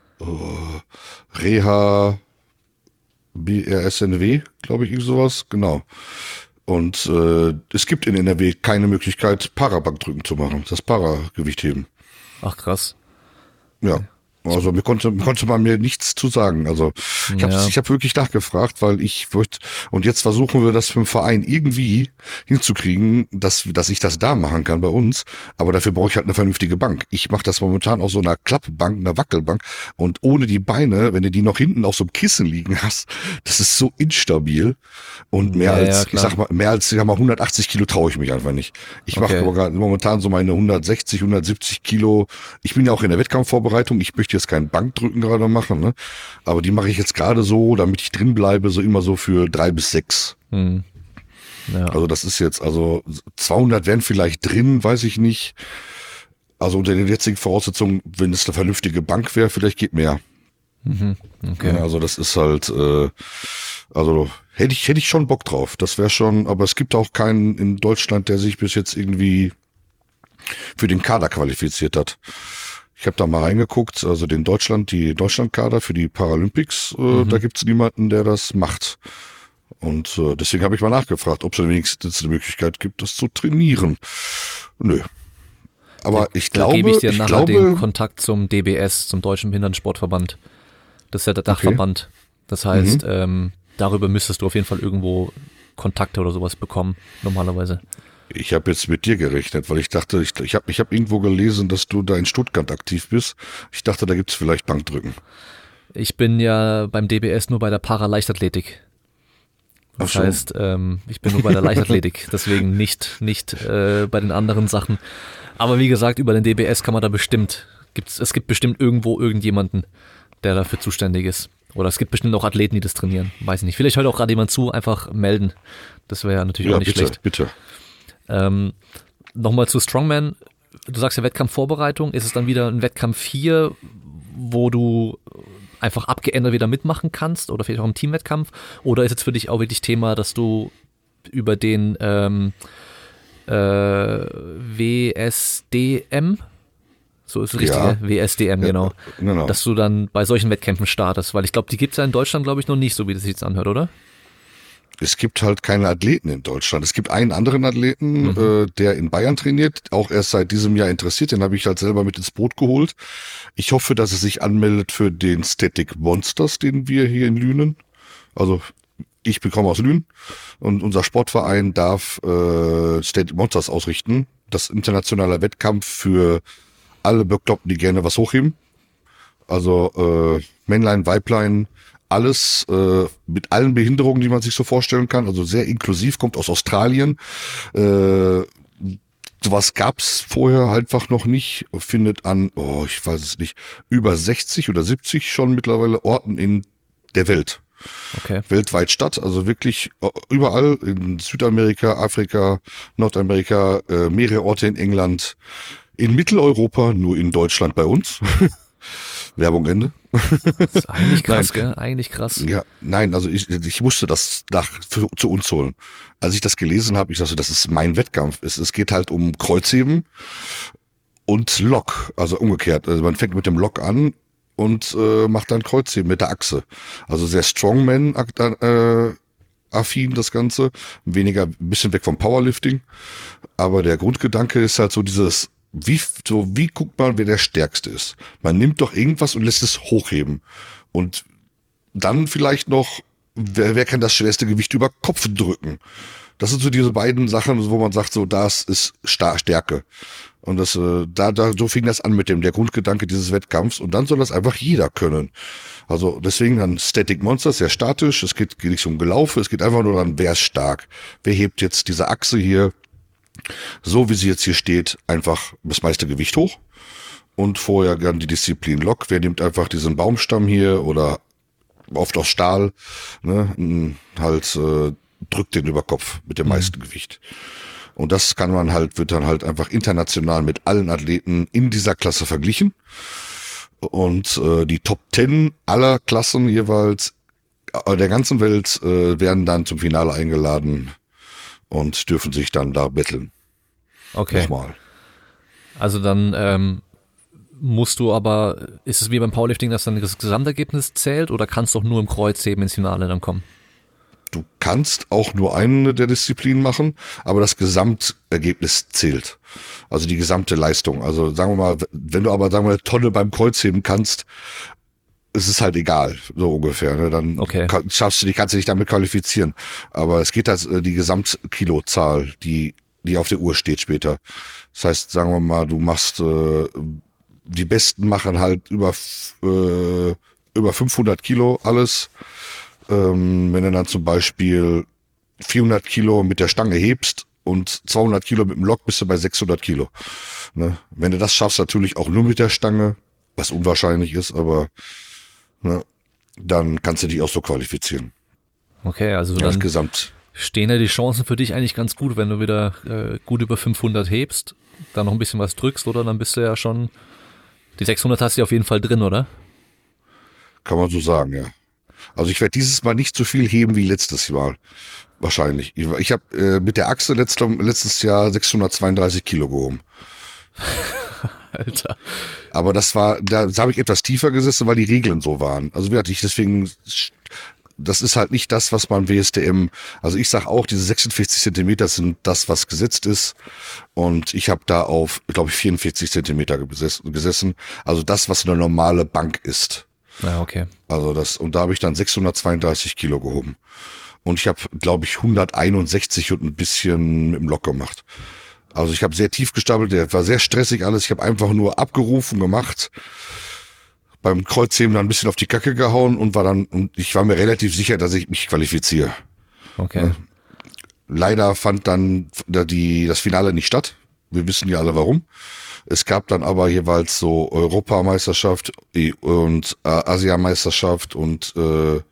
Reha... BRSNW, glaube ich, sowas, genau. Und es gibt in NRW keine Möglichkeit, Parabankdrücken zu machen, das Paragewicht heben. Ach, krass. Ja, also mir konnte man mir nichts zu sagen. Also ich hab wirklich nachgefragt, weil ich wollte, und jetzt versuchen wir das für den Verein irgendwie hinzukriegen, dass ich das da machen kann bei uns, aber dafür brauche ich halt eine vernünftige Bank. Ich mache das momentan auf so einer Klappbank, einer Wackelbank, und ohne die Beine, wenn du die noch hinten auf so einem Kissen liegen hast, das ist so instabil, und mehr als 180 Kilo traue ich mich einfach nicht. Ich mache momentan so meine 160, 170 Kilo. Ich bin ja auch in der Wettkampfvorbereitung, ich möchte jetzt kein Bankdrücken gerade machen, ne? Aber die mache ich jetzt gerade so, damit ich drin bleibe, so immer so für 3 bis 6. Hm. Ja. Also das ist jetzt, also 200 wären vielleicht drin, weiß ich nicht. Also unter den jetzigen Voraussetzungen, wenn es eine vernünftige Bank wäre, vielleicht geht mehr. Mhm. Okay. Ja, also das ist halt, also hätte ich schon Bock drauf. Das wäre schon, aber es gibt auch keinen in Deutschland, der sich bis jetzt irgendwie für den Kader qualifiziert hat. Ich habe da mal reingeguckt, also die Deutschlandkader für die Paralympics, da gibt's niemanden, der das macht. Und deswegen habe ich mal nachgefragt, ob es wenigstens eine Möglichkeit gibt, das zu trainieren. Nö. Aber ich glaube, den Kontakt zum DBS, zum Deutschen Behindertensportverband. Das ist ja der Dachverband. Das heißt, darüber müsstest du auf jeden Fall irgendwo Kontakte oder sowas bekommen, normalerweise. Ich habe jetzt mit dir gerechnet, weil ich dachte, ich hab irgendwo gelesen, dass du da in Stuttgart aktiv bist. Ich dachte, da gibt's vielleicht Bankdrücken. Ich bin ja beim DBS nur bei der Para-Leichtathletik. Das heißt, ich bin nur bei der Leichtathletik, deswegen nicht bei den anderen Sachen. Aber wie gesagt, über den DBS kann man da es gibt bestimmt irgendwo irgendjemanden, der dafür zuständig ist. Oder es gibt bestimmt auch Athleten, die das trainieren. Weiß ich nicht. Vielleicht hört auch gerade jemand zu, einfach melden. Das wäre ja natürlich auch nicht schlecht. Bitte. Nochmal zu Strongman, du sagst ja Wettkampfvorbereitung, ist es dann wieder ein Wettkampf hier, wo du einfach abgeändert wieder mitmachen kannst oder vielleicht auch im Teamwettkampf, oder ist jetzt für dich auch wirklich Thema, dass du über den WSDM, so ist es richtig, ja. WSDM, genau, dass du dann bei solchen Wettkämpfen startest, weil ich glaube, die gibt es ja in Deutschland, glaube ich, noch nicht, so wie das sich jetzt anhört, oder? Es gibt halt keine Athleten in Deutschland. Es gibt einen anderen Athleten, der in Bayern trainiert, auch erst seit diesem Jahr interessiert. Den habe ich halt selber mit ins Boot geholt. Ich hoffe, dass er sich anmeldet für den Static Monsters, den wir hier in Lünen, also ich komme aus Lünen, und unser Sportverein darf Static Monsters ausrichten. Das ist ein internationaler Wettkampf für alle Bekloppten, die gerne was hochheben. Also Männlein, Weiblein, alles mit allen Behinderungen, die man sich so vorstellen kann, also sehr inklusiv, kommt aus Australien. Sowas gab's vorher einfach noch nicht, findet an, über 60 oder 70 schon mittlerweile Orten in der Welt okay, weltweit statt. Also wirklich überall in Südamerika, Afrika, Nordamerika, mehrere Orte in England, in Mitteleuropa, nur in Deutschland bei uns. Werbung Ende. Das ist eigentlich krass, nein, gell? Eigentlich krass. Ja, nein, also ich musste das zu uns holen. Als ich das gelesen habe, ich dachte, das ist mein Wettkampf. Es geht halt um Kreuzheben und Lock, also umgekehrt. Also man fängt mit dem Lock an und macht dann Kreuzheben mit der Achse. Also sehr Strongman-affin das Ganze, weniger, ein bisschen weg vom Powerlifting. Aber der Grundgedanke ist halt so dieses, wie guckt man, wer der Stärkste ist? Man nimmt doch irgendwas und lässt es hochheben. Und dann vielleicht noch, wer kann das schwerste Gewicht über Kopf drücken? Das sind so diese beiden Sachen, wo man sagt, so, das ist Stärke. Und das, so fing das an mit der Grundgedanke dieses Wettkampfs. Und dann soll das einfach jeder können. Also deswegen dann Static Monster, sehr statisch. Es geht nicht um Gelaufe, es geht einfach nur darum, wer ist stark. Wer hebt jetzt diese Achse hier, so wie sie jetzt hier steht, einfach das meiste Gewicht hoch. Und vorher dann die Disziplin Lock. Wer nimmt einfach diesen Baumstamm hier oder oft aus Stahl, ne, halt drückt den über Kopf mit dem meisten Gewicht. Und das kann man halt, wird dann halt einfach international mit allen Athleten in dieser Klasse verglichen. Und die Top 10 aller Klassen jeweils der ganzen Welt werden dann zum Finale eingeladen und dürfen sich dann da betteln. Okay. Nochmal. Also dann musst du aber, ist es wie beim Powerlifting, dass dann das Gesamtergebnis zählt, oder kannst du auch nur im Kreuzheben ins Finale dann kommen? Du kannst auch nur eine der Disziplinen machen, aber das Gesamtergebnis zählt. Also die gesamte Leistung. Also sagen wir mal, wenn du aber, sagen wir mal, eine Tonne beim Kreuzheben kannst, es ist halt egal, so ungefähr, ne? Dann okay, kannst du dich damit qualifizieren. Aber es geht halt die Gesamtkilozahl, die auf der Uhr steht später. Das heißt, sagen wir mal, du machst, die Besten machen halt über 500 Kilo alles. Wenn du dann zum Beispiel 400 Kilo mit der Stange hebst und 200 Kilo mit dem Lock, bist du bei 600 Kilo. Ne? Wenn du das schaffst, natürlich auch nur mit der Stange, was unwahrscheinlich ist, aber ne, dann kannst du dich auch so qualifizieren. Okay, also ja, dann gesamt stehen ja die Chancen für dich eigentlich ganz gut, wenn du wieder gut über 500 hebst, dann noch ein bisschen was drückst, oder? Dann bist du ja schon, die 600 hast du ja auf jeden Fall drin, oder? Kann man so sagen, ja. Also ich werde dieses Mal nicht so viel heben wie letztes Mal, wahrscheinlich. Ich habe mit der Achse letztes Jahr 632 Kilo gehoben. Alter. Aber das war, da habe ich etwas tiefer gesessen, weil die Regeln so waren. Also deswegen, das ist halt nicht das, was man WSDM, also ich sag auch, diese 46 Zentimeter sind das, was gesetzt ist. Und ich habe da auf, glaube ich, 44 Zentimeter gesessen. Also das, was eine normale Bank ist. Ja, okay. Also und da habe ich dann 632 Kilo gehoben. Und ich habe, glaube ich, 161 und ein bisschen mit dem Lock gemacht. Also ich habe sehr tief gestapelt, der war sehr stressig alles. Ich habe einfach nur abgerufen gemacht, beim Kreuzheben dann ein bisschen auf die Kacke gehauen und ich war mir relativ sicher, dass ich mich qualifiziere. Okay. Leider fand dann das Finale nicht statt. Wir wissen ja alle warum. Es gab dann aber jeweils so Europameisterschaft und Asiameisterschaft und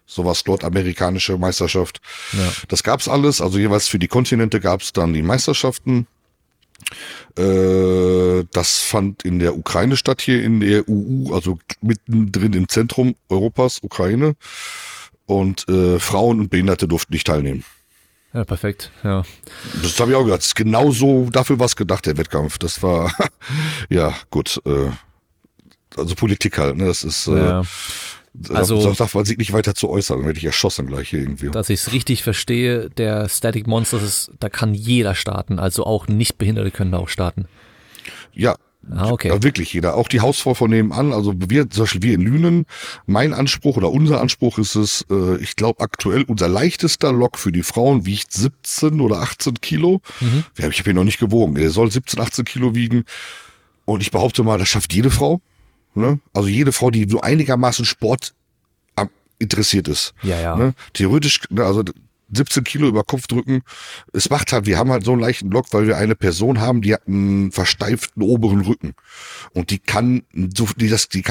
sowas, nordamerikanische Meisterschaft. Ja. Das gab's alles. Also jeweils für die Kontinente gab's dann die Meisterschaften. Das fand in der Ukraine statt, hier in der EU, also mittendrin im Zentrum Europas, Ukraine. Und Frauen und Behinderte durften nicht teilnehmen. Ja, perfekt, ja. Das habe ich auch gedacht. Das ist genau so, dafür war es gedacht, der Wettkampf. Das war, ja, gut. Also Politik halt, ne? Das ist, ja. Also, darf man sich nicht weiter zu äußern, dann werde ich erschossen gleich hier irgendwie. Dass ich es richtig verstehe, der Static Monsters ist, da kann jeder starten, also auch Nichtbehinderte können da auch starten. Ja. Ah, okay. Ja, wirklich jeder, auch die Hausfrau von nebenan, also zum Beispiel wir in Lünen, mein Anspruch oder unser Anspruch ist es, ich glaube aktuell unser leichtester Lock für die Frauen wiegt 17 oder 18 Kilo, ich habe ihn noch nicht gewogen, der soll 17, 18 Kilo wiegen und ich behaupte mal, das schafft jede Frau. Ne? Also jede Frau, die so einigermaßen Sport interessiert ist. Ja, ja. Ne? Theoretisch, also 17 Kilo über Kopf drücken. Es macht halt, wir haben halt so einen leichten Block, weil wir eine Person haben, die hat einen versteiften oberen Rücken. Und die kann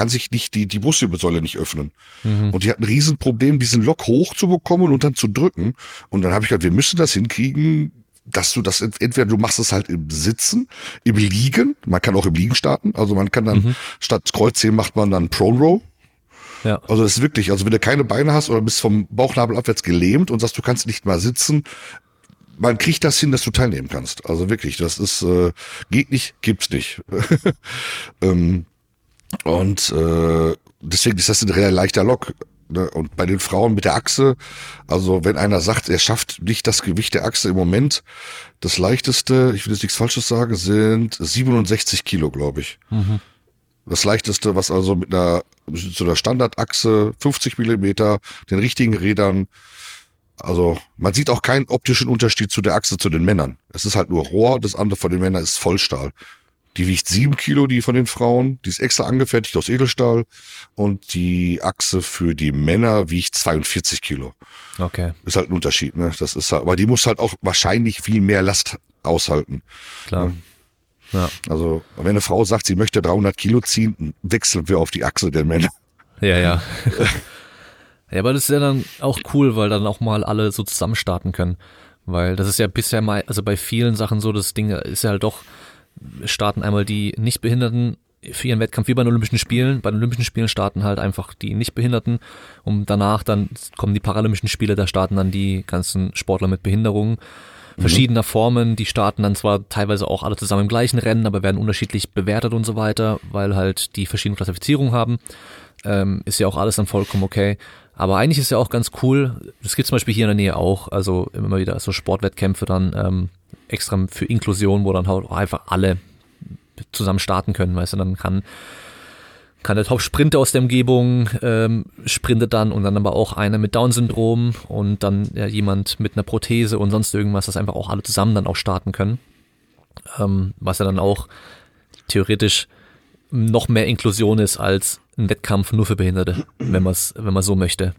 sich nicht die Brustwirbelsäule nicht öffnen. Mhm. Und die hat ein Riesenproblem, diesen Lock hochzubekommen und dann zu drücken. Und dann habe ich gesagt, wir müssen das hinkriegen, dass du das, entweder du machst es halt im Sitzen, im Liegen. Man kann auch im Liegen starten. Also man kann dann statt Kreuzheben macht man dann Prone Row. Ja. Also das ist wirklich, also wenn du keine Beine hast oder bist vom Bauchnabel abwärts gelähmt und sagst, du kannst nicht mal sitzen, man kriegt das hin, dass du teilnehmen kannst. Also wirklich, das ist, geht nicht, gibt's nicht. Deswegen ist das ein real leichter Lock. Ne? Und bei den Frauen mit der Achse, also wenn einer sagt, er schafft nicht das Gewicht der Achse im Moment, das leichteste, ich will jetzt nichts Falsches sagen, sind 67 Kilo, glaube ich. Mhm. Das leichteste, was also mit einer Standardachse, 50 Millimeter, den richtigen Rädern. Also, man sieht auch keinen optischen Unterschied zu der Achse zu den Männern. Es ist halt nur Rohr, das andere von den Männern ist Vollstahl. Die wiegt 7 Kilo, die von den Frauen. Die ist extra angefertigt aus Edelstahl. Und die Achse für die Männer wiegt 42 Kilo. Okay. Ist halt ein Unterschied, ne? Das ist halt, aber die muss halt auch wahrscheinlich viel mehr Last aushalten. Klar. Ne? Ja. Also, wenn eine Frau sagt, sie möchte 300 Kilo ziehen, wechseln wir auf die Achse der Männer. Ja, ja. Ja, aber das ist ja dann auch cool, weil dann auch mal alle so zusammen starten können. Weil das ist ja bisher mal, also bei vielen Sachen so, das Ding ist ja halt doch, starten einmal die Nichtbehinderten für ihren Wettkampf, wie bei den Olympischen Spielen. Bei den Olympischen Spielen starten halt einfach die Nichtbehinderten und danach dann kommen die Paralympischen Spiele, da starten dann die ganzen Sportler mit Behinderungen verschiedener Formen, die starten dann zwar teilweise auch alle zusammen im gleichen Rennen, aber werden unterschiedlich bewertet und so weiter, weil halt die verschiedenen Klassifizierungen haben, ist ja auch alles dann vollkommen okay, aber eigentlich ist ja auch ganz cool, das gibt es zum Beispiel hier in der Nähe auch, also immer wieder so Sportwettkämpfe dann extra für Inklusion, wo dann halt auch einfach alle zusammen starten können, weißt du, dann kann der Top-Sprinter aus der Umgebung sprintet dann und dann aber auch einer mit Down-Syndrom und dann ja, jemand mit einer Prothese und sonst irgendwas, dass einfach auch alle zusammen dann auch starten können, was ja dann auch theoretisch noch mehr Inklusion ist als ein Wettkampf nur für Behinderte, wenn man so möchte,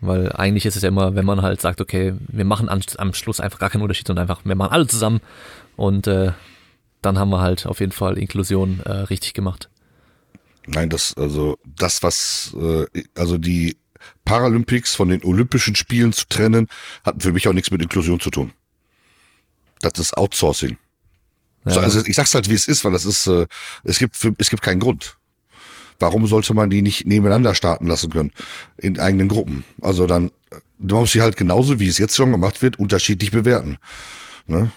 weil eigentlich ist es ja immer, wenn man halt sagt, okay, wir machen am Schluss einfach gar keinen Unterschied, sondern einfach, wir machen alle zusammen und dann haben wir halt auf jeden Fall Inklusion richtig gemacht. Nein, die Paralympics von den Olympischen Spielen zu trennen, hatten für mich auch nichts mit Inklusion zu tun. Das ist Outsourcing. Ja. So, also ich sag's halt, wie es ist, weil das ist, es gibt keinen Grund. Warum sollte man die nicht nebeneinander starten lassen können? In eigenen Gruppen. Also dann, du musst sie halt genauso, wie es jetzt schon gemacht wird, unterschiedlich bewerten. Ne?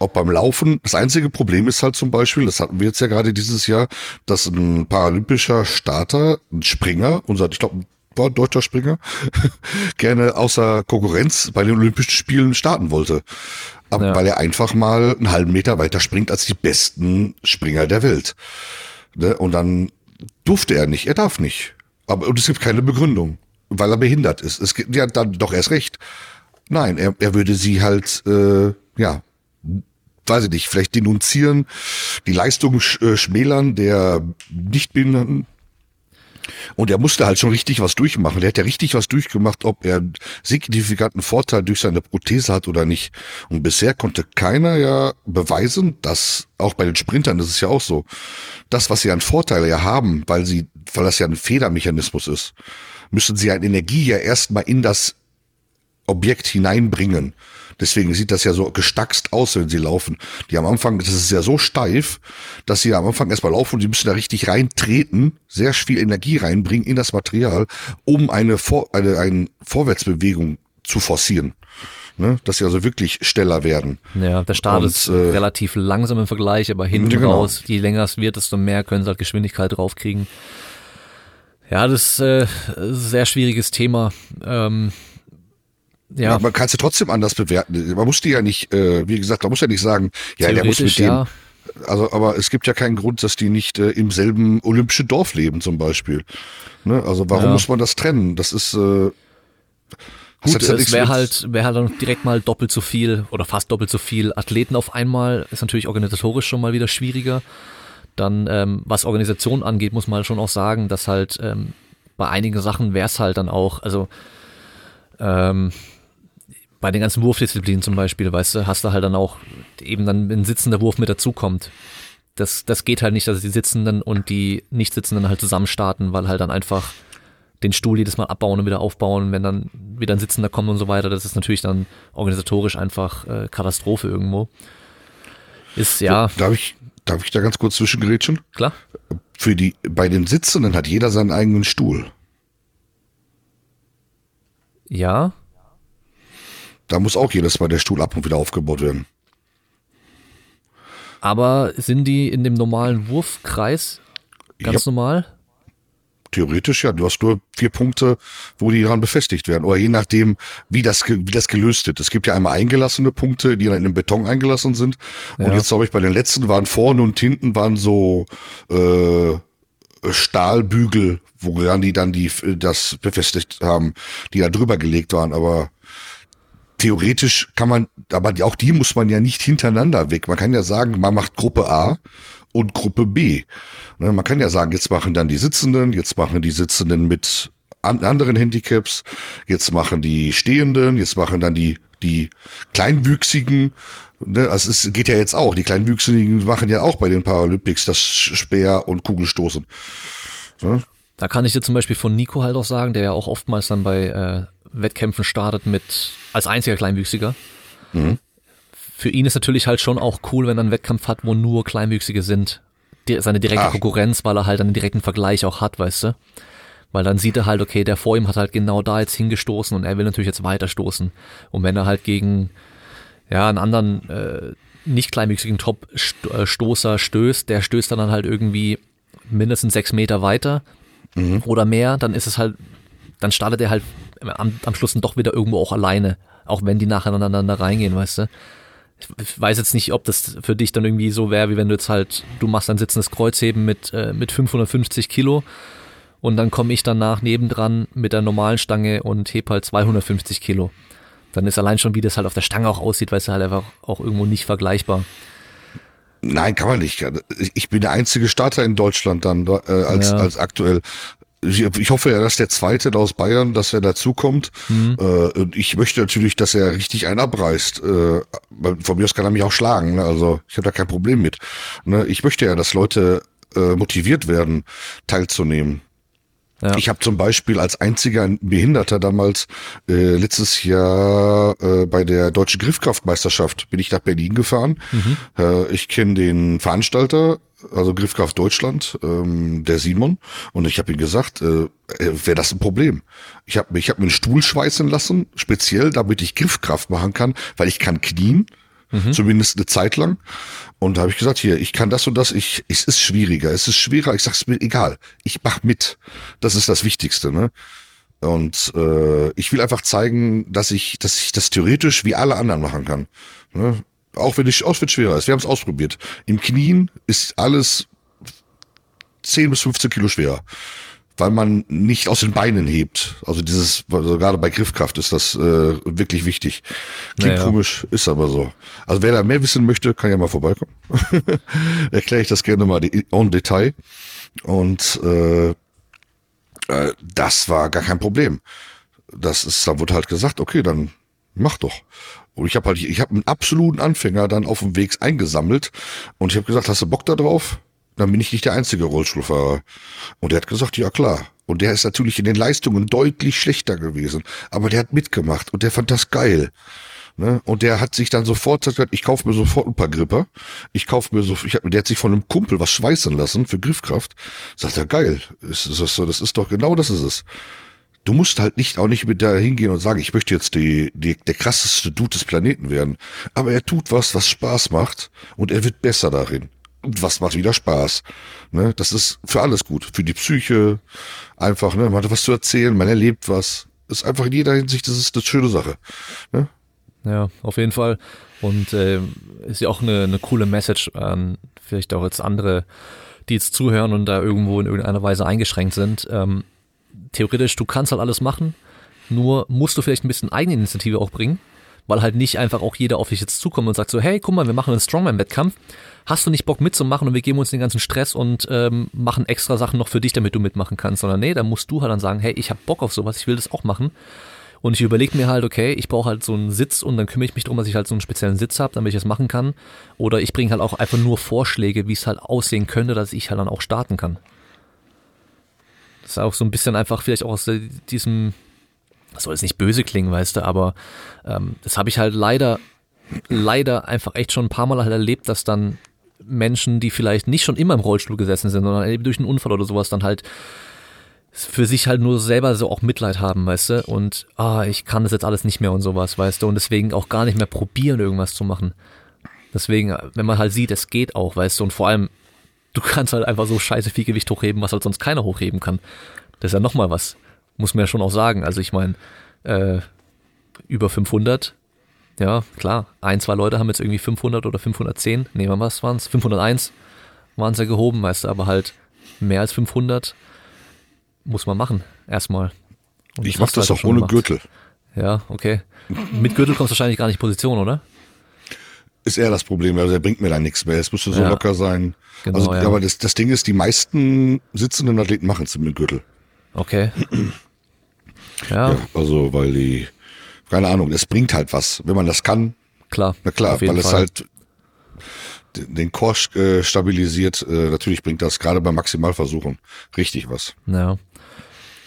Ob beim Laufen, das einzige Problem ist halt zum Beispiel, das hatten wir jetzt ja gerade dieses Jahr, dass ein paralympischer Starter, ein Springer, ich glaube, ein deutscher Springer, gerne außer Konkurrenz bei den Olympischen Spielen starten wollte. Aber ja. Weil er einfach mal einen halben Meter weiter springt als die besten Springer der Welt. Und dann durfte er nicht, er darf nicht. Und es gibt keine Begründung, weil er behindert ist. Es gibt ja dann doch erst recht. Nein, er würde sie halt, weiß ich nicht, vielleicht denunzieren, die Leistung schmälern der Nichtbehinderten. Und er musste halt schon richtig was durchmachen. Der hat ja richtig was durchgemacht, ob er signifikanten Vorteil durch seine Prothese hat oder nicht. Und bisher konnte keiner ja beweisen, dass auch bei den Sprintern, das ist ja auch so, das, was sie an Vorteil ja haben, weil das ja ein Federmechanismus ist, müssen sie eine Energie ja erstmal in das Objekt hineinbringen. Deswegen sieht das ja so gestackst aus, wenn sie laufen. Die am Anfang, das ist ja so steif, dass sie am Anfang erstmal laufen und die müssen da richtig reintreten, sehr viel Energie reinbringen in das Material, um eine Vorwärtsbewegung zu forcieren. Ne? Dass sie also wirklich schneller werden. Ja, der Start ist relativ langsam im Vergleich, aber hinten raus, je länger es wird, desto mehr können sie halt Geschwindigkeit draufkriegen. Ja, das ist ein sehr schwieriges Thema. Ja. Man kann es ja trotzdem anders bewerten. Man muss die ja nicht, wie gesagt, man muss ja nicht sagen, ja, der muss mit dem. Ja. Also, aber es gibt ja keinen Grund, dass die nicht im selben olympischen Dorf leben, zum Beispiel. Ne? Also, warum muss man das trennen? Das ist gut, es wäre halt dann direkt mal doppelt so viel oder fast doppelt so viel Athleten auf einmal. Ist natürlich organisatorisch schon mal wieder schwieriger. Dann, was Organisation angeht, muss man schon auch sagen, dass halt bei einigen Sachen wäre es halt dann auch, also bei den ganzen Wurfdisziplinen zum Beispiel, weißt du, hast du halt dann auch eben dann ein sitzender Wurf mit dazukommt. Das geht halt nicht, dass die Sitzenden und die Nicht-Sitzenden halt zusammen starten, weil halt dann einfach den Stuhl jedes Mal abbauen und wieder aufbauen, wenn dann wieder ein Sitzender kommt und so weiter. Das ist natürlich dann organisatorisch einfach Katastrophe irgendwo. Ist ja. Darf ich da ganz kurz zwischengrätschen? Klar. Bei den Sitzenden hat jeder seinen eigenen Stuhl. Ja. Da muss auch jedes Mal der Stuhl ab und wieder aufgebaut werden. Aber sind die in dem normalen Wurfkreis ganz normal? Theoretisch ja. Du hast nur 4 Punkte, wo die daran befestigt werden. Oder je nachdem, wie das gelöst wird. Es gibt ja einmal eingelassene Punkte, die dann in den Beton eingelassen sind. Ja. Und jetzt glaube ich, bei den letzten waren vorne und hinten waren so Stahlbügel, woran die dann das befestigt haben, die da drüber gelegt waren. Aber theoretisch kann man, aber auch die muss man ja nicht hintereinander weg. Man kann ja sagen, man macht Gruppe A und Gruppe B. Man kann ja sagen, jetzt machen dann die Sitzenden, mit anderen Handicaps, jetzt machen die Stehenden, jetzt machen dann die Kleinwüchsigen. Also es geht ja jetzt auch, die Kleinwüchsigen machen ja auch bei den Paralympics das Speer- und Kugelstoßen. Da kann ich dir zum Beispiel von Nico halt auch sagen, der ja auch oftmals dann bei Wettkämpfen startet als einziger Kleinwüchsiger. Mhm. Für ihn ist natürlich halt schon auch cool, wenn er einen Wettkampf hat, wo nur Kleinwüchsige sind. Seine direkte Konkurrenz, weil er halt einen direkten Vergleich auch hat, weißt du? Weil dann sieht er halt, okay, der vor ihm hat halt genau da jetzt hingestoßen und er will natürlich jetzt weiterstoßen. Und wenn er halt gegen einen anderen nicht kleinwüchsigen Top-Stoßer stößt, der stößt dann halt irgendwie mindestens 6 Meter weiter oder mehr, dann ist es halt, dann startet er halt am Schluss dann doch wieder irgendwo auch alleine, auch wenn die nacheinander reingehen, weißt du? Ich weiß jetzt nicht, ob das für dich dann irgendwie so wäre, wie wenn du jetzt halt, du machst ein sitzendes Kreuzheben mit 550 Kilo und dann komme ich danach nebendran mit der normalen Stange und heb halt 250 Kilo. Dann ist allein schon, wie das halt auf der Stange auch aussieht, weißt du, halt einfach auch irgendwo nicht vergleichbar. Nein, kann man nicht. Ich bin der einzige Starter in Deutschland dann als aktuell. Ich hoffe ja, dass der Zweite aus Bayern, dass er dazukommt. Und ich möchte natürlich, dass er richtig einen abreißt. Von mir aus kann er mich auch schlagen. Ne? Also ich habe da kein Problem mit. Ne? Ich möchte ja, dass Leute motiviert werden, teilzunehmen. Ja. Ich habe zum Beispiel als einziger Behinderter damals letztes Jahr bei der Deutschen Griffkraftmeisterschaft bin ich nach Berlin gefahren. Ich kenne den Veranstalter, also Griffkraft Deutschland, der Simon, und ich habe ihm gesagt, wäre das ein Problem. Ich hab mir einen Stuhl schweißen lassen, speziell, damit ich Griffkraft machen kann, weil ich kann knien, zumindest eine Zeit lang. Und da habe ich gesagt, hier, ich kann das und das, es ist schwerer, ich sag's mir egal, ich mach mit. Das ist das Wichtigste, ne? Und ich will einfach zeigen, dass ich das theoretisch wie alle anderen machen kann, ne? Auch wenn es schwerer ist. Wir haben es ausprobiert. Im Knien ist alles 10 bis 15 Kilo schwerer, weil man nicht aus den Beinen hebt. Also gerade bei Griffkraft ist das wirklich wichtig. Klingt komisch, ist aber so. Also wer da mehr wissen möchte, kann ja mal vorbeikommen. Erkläre ich das gerne mal en Detail. Und das war gar kein Problem. Da wurde halt gesagt, okay, dann mach doch. Und ich habe einen absoluten Anfänger dann auf dem Weg eingesammelt und ich habe gesagt, hast du Bock da drauf? Dann bin ich nicht der einzige Rollstuhlfahrer. Und der hat gesagt, ja klar. Und der ist natürlich in den Leistungen deutlich schlechter gewesen, aber der hat mitgemacht und der fand das geil. Ne? Und der hat sich dann sofort gesagt, ich kaufe mir sofort ein paar Gripper. Der hat sich von einem Kumpel was schweißen lassen für Griffkraft. Sagt er, geil. Das ist doch genau das ist es. Du musst halt auch nicht mit da hingehen und sagen, ich möchte jetzt der krasseste Dude des Planeten werden. Aber er tut was Spaß macht und er wird besser darin. Und was macht wieder Spaß. Ne? Das ist für alles gut. Für die Psyche einfach, ne? Man hat was zu erzählen, man erlebt was. Ist einfach in jeder Hinsicht, das ist eine schöne Sache. Ne? Ja, auf jeden Fall. Und ist ja auch eine coole Message an vielleicht auch jetzt andere, die jetzt zuhören und da irgendwo in irgendeiner Weise eingeschränkt sind. Theoretisch, du kannst halt alles machen, nur musst du vielleicht ein bisschen Eigeninitiative auch bringen, weil halt nicht einfach auch jeder auf dich jetzt zukommt und sagt so, hey, guck mal, wir machen einen Strongman-Wettkampf, hast du nicht Bock mitzumachen und wir geben uns den ganzen Stress und machen extra Sachen noch für dich, damit du mitmachen kannst, sondern nee, da musst du halt dann sagen, hey, ich hab Bock auf sowas, ich will das auch machen Und ich überlege mir halt, okay, ich brauche halt so einen Sitz und dann kümmere ich mich darum, dass ich halt so einen speziellen Sitz habe, damit ich das machen kann. Oder ich bringe halt auch einfach nur Vorschläge, wie es halt aussehen könnte, dass ich halt dann auch starten kann. Das ist auch so ein bisschen einfach vielleicht auch aus diesem, das soll jetzt nicht böse klingen, weißt du, aber das habe ich halt leider einfach echt schon ein paar Mal halt erlebt, dass dann Menschen, die vielleicht nicht schon immer im Rollstuhl gesessen sind, sondern eben durch einen Unfall oder sowas dann halt für sich halt nur selber so auch Mitleid haben, weißt du, und ich kann das jetzt alles nicht mehr und sowas, weißt du, und deswegen auch gar nicht mehr probieren, irgendwas zu machen. Deswegen, wenn man halt sieht, es geht auch, weißt du, und vor allem, du kannst halt einfach so scheiße viel Gewicht hochheben, was halt sonst keiner hochheben kann. Das ist ja nochmal was, muss man ja schon auch sagen, also ich meine, über 500, ja, klar, 1, 2 Leute haben jetzt irgendwie 500 oder 510, nee, was waren es? 501 waren es ja gehoben, weißt du, aber halt mehr als 500 muss man machen, erstmal. Und ich mach das auch ohne Gürtel. Ja, okay. Mit Gürtel kommst du wahrscheinlich gar nicht in Position, oder? Ist eher das Problem, also der bringt mir da nichts mehr. Es müsste so locker sein. Genau, also, ja. Aber das Ding ist, die meisten sitzenden Athleten machen es mit Gürtel. Okay. Ja. Also, weil die, keine Ahnung, es bringt halt was, wenn man das kann. Klar. Na klar, weil es halt den Korsch stabilisiert. Natürlich bringt das gerade bei Maximalversuchen richtig was. Ja.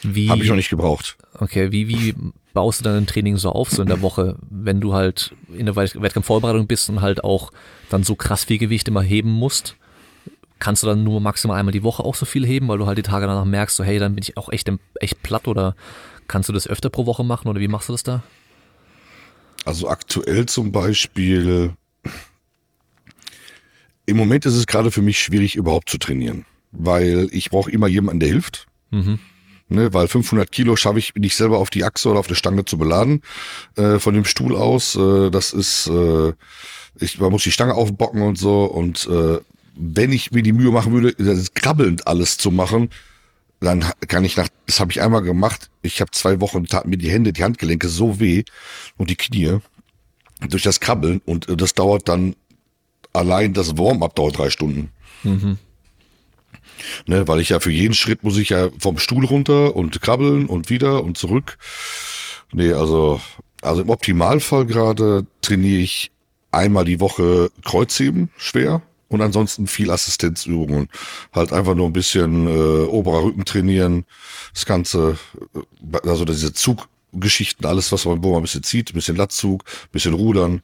Habe ich noch nicht gebraucht. Okay, wie baust du dann ein Training so auf, so in der Woche, wenn du halt in der Wettkampfvorbereitung bist und halt auch dann so krass viel Gewicht immer heben musst? Kannst du dann nur maximal einmal die Woche auch so viel heben, weil du halt die Tage danach merkst, so hey, dann bin ich auch echt platt, oder kannst du das öfter pro Woche machen oder wie machst du das da? Also aktuell zum Beispiel, im Moment ist es gerade für mich schwierig überhaupt zu trainieren, weil ich brauche immer jemanden, der hilft. Mhm. Ne, weil 500 Kilo schaffe ich nicht selber auf die Achse oder auf eine Stange zu beladen, von dem Stuhl aus. Das ist, man muss die Stange aufbocken und so. Und wenn ich mir die Mühe machen würde, das ist krabbelnd alles zu machen, dann kann ich das habe ich einmal gemacht. Ich habe 2 Wochen, taten mir die Handgelenke so weh und die Knie durch das Krabbeln. Und das dauert dann, allein das Warm-up dauert 3 Stunden. Mhm. Ne, weil ich ja für jeden Schritt muss ich ja vom Stuhl runter und krabbeln und wieder und zurück. Nee, also im Optimalfall gerade trainiere ich einmal die Woche Kreuzheben schwer und ansonsten viel Assistenzübungen. Halt einfach nur ein bisschen oberer Rücken trainieren, das Ganze, also diese Zuggeschichten, alles was man ein bisschen zieht, ein bisschen Latzug, ein bisschen Rudern,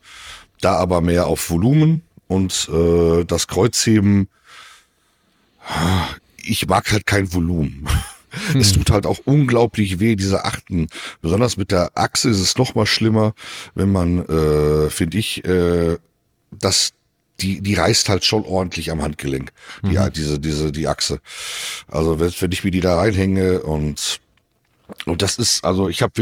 da aber mehr auf Volumen und das Kreuzheben. Ich mag halt kein Volumen. Es tut halt auch unglaublich weh, diese Achten. Besonders mit der Achse ist es noch mal schlimmer, wenn man, finde ich, dass die reißt halt schon ordentlich am Handgelenk. Ja, die Achse. Also wenn ich mir die da reinhänge und das ist, also ich habe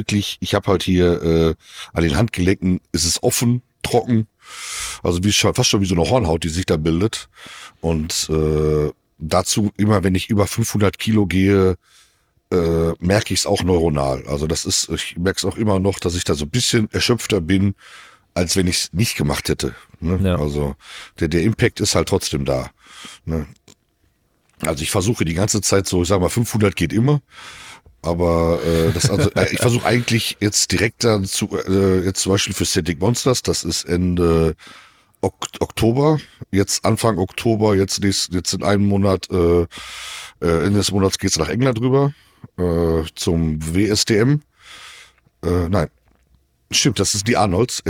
halt hier an den Handgelenken ist es offen, trocken. Also fast schon wie so eine Hornhaut, die sich da bildet und dazu immer, wenn ich über 500 Kilo gehe, merke ich es auch neuronal. Also ich merke es auch immer noch, dass ich da so ein bisschen erschöpfter bin, als wenn ich es nicht gemacht hätte. Ne? Ja. Also der Impact ist halt trotzdem da. Ne? Also ich versuche die ganze Zeit so, ich sag mal, 500 geht immer. Aber ich versuche eigentlich jetzt direkt dann jetzt zum Beispiel für Static Monsters, das ist Ende Oktober, jetzt Anfang Oktober, jetzt in einem Monat, Ende des Monats geht's nach England rüber, zum WSDM. Nein, stimmt, das ist die Arnolds,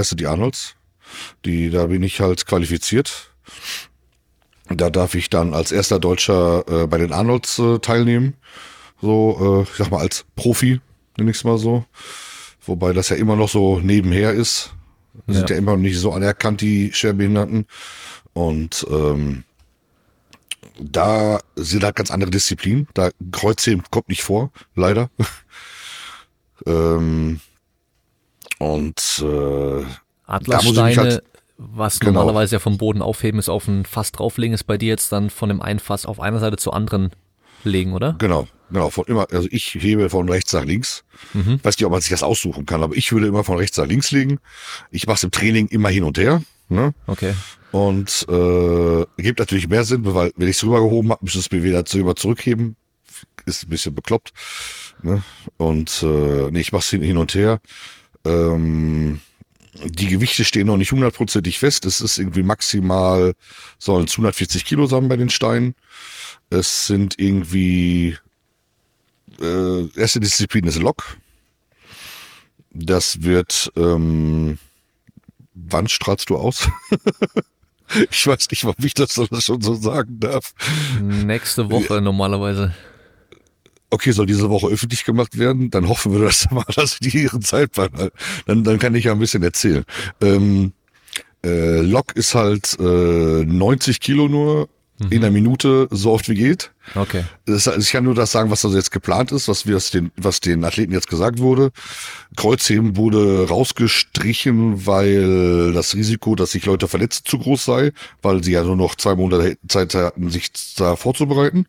da bin ich halt qualifiziert. Da darf ich dann als erster Deutscher bei den Arnolds teilnehmen, so, ich sag mal als Profi, nenn ich's mal so, wobei das ja immer noch so nebenher ist. Ja. Sind ja immer noch nicht so anerkannt, die Schwerbehinderten. Und da sind halt ganz andere Disziplinen. Da Kreuzheben kommt nicht vor, leider. Atlassteine, was normalerweise ja vom Boden aufheben ist, auf ein Fass drauflegen, ist bei dir jetzt dann von dem einen Fass auf einer Seite zur anderen legen, oder? Genau, also ich hebe von rechts nach links. Mhm. Weiß nicht, ob man sich das aussuchen kann, aber ich würde immer von rechts nach links legen. Ich mache es im Training immer hin und her. Ne? Okay. Und gibt natürlich mehr Sinn, weil wenn ich es rübergehoben habe, müsste es mir wieder rüber zurückheben. Ist ein bisschen bekloppt. Ne? Und nee, ich mach's hin und her. Die Gewichte stehen noch nicht hundertprozentig fest. Es ist irgendwie maximal, sollen 140 Kilo sein bei den Steinen. Es sind irgendwie, erste Disziplin ist Lok. Das wird, wann strahlst du aus? Ich weiß nicht, ob ich das schon so sagen darf. Nächste Woche normalerweise. Okay, soll diese Woche öffentlich gemacht werden? Dann hoffen wir, dass die ihren Zeitplan halten. Dann kann ich ja ein bisschen erzählen. Lok ist halt 90 Kilo nur in einer Minute, so oft wie geht. Okay. Ich kann nur das sagen, was da also jetzt geplant ist, was den Athleten jetzt gesagt wurde. Kreuzheben wurde rausgestrichen, weil das Risiko, dass sich Leute verletzen, zu groß sei, weil sie ja nur noch 2 Monate Zeit hatten, sich da vorzubereiten.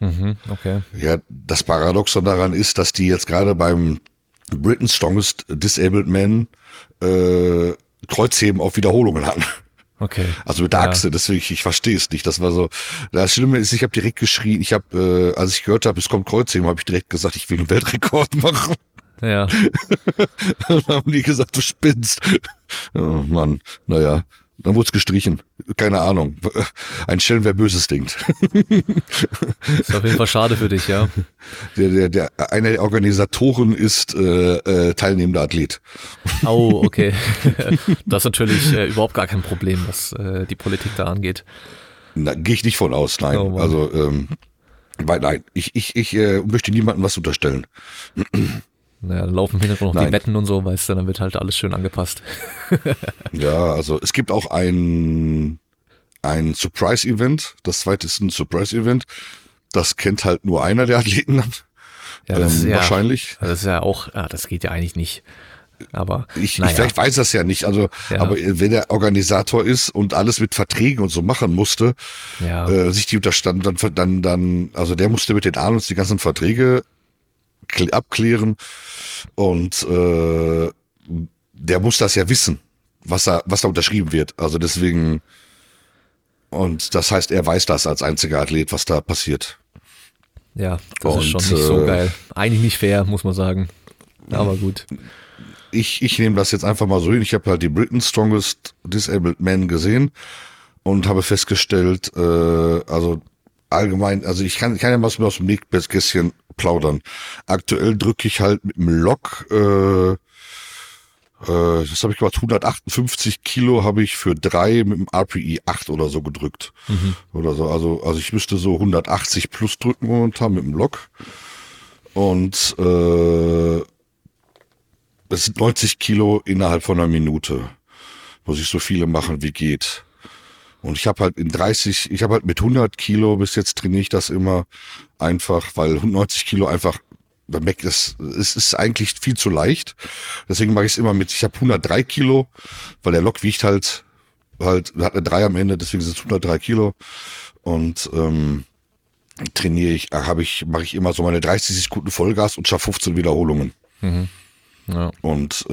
Mhm, okay. Ja, das Paradoxon daran ist, dass die jetzt gerade beim Britain's Strongest Disabled Man Kreuzheben auf Wiederholungen hatten. Okay. Also mit der Achse, deswegen, ich verstehe es nicht. Das war so. Das Schlimme ist, ich habe direkt geschrien, als ich gehört habe, es kommt Kreuzheben, habe ich direkt gesagt, ich will einen Weltrekord machen. Ja. Dann haben die gesagt, du spinnst. Oh Mann, naja. Dann wurde es gestrichen. Keine Ahnung. Ein Schelm, wer Böses denkt. Ist auf jeden Fall schade für dich, ja. Einer der Organisatoren ist teilnehmender Athlet. Oh, okay. Das ist natürlich überhaupt gar kein Problem, was die Politik da angeht. Na, gehe ich nicht von aus, nein. Oh, wow. Also, nein, ich möchte niemandem was unterstellen. Naja, dann laufen im Hintergrund noch die Wetten und so, weißt du, dann wird halt alles schön angepasst. Ja, also es gibt auch ein Surprise-Event. Das zweite ist ein Surprise-Event. Das kennt halt nur einer der Athleten. Ja, das ist wahrscheinlich. Ja, das ist ja auch, das geht ja eigentlich nicht. Aber vielleicht weiß das ja nicht. Also, ja. Aber wenn der Organisator ist und alles mit Verträgen und so machen musste, sich die unterstand, dann, also der musste mit den Ahnens die ganzen Verträge abklären und der muss das ja wissen, was da unterschrieben wird. Also deswegen, und das heißt, er weiß das als einziger Athlet, was da passiert. Ja, das ist schon nicht so geil. Eigentlich nicht fair, muss man sagen. Aber gut. Ich nehme das jetzt einfach mal so hin. Ich habe halt die Britain's Strongest Disabled Man gesehen und habe festgestellt, allgemein, also ich kann ja was mir aus dem Nähkästchen plaudern. Aktuell drücke ich halt mit dem Lok, das habe ich gemacht, 158 Kilo habe ich für 3 mit dem RPI 8 oder so gedrückt. Mhm. Oder so. Also ich müsste so 180 plus drücken momentan mit dem Lok. Und es sind 90 Kilo innerhalb von einer Minute. Muss ich so viele machen, wie geht. Und ich habe halt mit 100 Kilo bis jetzt trainiere ich das immer einfach, weil 90 Kilo einfach, man merkt, es ist eigentlich viel zu leicht. Deswegen mache ich es immer mit, ich habe 103 Kilo, weil der Lok wiegt halt hat eine 3 am Ende, deswegen sind es 103 Kilo. Und mache ich immer so meine 30 Sekunden Vollgas und schaffe 15 Wiederholungen. Mhm. Ja. Und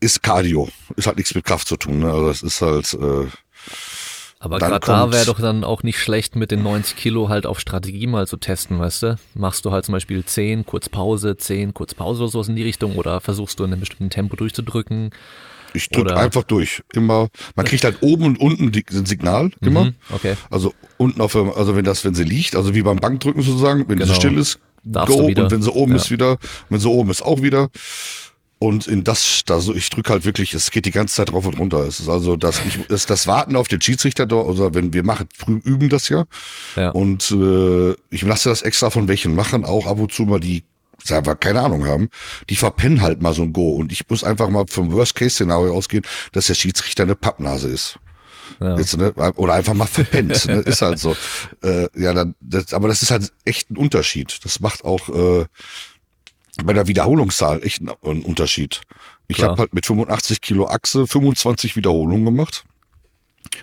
ist Cardio. Ist halt nichts mit Kraft zu tun. Ne? Also es ist halt... aber gerade da wäre doch dann auch nicht schlecht, mit den 90 Kilo halt auf Strategie mal zu testen, weißt du? Machst du halt zum Beispiel 10, Kurzpause, 10, Kurzpause oder sowas in die Richtung, oder versuchst du in einem bestimmten Tempo durchzudrücken? Ich drücke einfach durch. Immer. Man kriegt halt oben und unten ein Signal immer. Mhm, okay. Also unten wenn sie liegt, also wie beim Bankdrücken sozusagen, wenn sie still ist, go, und wenn sie oben ist wieder, wenn sie oben ist auch wieder. Und ich drücke halt wirklich, es geht die ganze Zeit rauf und runter. Es ist also das Warten auf den Schiedsrichter dort, also wenn wir üben das ja. Und ich lasse das extra von welchen machen, auch ab und zu mal die einfach keine Ahnung haben, die verpennen halt mal so ein Go. Und ich muss einfach mal vom Worst-Case-Szenario ausgehen, dass der Schiedsrichter eine Pappnase ist. Ja. Jetzt, ne? Oder einfach mal verpennt. Ne? Ist halt so. Aber das ist halt echt ein Unterschied. Das macht auch... bei der Wiederholungszahl echt ein Unterschied. Ich habe halt mit 85 Kilo Achse 25 Wiederholungen gemacht.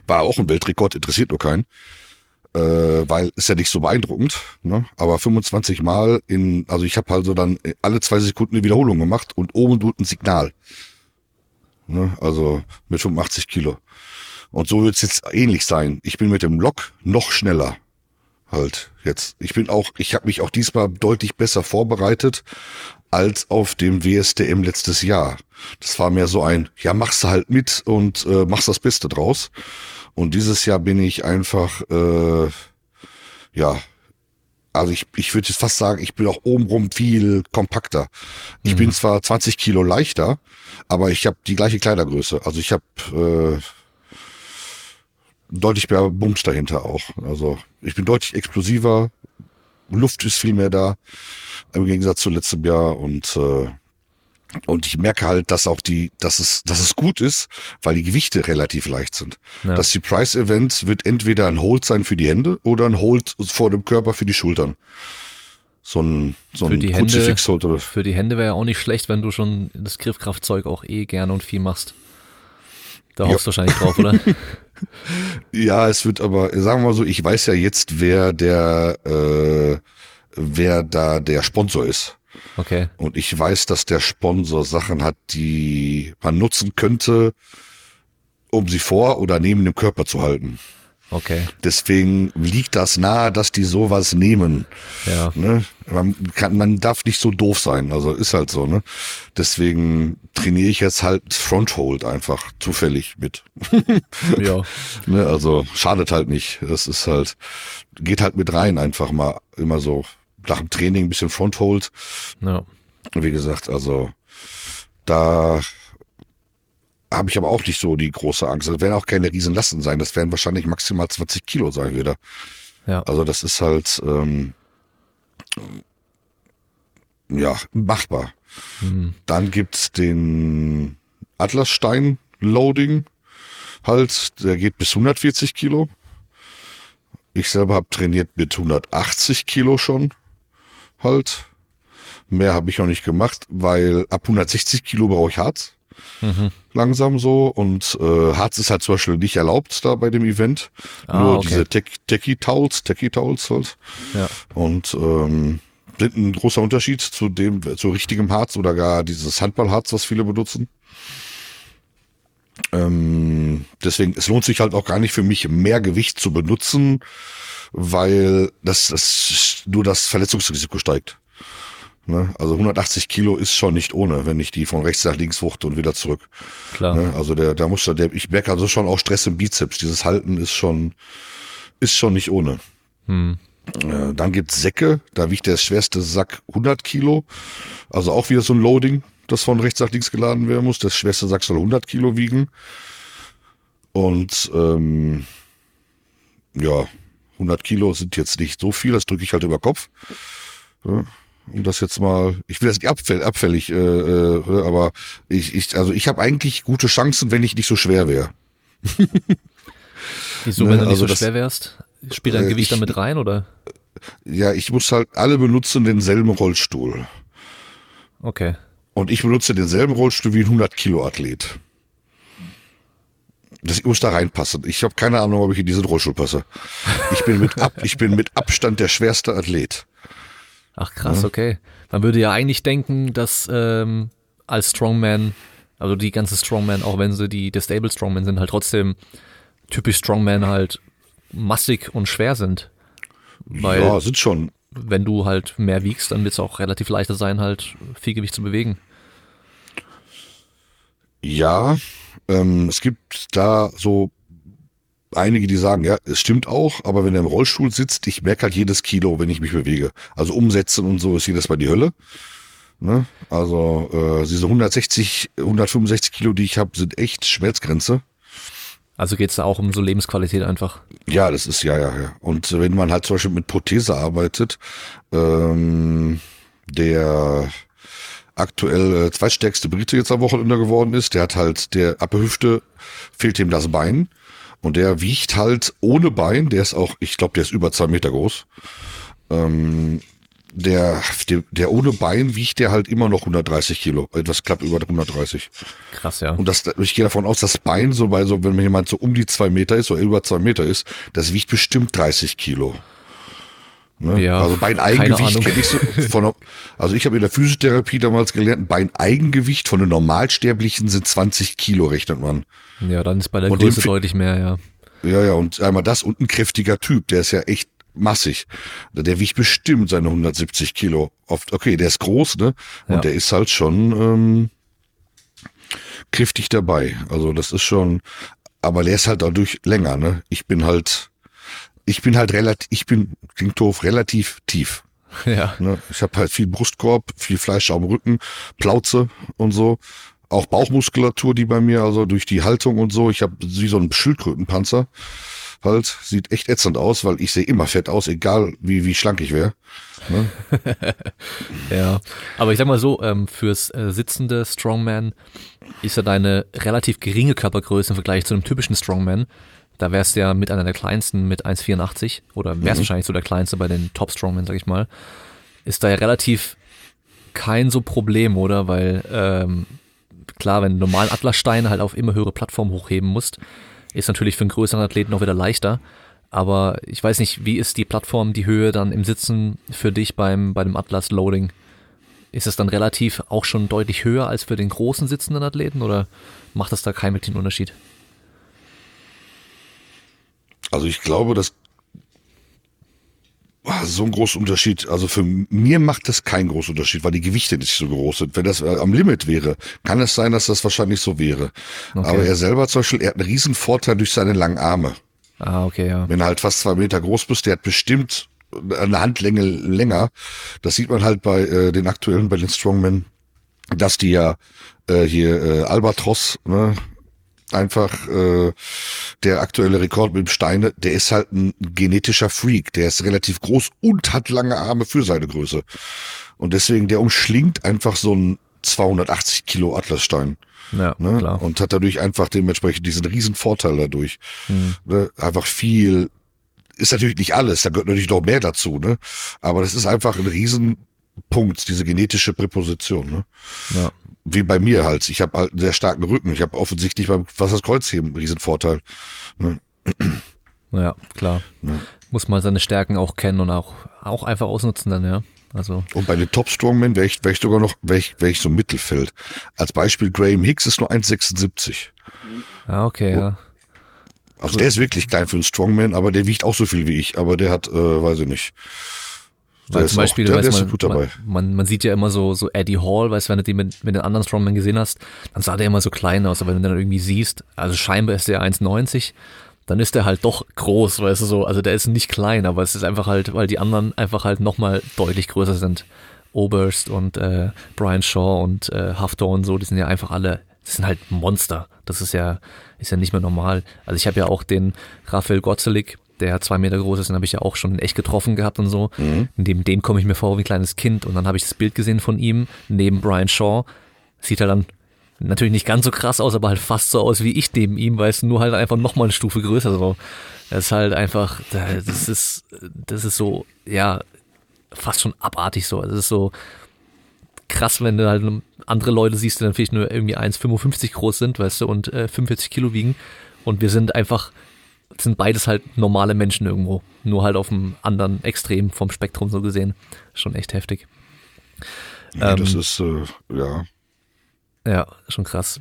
War auch ein Weltrekord, interessiert nur keinen. Weil ist ja nicht so beeindruckend. Ne? Aber 25 Mal ich habe also dann alle 2 Sekunden eine Wiederholung gemacht und oben und unten Signal. Ne? Also mit 85 Kilo. Und so wird es jetzt ähnlich sein. Ich bin mit dem Lok noch schneller. halt jetzt. Ich habe mich auch diesmal deutlich besser vorbereitet als auf dem WSDM letztes Jahr. Das war mehr so ein, ja, machst du halt mit und machst das Beste draus. Und dieses Jahr bin ich einfach, also ich würde jetzt fast sagen, ich bin auch obenrum viel kompakter. Ich bin zwar 20 Kilo leichter, aber ich habe die gleiche Kleidergröße. Also ich habe deutlich mehr Bums dahinter auch. Also ich bin deutlich explosiver, Luft ist viel mehr da, im Gegensatz zu letztem Jahr. Und ich merke halt, dass auch dass es gut ist, weil die Gewichte relativ leicht sind. Ja. Dass die Price Events wird entweder ein Hold sein für die Hände oder ein Hold vor dem Körper für die Schultern. So ein Kruzifix-Hold. Für die Hände wäre ja auch nicht schlecht, wenn du schon das Griffkraftzeug auch gerne und viel machst. Da hoffst du wahrscheinlich drauf, oder? Ja, es wird aber, sagen wir mal so, ich weiß ja jetzt, wer da der Sponsor ist. Okay. Und ich weiß, dass der Sponsor Sachen hat, die man nutzen könnte, um sie vor oder neben dem Körper zu halten. Okay. Deswegen liegt das nahe, dass die sowas nehmen. Ja. Ne? Man darf nicht so doof sein, also ist halt so. Ne? Deswegen trainiere ich jetzt halt Fronthold einfach zufällig mit. Ja. Ne? Also schadet halt nicht. Das ist halt, geht halt mit rein einfach mal immer so. Nach dem Training ein bisschen Fronthold. Ja. Wie gesagt, also da habe ich aber auch nicht so die große Angst. Das werden auch keine Riesenlasten sein. Das werden wahrscheinlich maximal 20 Kilo sein wieder. Ja. Also das ist halt machbar. Mhm. Dann gibt's den Atlasstein-Loading halt. Der geht bis 140 Kilo. Ich selber habe trainiert mit 180 Kilo schon halt. Mehr habe ich noch nicht gemacht, weil ab 160 Kilo brauche ich Harz. Mhm. Langsam so. Und Harz ist halt zum Beispiel nicht erlaubt da bei dem Event. Nur okay. Diese Techie-Towels halt. Ja. Und sind ein großer Unterschied zu richtigem Harz oder gar dieses Handballharz, was viele benutzen. Deswegen, es lohnt sich halt auch gar nicht für mich, mehr Gewicht zu benutzen, weil das nur das Verletzungsrisiko steigt. Ne? Also 180 Kilo ist schon nicht ohne, wenn ich die von rechts nach links wuchte und wieder zurück. Klar. Ne? Also ich merke also schon auch Stress im Bizeps. Dieses Halten ist schon nicht ohne. Hm. Dann gibt's Säcke, da wiegt der schwerste Sack 100 Kilo. Also auch wieder so ein Loading, das von rechts nach links geladen werden muss. Der schwerste Sack soll 100 Kilo wiegen. Und 100 Kilo sind jetzt nicht so viel, das drücke ich halt über Kopf. Ja, um das jetzt mal, ich will das nicht abfällig, aber ich habe eigentlich gute Chancen, wenn ich nicht so schwer wäre. Wieso, wenn du nicht so schwer wärst? Spielt dein Gewicht damit rein, oder? Ja, ich muss halt, alle benutzen denselben Rollstuhl. Okay. Und ich benutze denselben Rollstuhl wie ein 100-Kilo-Athlet. Ich muss da reinpassen. Ich habe keine Ahnung, ob ich in diesen Rollstuhl passe. Ich bin mit Abstand der schwerste Athlet. Ach krass, ja. Okay. Man würde ja eigentlich denken, dass als Strongman, also die ganzen Strongman, auch wenn sie die Stable Strongman sind, halt trotzdem typisch Strongman halt massig und schwer sind. Weil ja, sind schon. Wenn du halt mehr wiegst, dann wird es auch relativ leichter sein, halt viel Gewicht zu bewegen. Ja, es gibt da so einige, die sagen, ja, es stimmt auch, aber wenn er im Rollstuhl sitzt, ich merke halt jedes Kilo, wenn ich mich bewege. Also umsetzen und so ist jedes Mal die Hölle. Ne? Also diese 160, 165 Kilo, die ich habe, sind echt Schmerzgrenze. Also geht's da auch um so Lebensqualität einfach? Ja, das ist ja. Und wenn man halt zum Beispiel mit Prothese arbeitet, der aktuell zweitstärkste Brite jetzt am Wochenende geworden ist, der hat halt, der ab der Hüfte fehlt ihm das Bein und der wiegt halt ohne Bein, der ist auch, ich glaube, der ist über 2 Meter groß, der ohne Bein wiegt der halt immer noch 130 Kilo, etwas knapp über 130. Krass, ja. Und das, ich gehe davon aus, das Bein, wenn jemand so um die 2 Meter ist oder über 2 Meter ist, das wiegt bestimmt 30 Kilo. Ne? Ja, also Beineigengewicht kenne ich so. Also ich habe in der Physiotherapie damals gelernt, Beineigengewicht von den Normalsterblichen sind 20 Kilo, rechnet man. Ja, dann ist bei der Größe deutlich mehr, ja. Ja, und einmal das und ein kräftiger Typ, der ist ja echt massig. Der wiegt bestimmt seine 170 Kilo. Oft, okay, der ist groß, ne? Und ja, der ist halt schon kräftig dabei. Also das ist schon, aber der ist halt dadurch länger, ne? Ich bin relativ tief. Ja. Ne? Ich habe halt viel Brustkorb, viel Fleisch am Rücken, Plauze und so. Auch Bauchmuskulatur, die bei mir, also durch die Haltung und so. Ich habe wie so einen Schildkrötenpanzer. Halt, sieht echt ätzend aus, weil ich sehe immer fett aus, egal wie schlank ich wäre. Ne? Ja, aber ich sag mal so, fürs sitzende Strongman ist ja deine relativ geringe Körpergröße im Vergleich zu einem typischen Strongman. Da wärst du ja mit einer der kleinsten mit 1,84 oder wärst wahrscheinlich so der kleinste bei den Top-Strongmen, sag ich mal. Ist da ja relativ kein so Problem, oder? Weil klar, wenn du normalen Atlassteine halt auf immer höhere Plattformen hochheben musst, ist natürlich für einen größeren Athleten noch wieder leichter. Aber ich weiß nicht, wie ist die Plattform, die Höhe dann im Sitzen für dich bei dem Atlas-Loading? Ist es dann relativ auch schon deutlich höher als für den großen sitzenden Athleten oder macht das da keinen wirklichen Unterschied? Also ich glaube, dass so ein großer Unterschied, also für mir macht das keinen großen Unterschied, weil die Gewichte nicht so groß sind. Wenn das am Limit wäre, kann es sein, dass das wahrscheinlich so wäre. Okay. Aber er selber zum Beispiel, er hat einen riesen Vorteil durch seine langen Arme. Ah, okay, ja. Wenn er halt fast 2 Meter groß bist, der hat bestimmt eine Handlänge länger. Das sieht man halt bei den aktuellen, bei den Strongmen, dass die ja Albatros, ne, einfach der aktuelle Rekord mit dem Steine, der ist halt ein genetischer Freak, der ist relativ groß und hat lange Arme für seine Größe. Und deswegen, der umschlingt einfach so einen 280 Kilo Atlasstein. Ja, ne? Klar. Und hat dadurch einfach dementsprechend diesen riesen Vorteil dadurch. Mhm. Ne? Einfach viel, ist natürlich nicht alles, da gehört natürlich noch mehr dazu, ne? Aber das ist einfach ein Riesenpunkt, diese genetische Präposition, ne? Ja. Wie bei mir halt. Ich habe halt einen sehr starken Rücken. Ich habe offensichtlich beim Wasserkreuzheben einen riesen Vorteil. Ne? Ja, klar. Ne? Muss man seine Stärken auch kennen und auch einfach ausnutzen dann, ja. Also. Und bei den Top-Strongmen wäre ich so im Mittelfeld. Als Beispiel Graham Hicks ist nur 1,76. Ah, okay, ja. Also der ist wirklich klein für einen Strongman, aber der wiegt auch so viel wie ich. Aber der hat, weiß ich nicht. Weil zum Beispiel, man sieht ja immer so Eddie Hall, weißt du, wenn du die mit den anderen Strongmen gesehen hast, dann sah der immer so klein aus, aber wenn du dann irgendwie siehst, also scheinbar ist der 1,90, dann ist der halt doch groß, weißt du, so, also der ist nicht klein, aber es ist einfach halt, weil die anderen einfach halt nochmal deutlich größer sind. Oberst und Brian Shaw und Haftor und so, die sind ja einfach alle, das sind halt Monster, das ist ja nicht mehr normal. Also ich habe ja auch den Rafael Gotzelik, der 2 Meter groß ist, den habe ich ja auch schon in echt getroffen gehabt und so. Mhm. Neben dem komme ich mir vor wie ein kleines Kind und dann habe ich das Bild gesehen von ihm neben Brian Shaw. Sieht er dann natürlich nicht ganz so krass aus, aber halt fast so aus wie ich neben ihm, weil es nur halt einfach nochmal eine Stufe größer so. Das ist halt einfach, das ist so, ja, fast schon abartig so. Das ist so krass, wenn du halt andere Leute siehst, die dann vielleicht nur irgendwie 1,55 groß sind, weißt du, und 45 Kilo wiegen und wir sind einfach, sind beides halt normale Menschen irgendwo, nur halt auf dem anderen Extrem vom Spektrum so gesehen. Schon echt heftig. Ja, das ist, ja. Ja, schon krass.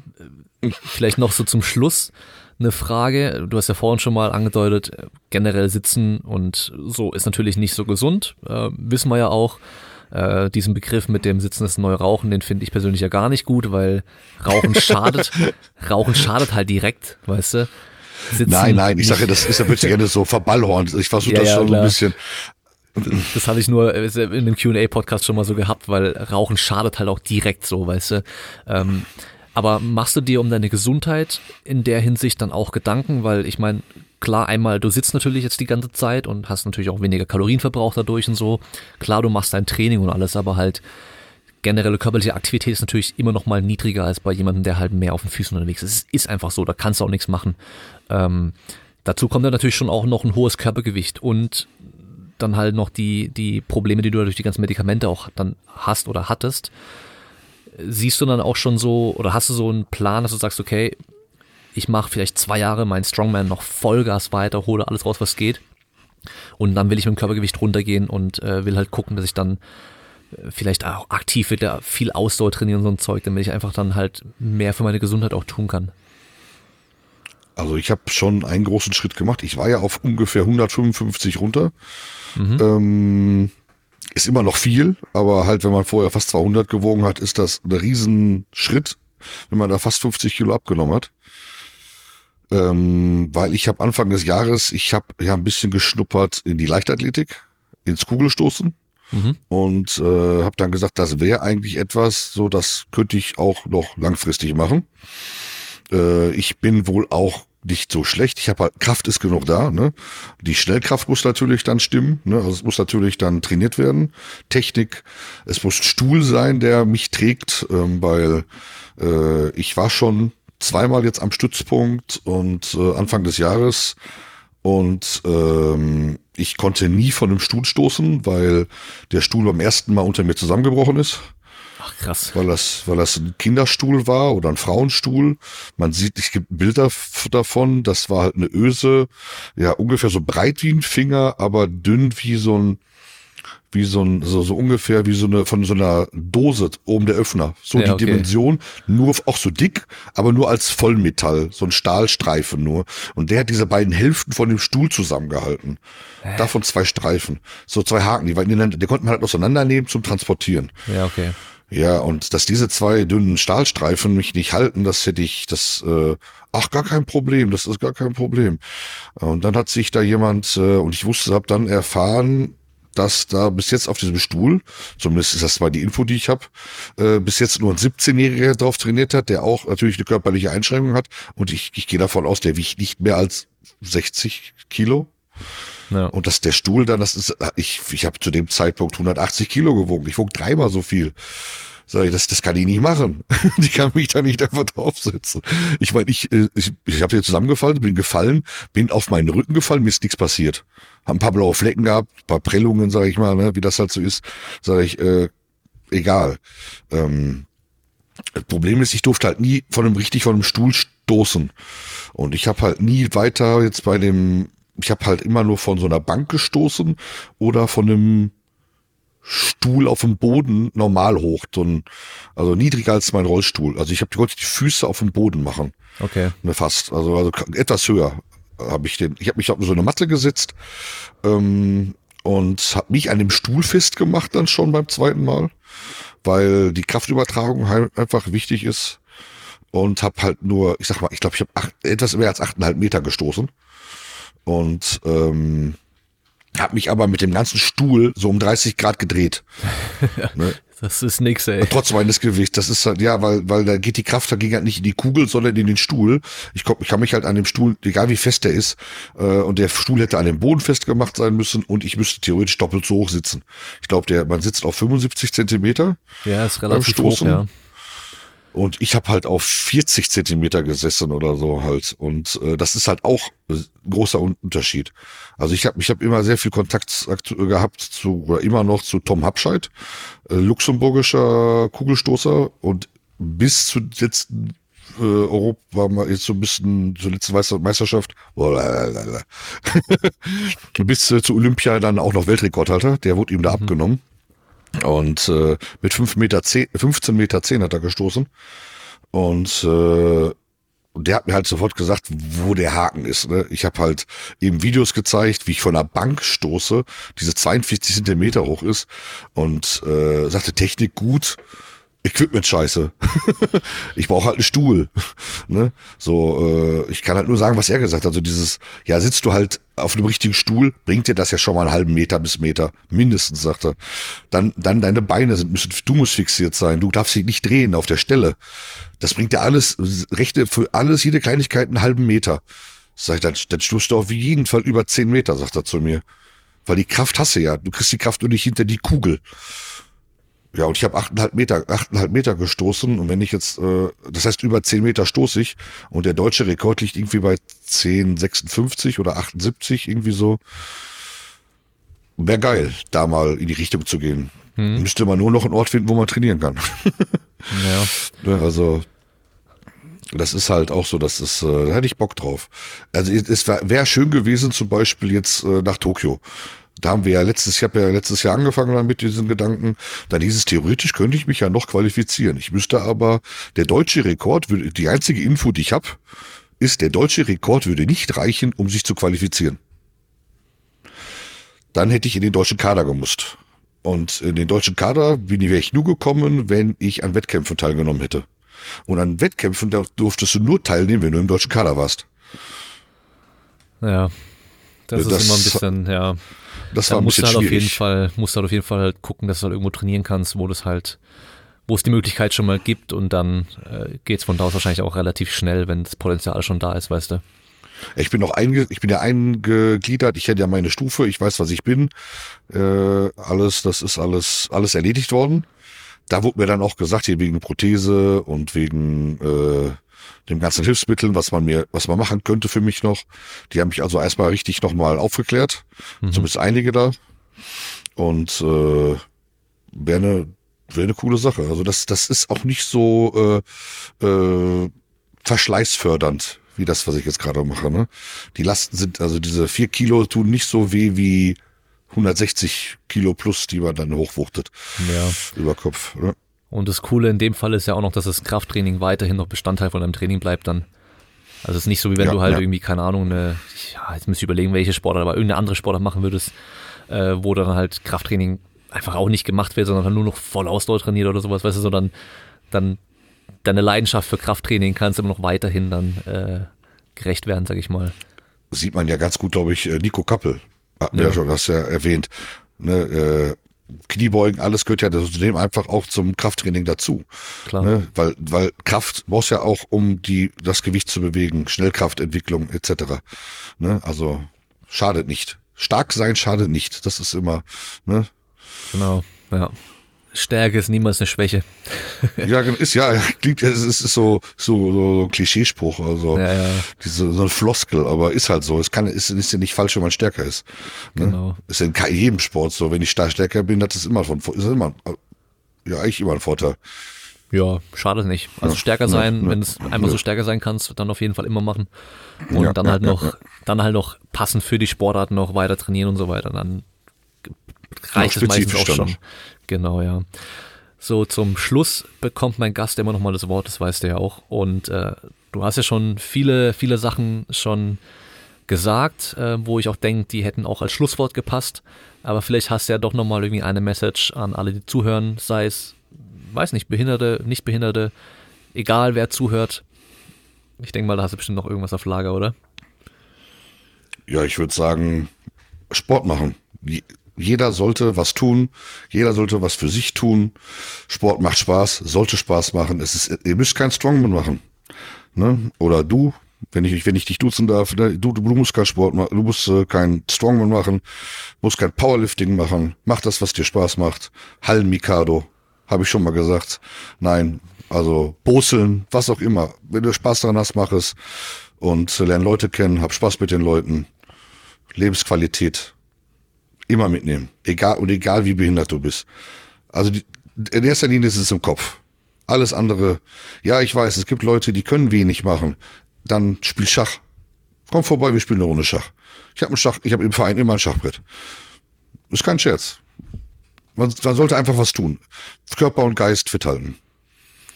Vielleicht noch so zum Schluss eine Frage. Du hast ja vorhin schon mal angedeutet, generell sitzen und so ist natürlich nicht so gesund. Wissen wir ja auch. Diesen Begriff mit dem Sitzen ist neu Rauchen, den finde ich persönlich ja gar nicht gut, weil Rauchen schadet. Rauchen schadet halt direkt, weißt du. Sitzen. Nein, ich sage, das ist ja wirklich gerne so verballhornt. Ich versuche das schon klar. Ein bisschen. Das hatte ich nur in dem Q&A-Podcast schon mal so gehabt, weil Rauchen schadet halt auch direkt so, weißt du. Aber machst du dir um deine Gesundheit in der Hinsicht dann auch Gedanken? Weil ich meine, klar, einmal, du sitzt natürlich jetzt die ganze Zeit und hast natürlich auch weniger Kalorienverbrauch dadurch und so. Klar, du machst dein Training und alles, aber halt generelle körperliche Aktivität ist natürlich immer noch mal niedriger als bei jemandem, der halt mehr auf den Füßen unterwegs ist. Es ist einfach so, da kannst du auch nichts machen. Dazu kommt dann natürlich schon auch noch ein hohes Körpergewicht und dann halt noch die Probleme, die du durch die ganzen Medikamente auch dann hast oder hattest. Siehst du dann auch schon so, oder hast du so einen Plan, dass du sagst, okay, ich mache vielleicht 2 Jahre meinen Strongman noch Vollgas weiter, hole alles raus, was geht. Und dann will ich mit dem Körpergewicht runtergehen und will halt gucken, dass ich dann vielleicht auch aktiv wieder viel Ausdauer trainieren und so ein Zeug, damit ich einfach dann halt mehr für meine Gesundheit auch tun kann. Also ich habe schon einen großen Schritt gemacht. Ich war ja auf ungefähr 155 runter. Mhm. Ist immer noch viel, aber halt, wenn man vorher fast 200 gewogen hat, ist das ein Riesenschritt, wenn man da fast 50 Kilo abgenommen hat. Weil ich habe Anfang des Jahres, ich habe ja ein bisschen geschnuppert in die Leichtathletik, ins Kugelstoßen. Mhm. Und habe dann gesagt, das wäre eigentlich etwas, so das könnte ich auch noch langfristig machen. Ich bin wohl auch nicht so schlecht. Ich habe halt, Kraft ist genug da. Ne? Die Schnellkraft muss natürlich dann stimmen. Ne? Also es muss natürlich dann trainiert werden. Technik, es muss Stuhl sein, der mich trägt, weil ich war schon zweimal jetzt am Stützpunkt und Anfang des Jahres und ich konnte nie von einem Stuhl stoßen, weil der Stuhl beim ersten Mal unter mir zusammengebrochen ist. Ach, krass. Weil das ein Kinderstuhl war oder ein Frauenstuhl. Man sieht, es gibt Bilder davon, das war halt eine Öse, ja, ungefähr so breit wie ein Finger, aber dünn wie so ungefähr wie so eine, von so einer Dose oben der Öffner. So ja, die okay. Dimension, nur auch so dick, aber nur als Vollmetall, so ein Stahlstreifen nur. Und der hat diese beiden Hälften von dem Stuhl zusammengehalten. Davon zwei Streifen. So zwei Haken, die waren ineinander, die konnte man halt auseinandernehmen zum Transportieren. Ja, okay. Ja, und dass diese zwei dünnen Stahlstreifen mich nicht halten, das hätte ich, gar kein Problem, das ist gar kein Problem. Und dann hat sich da jemand, und ich wusste, habe dann erfahren, dass da bis jetzt auf diesem Stuhl, zumindest ist das mal die Info, die ich habe, bis jetzt nur ein 17-Jähriger drauf trainiert hat, der auch natürlich eine körperliche Einschränkung hat. Und ich gehe davon aus, der wiegt nicht mehr als 60 Kilo. Ja. Und dass der Stuhl dann, das ist, ich habe zu dem Zeitpunkt 180 Kilo gewogen. Ich wog dreimal so viel. Sag ich, das kann ich nicht machen. Die kann mich da nicht einfach draufsetzen. Ich meine, ich habe hier zusammengefallen, bin gefallen, bin auf meinen Rücken gefallen, mir ist nichts passiert. Hab ein paar blaue Flecken gehabt, ein paar Prellungen, sag ich mal, ne, wie das halt so ist. Sag ich, egal. Das Problem ist, ich durfte halt nie von einem Stuhl stoßen. Und ich habe halt nie weiter jetzt ich habe halt immer nur von so einer Bank gestoßen oder von einem Stuhl auf dem Boden normal hoch, also niedriger als mein Rollstuhl. Also ich konnte die Füße auf dem Boden machen. Okay. Fast, also etwas höher habe ich den. Ich habe mich auf so eine Matte gesetzt und habe mich an dem Stuhl festgemacht dann schon beim zweiten Mal, weil die Kraftübertragung halt einfach wichtig ist und habe halt nur, ich glaube, ich habe etwas mehr als 8,5 Meter gestoßen. Und habe mich aber mit dem ganzen Stuhl so um 30 Grad gedreht. Ne? Das ist nix, ey. Trotz meines Gewichts. Das ist halt, ja, weil da geht die Kraft dagegen halt nicht in die Kugel, sondern in den Stuhl. Ich kann mich halt an dem Stuhl, egal wie fest der ist, und der Stuhl hätte an dem Boden festgemacht sein müssen und ich müsste theoretisch doppelt so hoch sitzen. Ich glaube, man sitzt auf 75 Zentimeter. Ja, ist relativ hoch, ja. Und ich habe halt auf 40 Zentimeter gesessen oder so halt. Und das ist halt auch ein großer Unterschied. Also ich hab immer sehr viel Kontakt gehabt immer noch zu Tom Habscheid, luxemburgischer Kugelstoßer und bis zur letzten Meisterschaft, bis zu Olympia dann auch noch Weltrekordhalter, der wurde ihm da abgenommen. Und mit 15,10 Meter hat er gestoßen. Und der hat mir halt sofort gesagt, wo der Haken ist. Ne? Ich habe halt eben Videos gezeigt, wie ich von einer Bank stoße, diese 42 Zentimeter hoch ist. Und sagte, Technik gut, Equipment scheiße. Ich brauche halt einen Stuhl. Ne? So, ich kann halt nur sagen, was er gesagt hat. Also dieses, ja, sitzt du halt auf einem richtigen Stuhl, bringt dir das ja schon mal einen halben Meter bis Meter, mindestens, sagt er. Dann deine Beine du musst fixiert sein, du darfst dich nicht drehen auf der Stelle. Das bringt dir alles, Rechte für alles, jede Kleinigkeit einen halben Meter. Sag ich, dann stoßt du auf jeden Fall über 10 Meter, sagt er zu mir. Weil die Kraft hast du ja, du kriegst die Kraft nur nicht hinter die Kugel. Ja, und ich habe 8,5 Meter gestoßen und wenn ich jetzt, das heißt über 10 Meter stoße ich und der deutsche Rekord liegt irgendwie bei 10,56 oder 78, irgendwie so. Wäre geil, da mal in die Richtung zu gehen. Müsste man nur noch einen Ort finden, wo man trainieren kann. Ja. Also das ist halt auch so, da hätte ich Bock drauf. Also es wäre schön gewesen zum Beispiel jetzt nach Tokio. Da haben wir ja letztes Jahr angefangen dann mit diesen Gedanken. Dann hieß es, theoretisch könnte ich mich ja noch qualifizieren. Ich müsste aber, der deutsche Rekord, die einzige Info, die ich habe, ist, der deutsche Rekord würde nicht reichen, um sich zu qualifizieren. Dann hätte ich in den deutschen Kader gemusst. Und in den deutschen Kader wäre ich nur gekommen, wenn ich an Wettkämpfen teilgenommen hätte. Und an Wettkämpfen, da durftest du nur teilnehmen, wenn du im deutschen Kader warst. Ja, das ist immer ein bisschen, ja. Das war ein bisschen schwierig. Musst du halt auf jeden Fall halt gucken, dass du halt irgendwo trainieren kannst, wo es die Möglichkeit schon mal gibt, und dann geht's von da aus wahrscheinlich auch relativ schnell, wenn das Potenzial schon da ist, weißt du. Ich bin ja eingegliedert, ich hätte ja meine Stufe, ich weiß, was ich bin. Das ist alles erledigt worden. Da wurde mir dann auch gesagt, hier wegen Prothese und wegen dem ganzen Hilfsmitteln, was man machen könnte für mich noch. Die haben mich also erstmal richtig nochmal aufgeklärt, zumindest einige da. Und wäre eine coole Sache. Also das ist auch nicht so verschleißfördernd wie das, was ich jetzt gerade mache. Ne? Die Lasten sind, also diese 4 Kilo tun nicht so weh wie 160 Kilo plus, die man dann hochwuchtet über Kopf. Ne? Und das Coole in dem Fall ist ja auch noch, dass das Krafttraining weiterhin noch Bestandteil von deinem Training bleibt dann. Also es ist nicht so, wie wenn du halt irgendwie, keine Ahnung, jetzt müsst ihr überlegen, welche Sportart, aber irgendeine andere Sportart machen würdest, wo dann halt Krafttraining einfach auch nicht gemacht wird, sondern nur noch voll Ausdauer trainiert oder sowas, weißt du, sondern dann deine Leidenschaft für Krafttraining kannst du immer noch weiterhin dann gerecht werden, sag ich mal. Sieht man ja ganz gut, glaube ich, Nico Kappel, hast du ja erwähnt, ne, Kniebeugen, alles gehört ja zudem einfach auch zum Krafttraining dazu. Klar. Ne? Weil Kraft brauchst ja auch, um das Gewicht zu bewegen, Schnellkraftentwicklung etc. Ne? Also schadet nicht. Stark sein schadet nicht. Das ist immer, ne? Genau, ja. Stärke ist niemals eine Schwäche. Es ist so ein Klischeespruch, also so eine Floskel, aber ist halt so. Es ist ja nicht falsch, wenn man stärker ist. Ne? Genau. Ist ja in jedem Sport so. Wenn ich stärker bin, ist das eigentlich immer ein Vorteil. Ja, schadet nicht. Also stärker sein, wenn es einfach so stärker sein kannst, dann auf jeden Fall immer machen. Und dann halt noch passend für die Sportart noch weiter trainieren und so weiter. Dann reicht es meistens auch schon. Genau, ja. So, zum Schluss bekommt mein Gast immer nochmal das Wort, das weißt du ja auch. Und du hast ja schon viele Sachen schon gesagt, wo ich auch denke, die hätten auch als Schlusswort gepasst. Aber vielleicht hast du ja doch nochmal irgendwie eine Message an alle, die zuhören, sei es, weiß nicht, Behinderte, Nichtbehinderte, egal wer zuhört. Ich denke mal, da hast du bestimmt noch irgendwas auf Lager, oder? Ja, ich würde sagen, Sport machen. Jeder sollte was tun, jeder sollte was für sich tun. Sport macht Spaß, sollte Spaß machen. Ihr müsst kein Strongman machen. Ne? Oder du, wenn ich dich duzen darf, ne? du musst keinen Sport machen, du musst kein Strongman machen, musst kein Powerlifting machen, mach das, was dir Spaß macht. Hallen-Mikado, habe ich schon mal gesagt. Nein, also Boseln, was auch immer. Wenn du Spaß daran hast, mach es. Und lern Leute kennen, hab Spaß mit den Leuten. Lebensqualität. Immer mitnehmen. Egal wie behindert du bist. Also in erster Linie ist es im Kopf. Alles andere. Ja, ich weiß, es gibt Leute, die können wenig machen. Dann spiel Schach. Komm vorbei, wir spielen eine Runde Schach. Ich habe im Verein immer ein Schachbrett. Ist kein Scherz. Man sollte einfach was tun. Körper und Geist fit halten.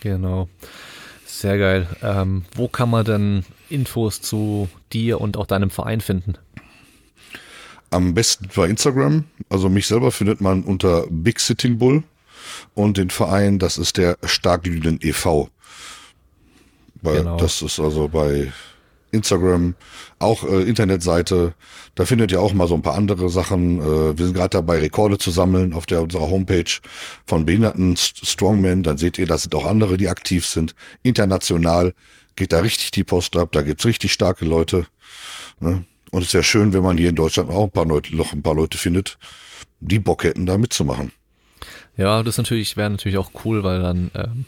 Genau. Sehr geil. Wo kann man denn Infos zu dir und auch deinem Verein finden? Am besten bei Instagram. Also mich selber findet man unter Big Sitting Bull und den Verein, das ist der Starklünen e.V. Genau. Das ist also bei Instagram, auch Internetseite. Da findet ihr auch mal so ein paar andere Sachen. Wir sind gerade dabei, Rekorde zu sammeln auf unserer Homepage von behinderten Strongmen. Dann seht ihr, das sind auch andere, die aktiv sind. International geht da richtig die Post ab. Da gibt's richtig starke Leute. Ne? Und es wäre schön, wenn man hier in Deutschland auch noch ein paar Leute findet, die Bock hätten, da mitzumachen. Ja, das wäre natürlich auch cool, weil dann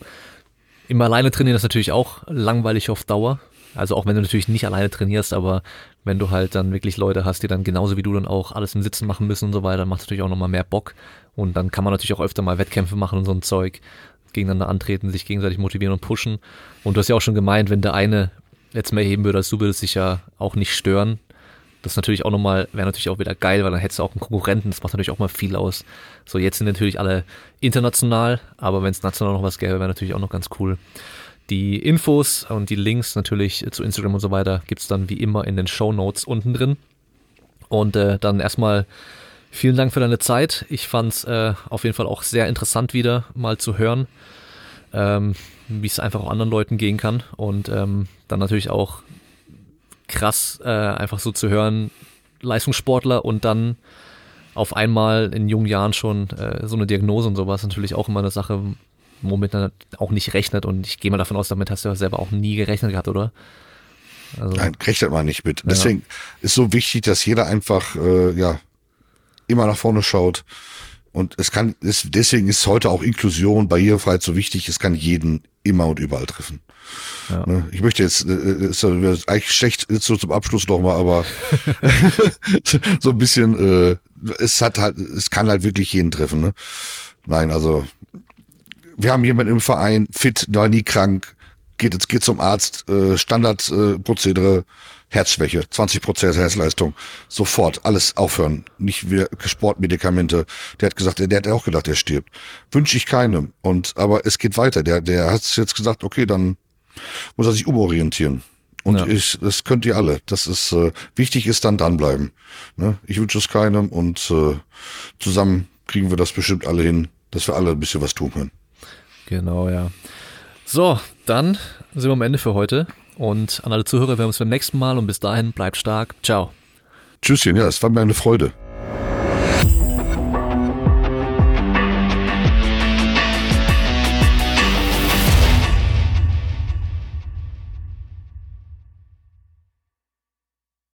immer alleine trainieren ist natürlich auch langweilig auf Dauer. Also auch wenn du natürlich nicht alleine trainierst, aber wenn du halt dann wirklich Leute hast, die dann genauso wie du dann auch alles im Sitzen machen müssen und so weiter, dann macht es natürlich auch nochmal mehr Bock. Und dann kann man natürlich auch öfter mal Wettkämpfe machen und so ein Zeug, gegeneinander antreten, sich gegenseitig motivieren und pushen. Und du hast ja auch schon gemeint, wenn der eine jetzt mehr heben würde als du, würde es sich ja auch nicht stören. Das natürlich auch nochmal, wäre natürlich auch wieder geil, weil dann hättest du auch einen Konkurrenten, das macht natürlich auch mal viel aus. So, jetzt sind natürlich alle international, aber wenn es national noch was gäbe, wäre natürlich auch noch ganz cool. Die Infos und die Links natürlich zu Instagram und so weiter gibt es dann wie immer in den Shownotes unten drin. Und dann erstmal vielen Dank für deine Zeit. Ich fand es auf jeden Fall auch sehr interessant, wieder mal zu hören, wie es einfach auch anderen Leuten gehen kann. Und dann natürlich auch krass, einfach so zu hören, Leistungssportler und dann auf einmal in jungen Jahren schon so eine Diagnose und sowas, natürlich auch immer eine Sache, womit man auch nicht rechnet, und ich gehe mal davon aus, damit hast du ja selber auch nie gerechnet gehabt, oder? Also, nein, rechnet man nicht mit. Deswegen ist so wichtig, dass jeder einfach immer nach vorne schaut, und deswegen ist heute auch Inklusion, Barrierefreiheit so wichtig, es kann jeden immer und überall treffen. Ja. Ich möchte jetzt, ist eigentlich schlecht so zum Abschluss nochmal, aber so ein bisschen, es kann halt wirklich jeden treffen. Ne? Nein, also wir haben jemanden im Verein, fit, war nie krank, geht zum Arzt, Standardprozedere, Herzschwäche, 20% Herzleistung, sofort, alles aufhören, nicht wieder Sportmedikamente. Der hat auch gedacht, der stirbt. Wünsche ich keinem. Aber es geht weiter. Der hat jetzt gesagt, okay, dann muss er sich umorientieren. Und das könnt ihr alle. Das ist wichtig, ist dann dranbleiben. Ne? Ich wünsche es keinem, und zusammen kriegen wir das bestimmt alle hin, dass wir alle ein bisschen was tun können. Genau, ja. So, dann sind wir am Ende für heute. Und an alle Zuhörer, wir hören uns beim nächsten Mal, und bis dahin bleibt stark. Ciao. Tschüsschen, ja, es war mir eine Freude.